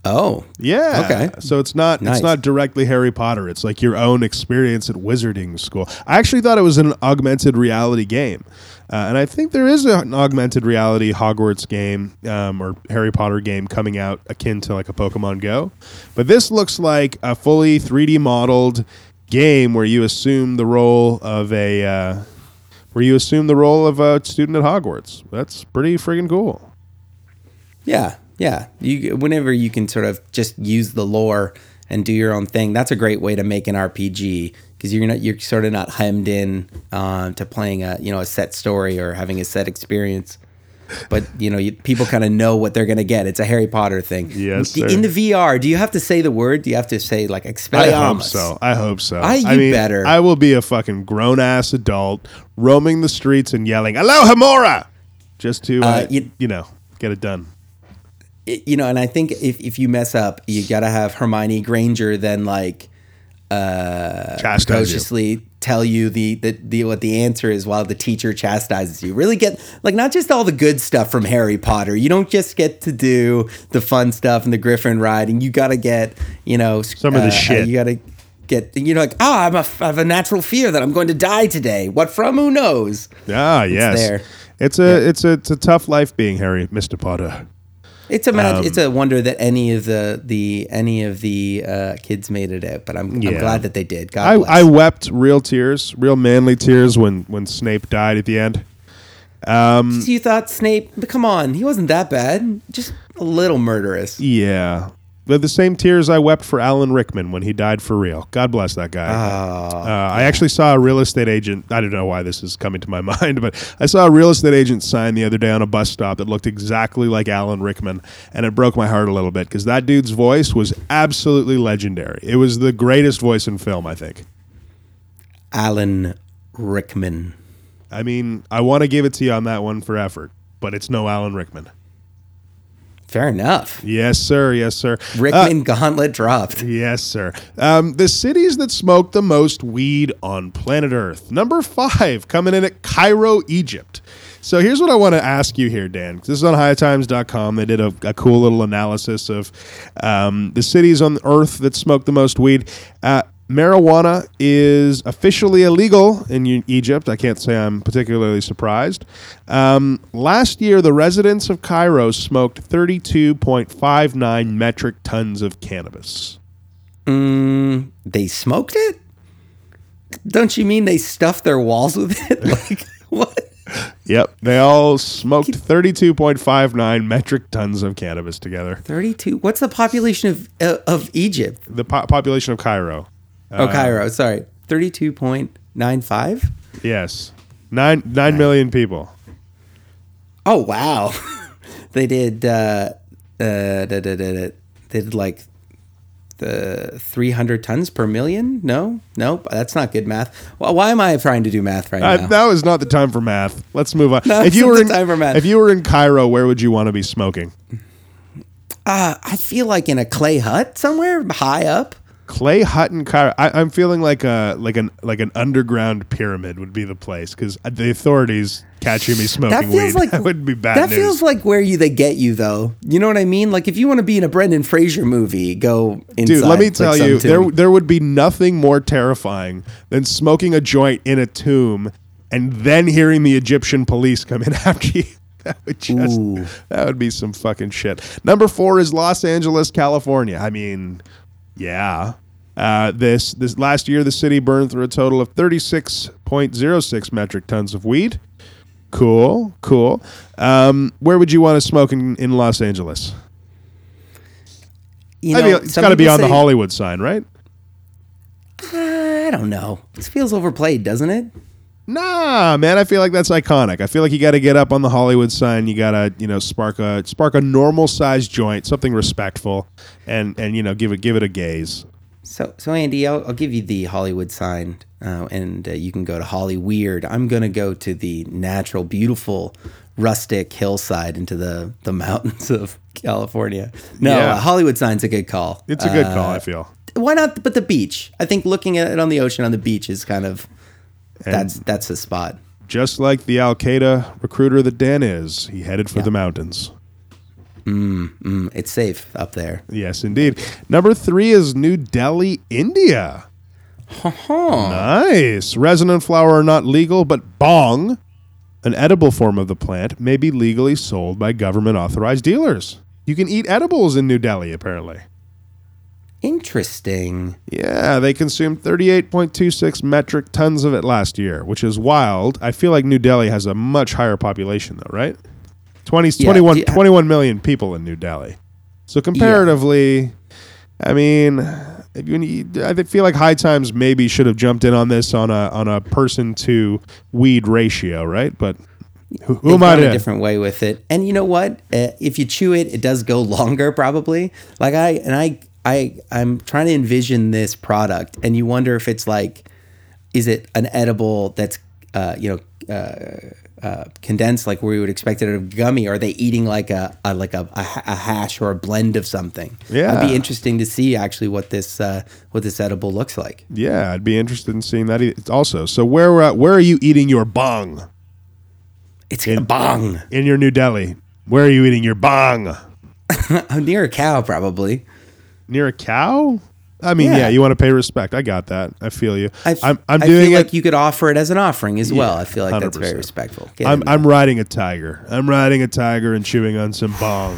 Oh. Yeah. Okay. So it's not directly Harry Potter. It's like your own experience at wizarding school. I actually thought it was an augmented reality game. And I think there is an augmented reality Hogwarts game or Harry Potter game coming out akin to like a Pokemon Go. But this looks like a fully 3D modeled game where you assume the role of a student at Hogwarts. That's pretty friggin' cool. Yeah. Yeah, whenever you can sort of just use the lore and do your own thing, that's a great way to make an RPG, because you're sort of not hemmed in to playing a set story or having a set experience. But people kind of know what they're going to get. It's a Harry Potter thing. Yes, sir. In the VR, do you have to say the word? Do you have to say like Expelliarmus? I hope so. I mean, better. I will be a fucking grown ass adult roaming the streets and yelling Alohomora just to get it done. You know, and I think if you mess up, you got to have Hermione Granger then like cautiously tell you the what the answer is while the teacher chastises you. Really get like not just all the good stuff from Harry Potter. You don't just get to do the fun stuff and the Griffin ride, and you got to get some of the shit. You got to get I have a natural fear that I'm going to die today. What from? Who knows? Ah, yes. It's a tough life being Harry, Mr. Potter. It's a wonder that any of the kids made it out, but I'm glad that they did. God bless. I wept real tears, real manly tears when Snape died at the end. So you thought Snape? But come on, he wasn't that bad. Just a little murderous. Yeah, but the same tears I wept for Alan Rickman when he died for real. God bless that guy. I actually saw a real estate agent. I don't know why this is coming to my mind, but I saw a real estate agent sign the other day on a bus stop that looked exactly like Alan Rickman, and it broke my heart a little bit because that dude's voice was absolutely legendary. It was the greatest voice in film, I think. Alan Rickman. I mean, I want to give it to you on that one for effort, but it's no Alan Rickman. Fair enough. Yes, sir. Yes, sir. Rickman gauntlet dropped. Yes, sir. The cities that smoke the most weed on planet Earth. Number 5, coming in at Cairo, Egypt. So here's what I want to ask you here, Dan. This is on hightimes.com. They did a cool little analysis of the cities on Earth that smoke the most weed. Marijuana is officially illegal in Egypt. I can't say I'm particularly surprised. Last year, the residents of Cairo smoked 32.59 metric tons of cannabis. They smoked it? Don't you mean they stuffed their walls with it? Like, what? Yep. They all smoked 32.59 metric tons of cannabis together. 32? What's the population of Egypt? The population of Cairo. Cairo, sorry. 32.95? Yes. 9 million people. Oh, wow. They did like the 300 tons per million? No, that's not good math. Well, why am I trying to do math right now? That was not the time for math. Let's move on. No, if you were in Cairo, where would you want to be smoking? I feel like in a clay hut somewhere high up. Clay hut in Cairo. I'm feeling like an underground pyramid would be the place, because the authorities catching me smoking weed would be bad. That news. Feels like where they get you though. You know what I mean? Like if you want to be in a Brendan Fraser movie, go inside. Dude, let me tell you, there would be nothing more terrifying than smoking a joint in a tomb and then hearing the Egyptian police come in after you. That would be some fucking shit. Number 4 is Los Angeles, California. I mean. Yeah. This last year, the city burned through a total of 36.06 metric tons of weed. Cool. Where would you want to smoke in Los Angeles? It's got to be on the Hollywood sign, right? I don't know. This feels overplayed, doesn't it? Nah, man. I feel like that's iconic. I feel like you got to get up on the Hollywood sign. You got to, spark a normal sized joint, something respectful, and give it a gaze. So Andy, I'll give you the Hollywood sign, and you can go to Hollyweird. I'm going to go to the natural, beautiful, rustic hillside into the mountains of California. No, yeah. Hollywood sign's a good call. It's a good call, I feel. Why not? But the beach. I think looking at it on the ocean on the beach is kind of, and that's the spot. Just like the Al-Qaeda recruiter that Dan is, he headed for the mountains. It's safe up there. Yes, indeed. Number 3 is New Delhi, India. Nice. Resin and flour are not legal, but bong, an edible form of the plant, may be legally sold by government-authorized dealers. You can eat edibles in New Delhi, apparently. Interesting. Yeah, they consumed 38.26 metric tons of it last year, which is wild. I feel like New Delhi has a much higher population, though, right? 21 million people in New Delhi. So comparatively, I mean, I feel like High Times maybe should have jumped in on this on a person to weed ratio, right? But who am I to? A different way with it. And you know what? If you chew it, it does go longer probably. Like I'm trying to envision this product, and you wonder if it's like, is it an edible that's condensed like we would expect it out of gummy? Are they eating like a hash or a blend of something? Yeah, it'd be interesting to see actually what this edible looks like. Yeah, I'd be interested in seeing that also. So where are you eating your bong? It's a bong in your New Delhi. Where are you eating your bong? Near a cow, probably. Near a cow? I mean, yeah, you want to pay respect. I got that. I feel you. I feel like you could offer it as an offering as well. I feel like 100%. That's very respectful. I'm riding a tiger. I'm riding a tiger and chewing on some bong.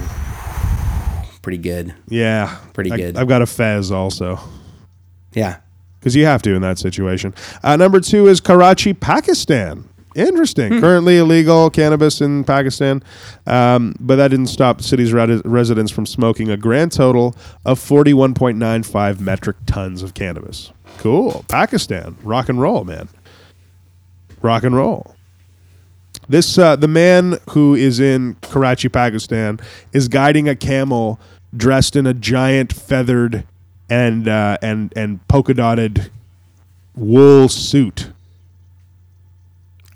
Pretty good. Yeah. Pretty good. I've got a fez also. Yeah. Because you have to in that situation. Number 2 is Karachi, Pakistan. Interesting. Currently illegal cannabis in Pakistan, but that didn't stop the city's residents from smoking a grand total of 41.95 metric tons of cannabis. Cool. Pakistan. Rock and roll, man. Rock and roll. This the man who is in Karachi, Pakistan, is guiding a camel dressed in a giant feathered and polka-dotted wool suit.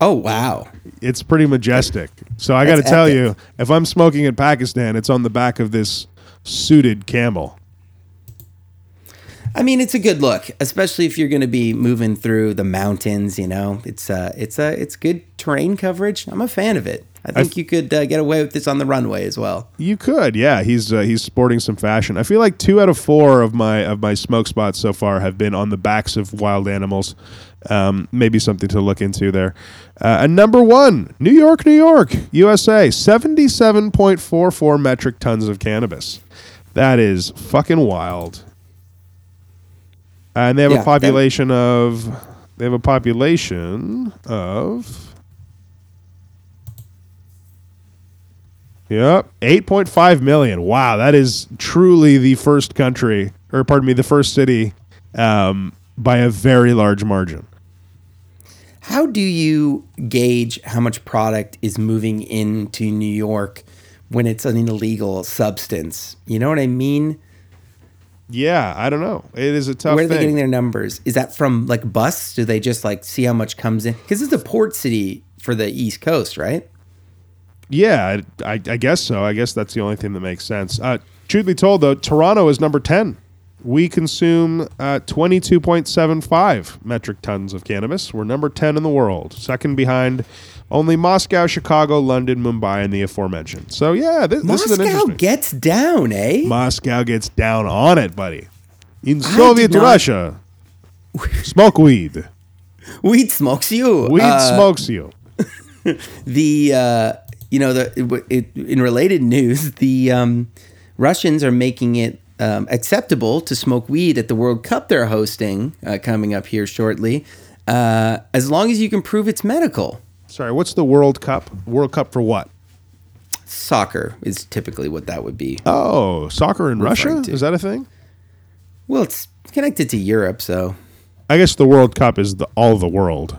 Oh, wow. It's pretty majestic. So I got to tell you, if I'm smoking in Pakistan, it's on the back of this suited camel. I mean, it's a good look, especially if you're going to be moving through the mountains, you know. It's good terrain coverage. I'm a fan of it. I think you could get away with this on the runway as well. You could, yeah. He's sporting some fashion. I feel like 2 out of 4 of my smoke spots so far have been on the backs of wild animals. Maybe something to look into there. And number 1, New York, USA, 77.44 metric tons of cannabis. That is fucking wild. And they have a population of 8.5 million. Wow, that is truly the first city by a very large margin. How do you gauge how much product is moving into New York when it's an illegal substance? You know what I mean? Yeah, I don't know. It is a tough thing. Where are they getting their numbers? Is that from like bus? Do they just like see how much comes in? Because it's a port city for the East Coast, right? Yeah, I guess so. I guess that's the only thing that makes sense. Truth be told, though, Toronto is number 10. We consume 22.75 metric tons of cannabis. We're number 10 in the world, second behind only Moscow, Chicago, London, Mumbai, and the aforementioned. So, yeah, this is an interesting... Moscow gets down, eh? Moscow gets down on it, buddy. In Soviet Russia, smoke weed. Weed smokes you. Weed smokes you. In related news, the Russians are making it acceptable to smoke weed at the World Cup they're hosting coming up here shortly, as long as you can prove it's medical. Sorry, what's the World Cup? World Cup for what? Soccer is typically what that would be. Oh, soccer in Russia? Is that a thing? Well, it's connected to Europe, so. I guess the World Cup is all the world.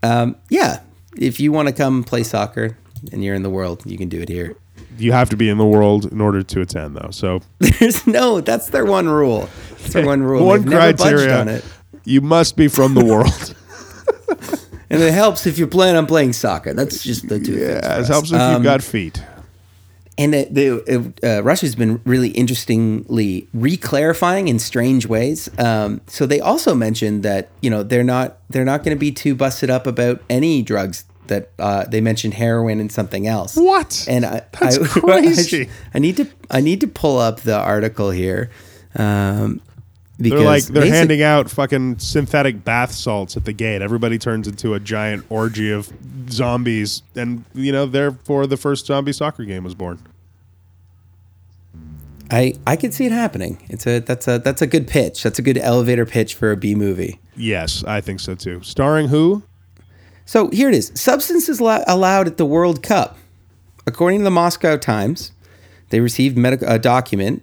If you want to come play soccer and you're in the world, you can do it here. You have to be in the world in order to attend, though. So there's no. That's their one rule. That's their one rule. One criteria. On it. You must be from the world. And it helps if you plan on playing soccer. That's just the two things. Yeah, it helps if you've got feet. And Russia's been really interestingly reclarifying in strange ways. So they also mentioned that they're not going to be too busted up about any drugs. That they mentioned heroin and something else. What? And that's crazy. I need to pull up the article here. Because they're handing out fucking synthetic bath salts at the gate. Everybody turns into a giant orgy of zombies, and therefore the first zombie soccer game was born. I could see it happening. That's a good pitch. That's a good elevator pitch for a B movie. Yes, I think so too. Starring who? So here it is. Substances allowed at the World Cup. According to the Moscow Times, they received a document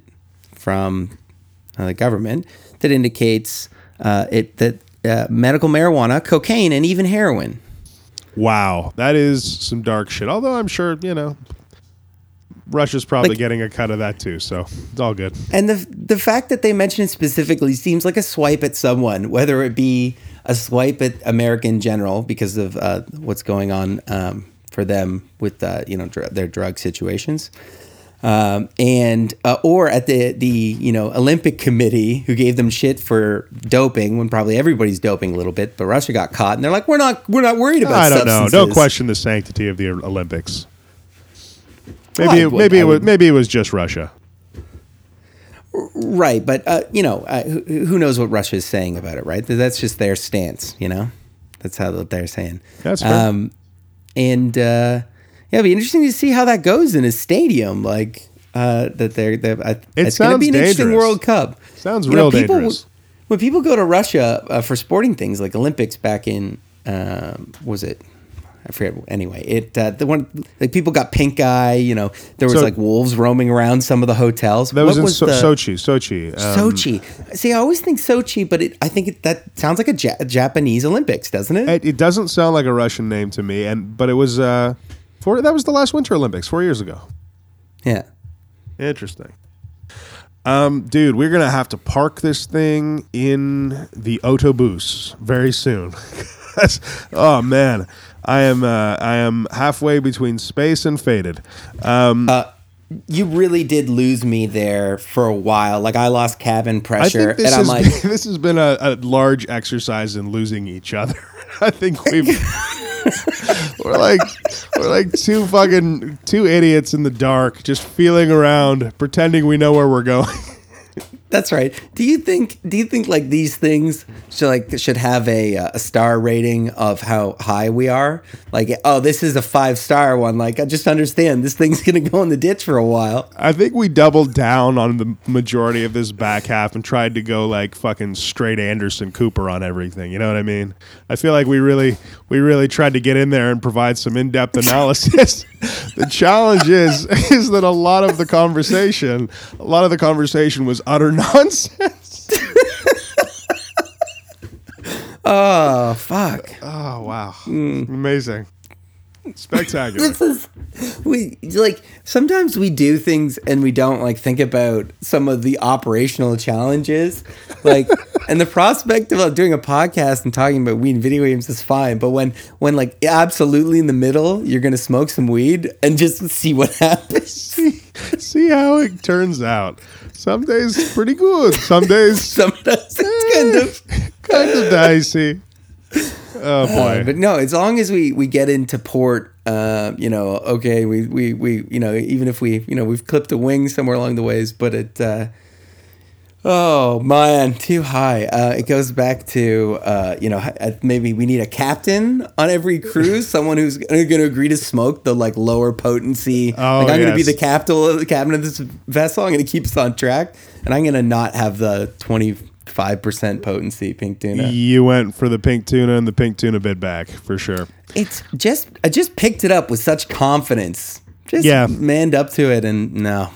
from the government that indicates that medical marijuana, cocaine, and even heroin. Wow. That is some dark shit. Although I'm sure, Russia's probably getting a cut of that too. So it's all good. And the fact that they mention it specifically seems like a swipe at someone, whether it be a swipe at America in general because of what's going on for them with their drug situations, or at the Olympic Committee who gave them shit for doping when probably everybody's doping a little bit, but Russia got caught and they're like we're not worried about. I don't substances. Know. Don't question the sanctity of the Olympics. Maybe it was just Russia. Right, but who knows what Russia is saying about it, right? That's just their stance, That's how they're saying. That's fair. It'll be interesting to see how that goes in a stadium, it's going to be an interesting World Cup. Sounds real dangerous. When people go to Russia for sporting things like Olympics back in, was it? I forget. Anyway, people got pink eye. There was wolves roaming around some of the hotels. That was in Sochi. Sochi. See, I always think Sochi, but that sounds like a Japanese Olympics, doesn't it? It doesn't sound like a Russian name to me. But it was that was the last Winter Olympics 4 years ago. Yeah. Interesting. Dude, we're gonna have to park this thing in the autobus very soon. Oh man. I am halfway between space and faded. You really did lose me there for a while. I lost cabin pressure, this has been a large exercise in losing each other. I think we're like two idiots in the dark, just feeling around, pretending we know where we're going. That's right. Do you think these things should have a star rating of how high we are? This is a 5-star one. I just understand this thing's going to go in the ditch for a while. I think we doubled down on the majority of this back half and tried to go fucking straight Anderson Cooper on everything. You know what I mean? I feel like we really tried to get in there and provide some in-depth analysis. The challenge is that a lot of the conversation was utter nonsense. Oh fuck! Oh wow! Mm. Amazing, spectacular. Sometimes we do things and we don't think about some of the operational challenges, and the prospect of doing a podcast and talking about weed and video games is fine, but when absolutely in the middle, you're gonna smoke some weed and just see what happens. See how it turns out. Some days pretty good. Some days, it's kind of dicey. Oh boy! But no, as long as we get into port, okay, even if we've clipped a wing somewhere along the ways, but it. Oh man, too high. It goes back to maybe we need a captain on every cruise, someone who's going to agree to smoke the lower potency. Oh, I'm going to be the captain of this vessel. I'm going to keep us on track, and I'm going to not have the 25% potency pink tuna. You went for the pink tuna and the pink tuna bid back for sure. It's just I just picked it up with such confidence. Manned up to it, and no.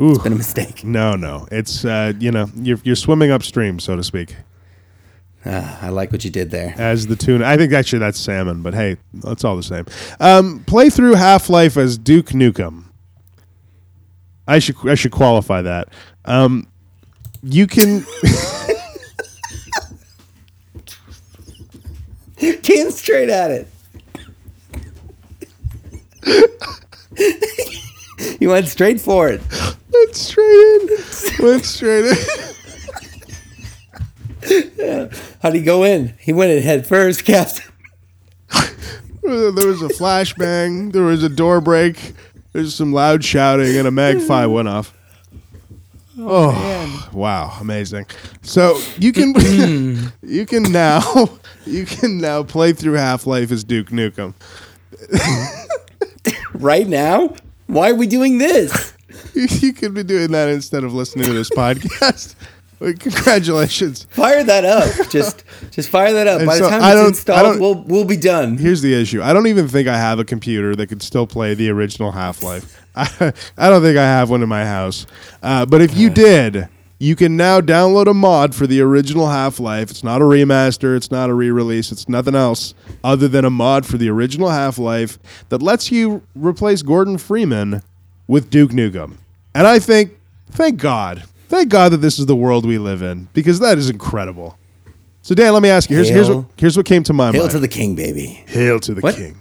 Ooh, it's been a mistake. No. It's, you're swimming upstream, so to speak. I like what you did there. As the tuna. I think actually that's salmon, but hey, it's all the same. Play through Half-Life as Duke Nukem. I should qualify that. You can. Can't straight at it. You went straight for it. Went straight in. Yeah. How'd he go in? He went in head first, Captain. There was a flashbang. There was a door break. There's some loud shouting, and a Mag-Fi went off. Oh wow, amazing. So you can now play through Half-Life as Duke Nukem. Right now? Why are we doing this? You could be doing that instead of listening to this podcast. Congratulations. Fire that up. Just fire that up. And by the time it's installed, we'll be done. Here's the issue. I don't even think I have a computer that could still play the original Half-Life. I don't think I have one in my house. But if you did, you can now download a mod for the original Half-Life. It's not a remaster. It's not a re-release. It's nothing else other than a mod for the original Half-Life that lets you replace Gordon Freeman with Duke Nukem. And I think, thank God. Thank God that this is the world we live in, because that is incredible. So, Dan, let me ask you. Here's what came to my mind. Hail to the king, baby. Hail to the king.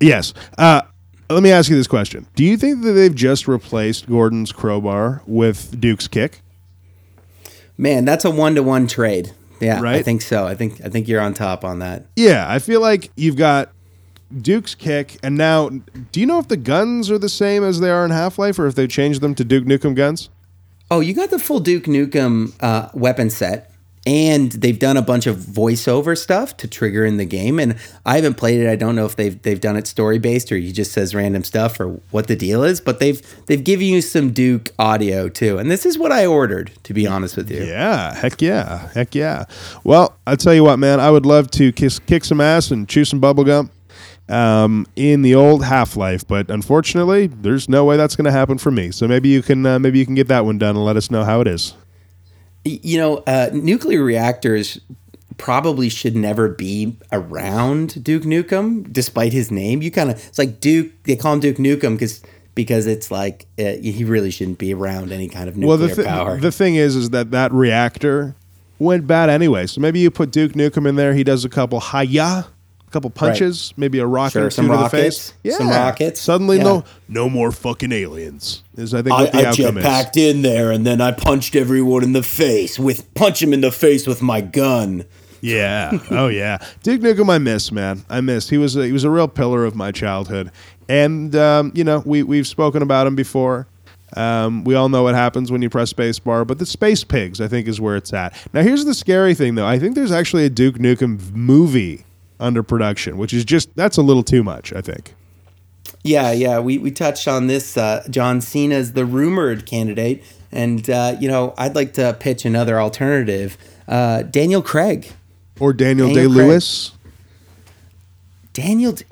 Yes. Let me ask you this question. Do you think that they've just replaced Gordon's crowbar with Duke's kick? Man, that's a 1-to-1 trade. Yeah, right? I think so. I think you're on top on that. Yeah, I feel like you've got Duke's kick, and now, do you know if the guns are the same as they are in Half-Life, or if they changed them to Duke Nukem guns? Oh, you got the full Duke Nukem weapon set, and they've done a bunch of voiceover stuff to trigger in the game, and I haven't played it. I don't know if they've done it story-based, or he just says random stuff, or what the deal is, but they've given you some Duke audio, too, and this is what I ordered, to be honest with you. Yeah, heck yeah, heck yeah. Well, I'll tell you what, man, I would love to kick some ass and chew some bubblegum in the old Half-Life, but unfortunately there's no way that's going to happen for me. So maybe you can get that one done and let us know how it is. You know, nuclear reactors probably should never be around Duke Nukem, despite his name. You kind of, it's like Duke, they call him Duke Nukem because it's like he really shouldn't be around any kind of nuclear power. The thing is that reactor went bad anyway. So maybe you put Duke Nukem in there, he does a couple hi-ya, couple punches, right. Maybe a rocket or two to the face. Yeah. Some rockets. Suddenly, no more fucking aliens. Is I think what the outcome is. I jetpacked in there and then I punched everyone in the face punch him in the face with my gun. Yeah. Oh yeah. Duke Nukem, I miss, man. I miss. He was a real pillar of my childhood, and we've spoken about him before. We all know what happens when you press space bar, but the Space Pigs, I think, is where it's at. Now here's the scary thing, though. I think there's actually a Duke Nukem movie under production, which is that's a little too much, I think. Yeah. We touched on this. John Cena's the rumored candidate. And, I'd like to pitch another alternative. Daniel Craig. Or Daniel Day-Lewis.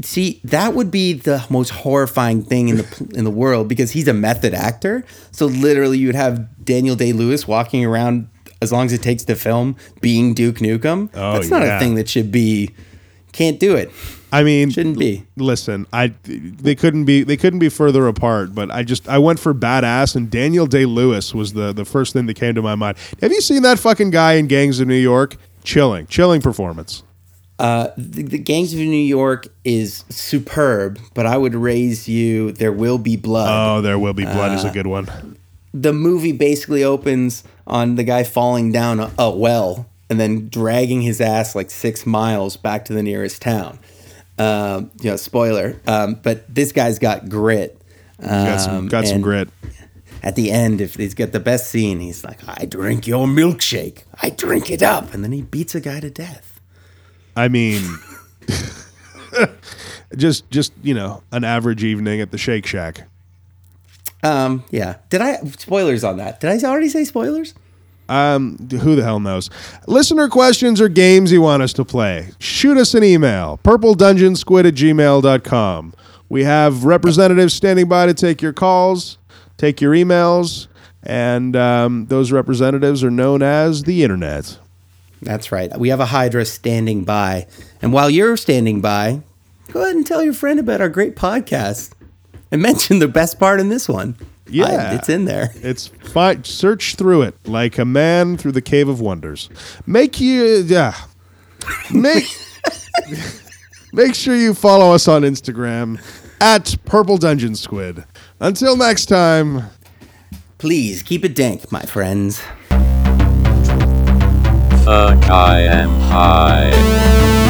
See, that would be the most horrifying thing in the world, because he's a method actor. So literally you'd have Daniel Day-Lewis walking around as long as it takes to film being Duke Nukem. Oh, that's not a thing that should be... Can't do it. I mean, shouldn't be. Listen, they couldn't be further apart. But I went for badass, and Daniel Day-Lewis was the first thing that came to my mind. Have you seen that fucking guy in Gangs of New York? Chilling performance. The Gangs of New York is superb, but I would raise you. There Will Be Blood. Oh, There Will Be Blood is a good one. The movie basically opens on the guy falling down a well, and then dragging his ass like 6 miles back to the nearest town. Spoiler. But this guy's got grit. He's got some grit. At the end, if he's got the best scene, he's like, "I drink your milkshake. I drink it up." And then he beats a guy to death. I mean, just an average evening at the Shake Shack. Yeah. Spoilers on that. Did I already say spoilers? Who the hell knows? Listener questions or games you want us to play, shoot us an email, purpledungeonsquid@gmail.com. We have representatives standing by to take your calls, take your emails, and those representatives are known as the internet. That's right. We have a Hydra standing by. And while you're standing by, go ahead and tell your friend about our great podcast. I mentioned the best part in this one. Yeah. It's in there. It's fine. Search through it like a man through the Cave of Wonders. Make sure you follow us on Instagram at Purple Dungeon Squid. Until next time. Please keep it dank, my friends. I am high.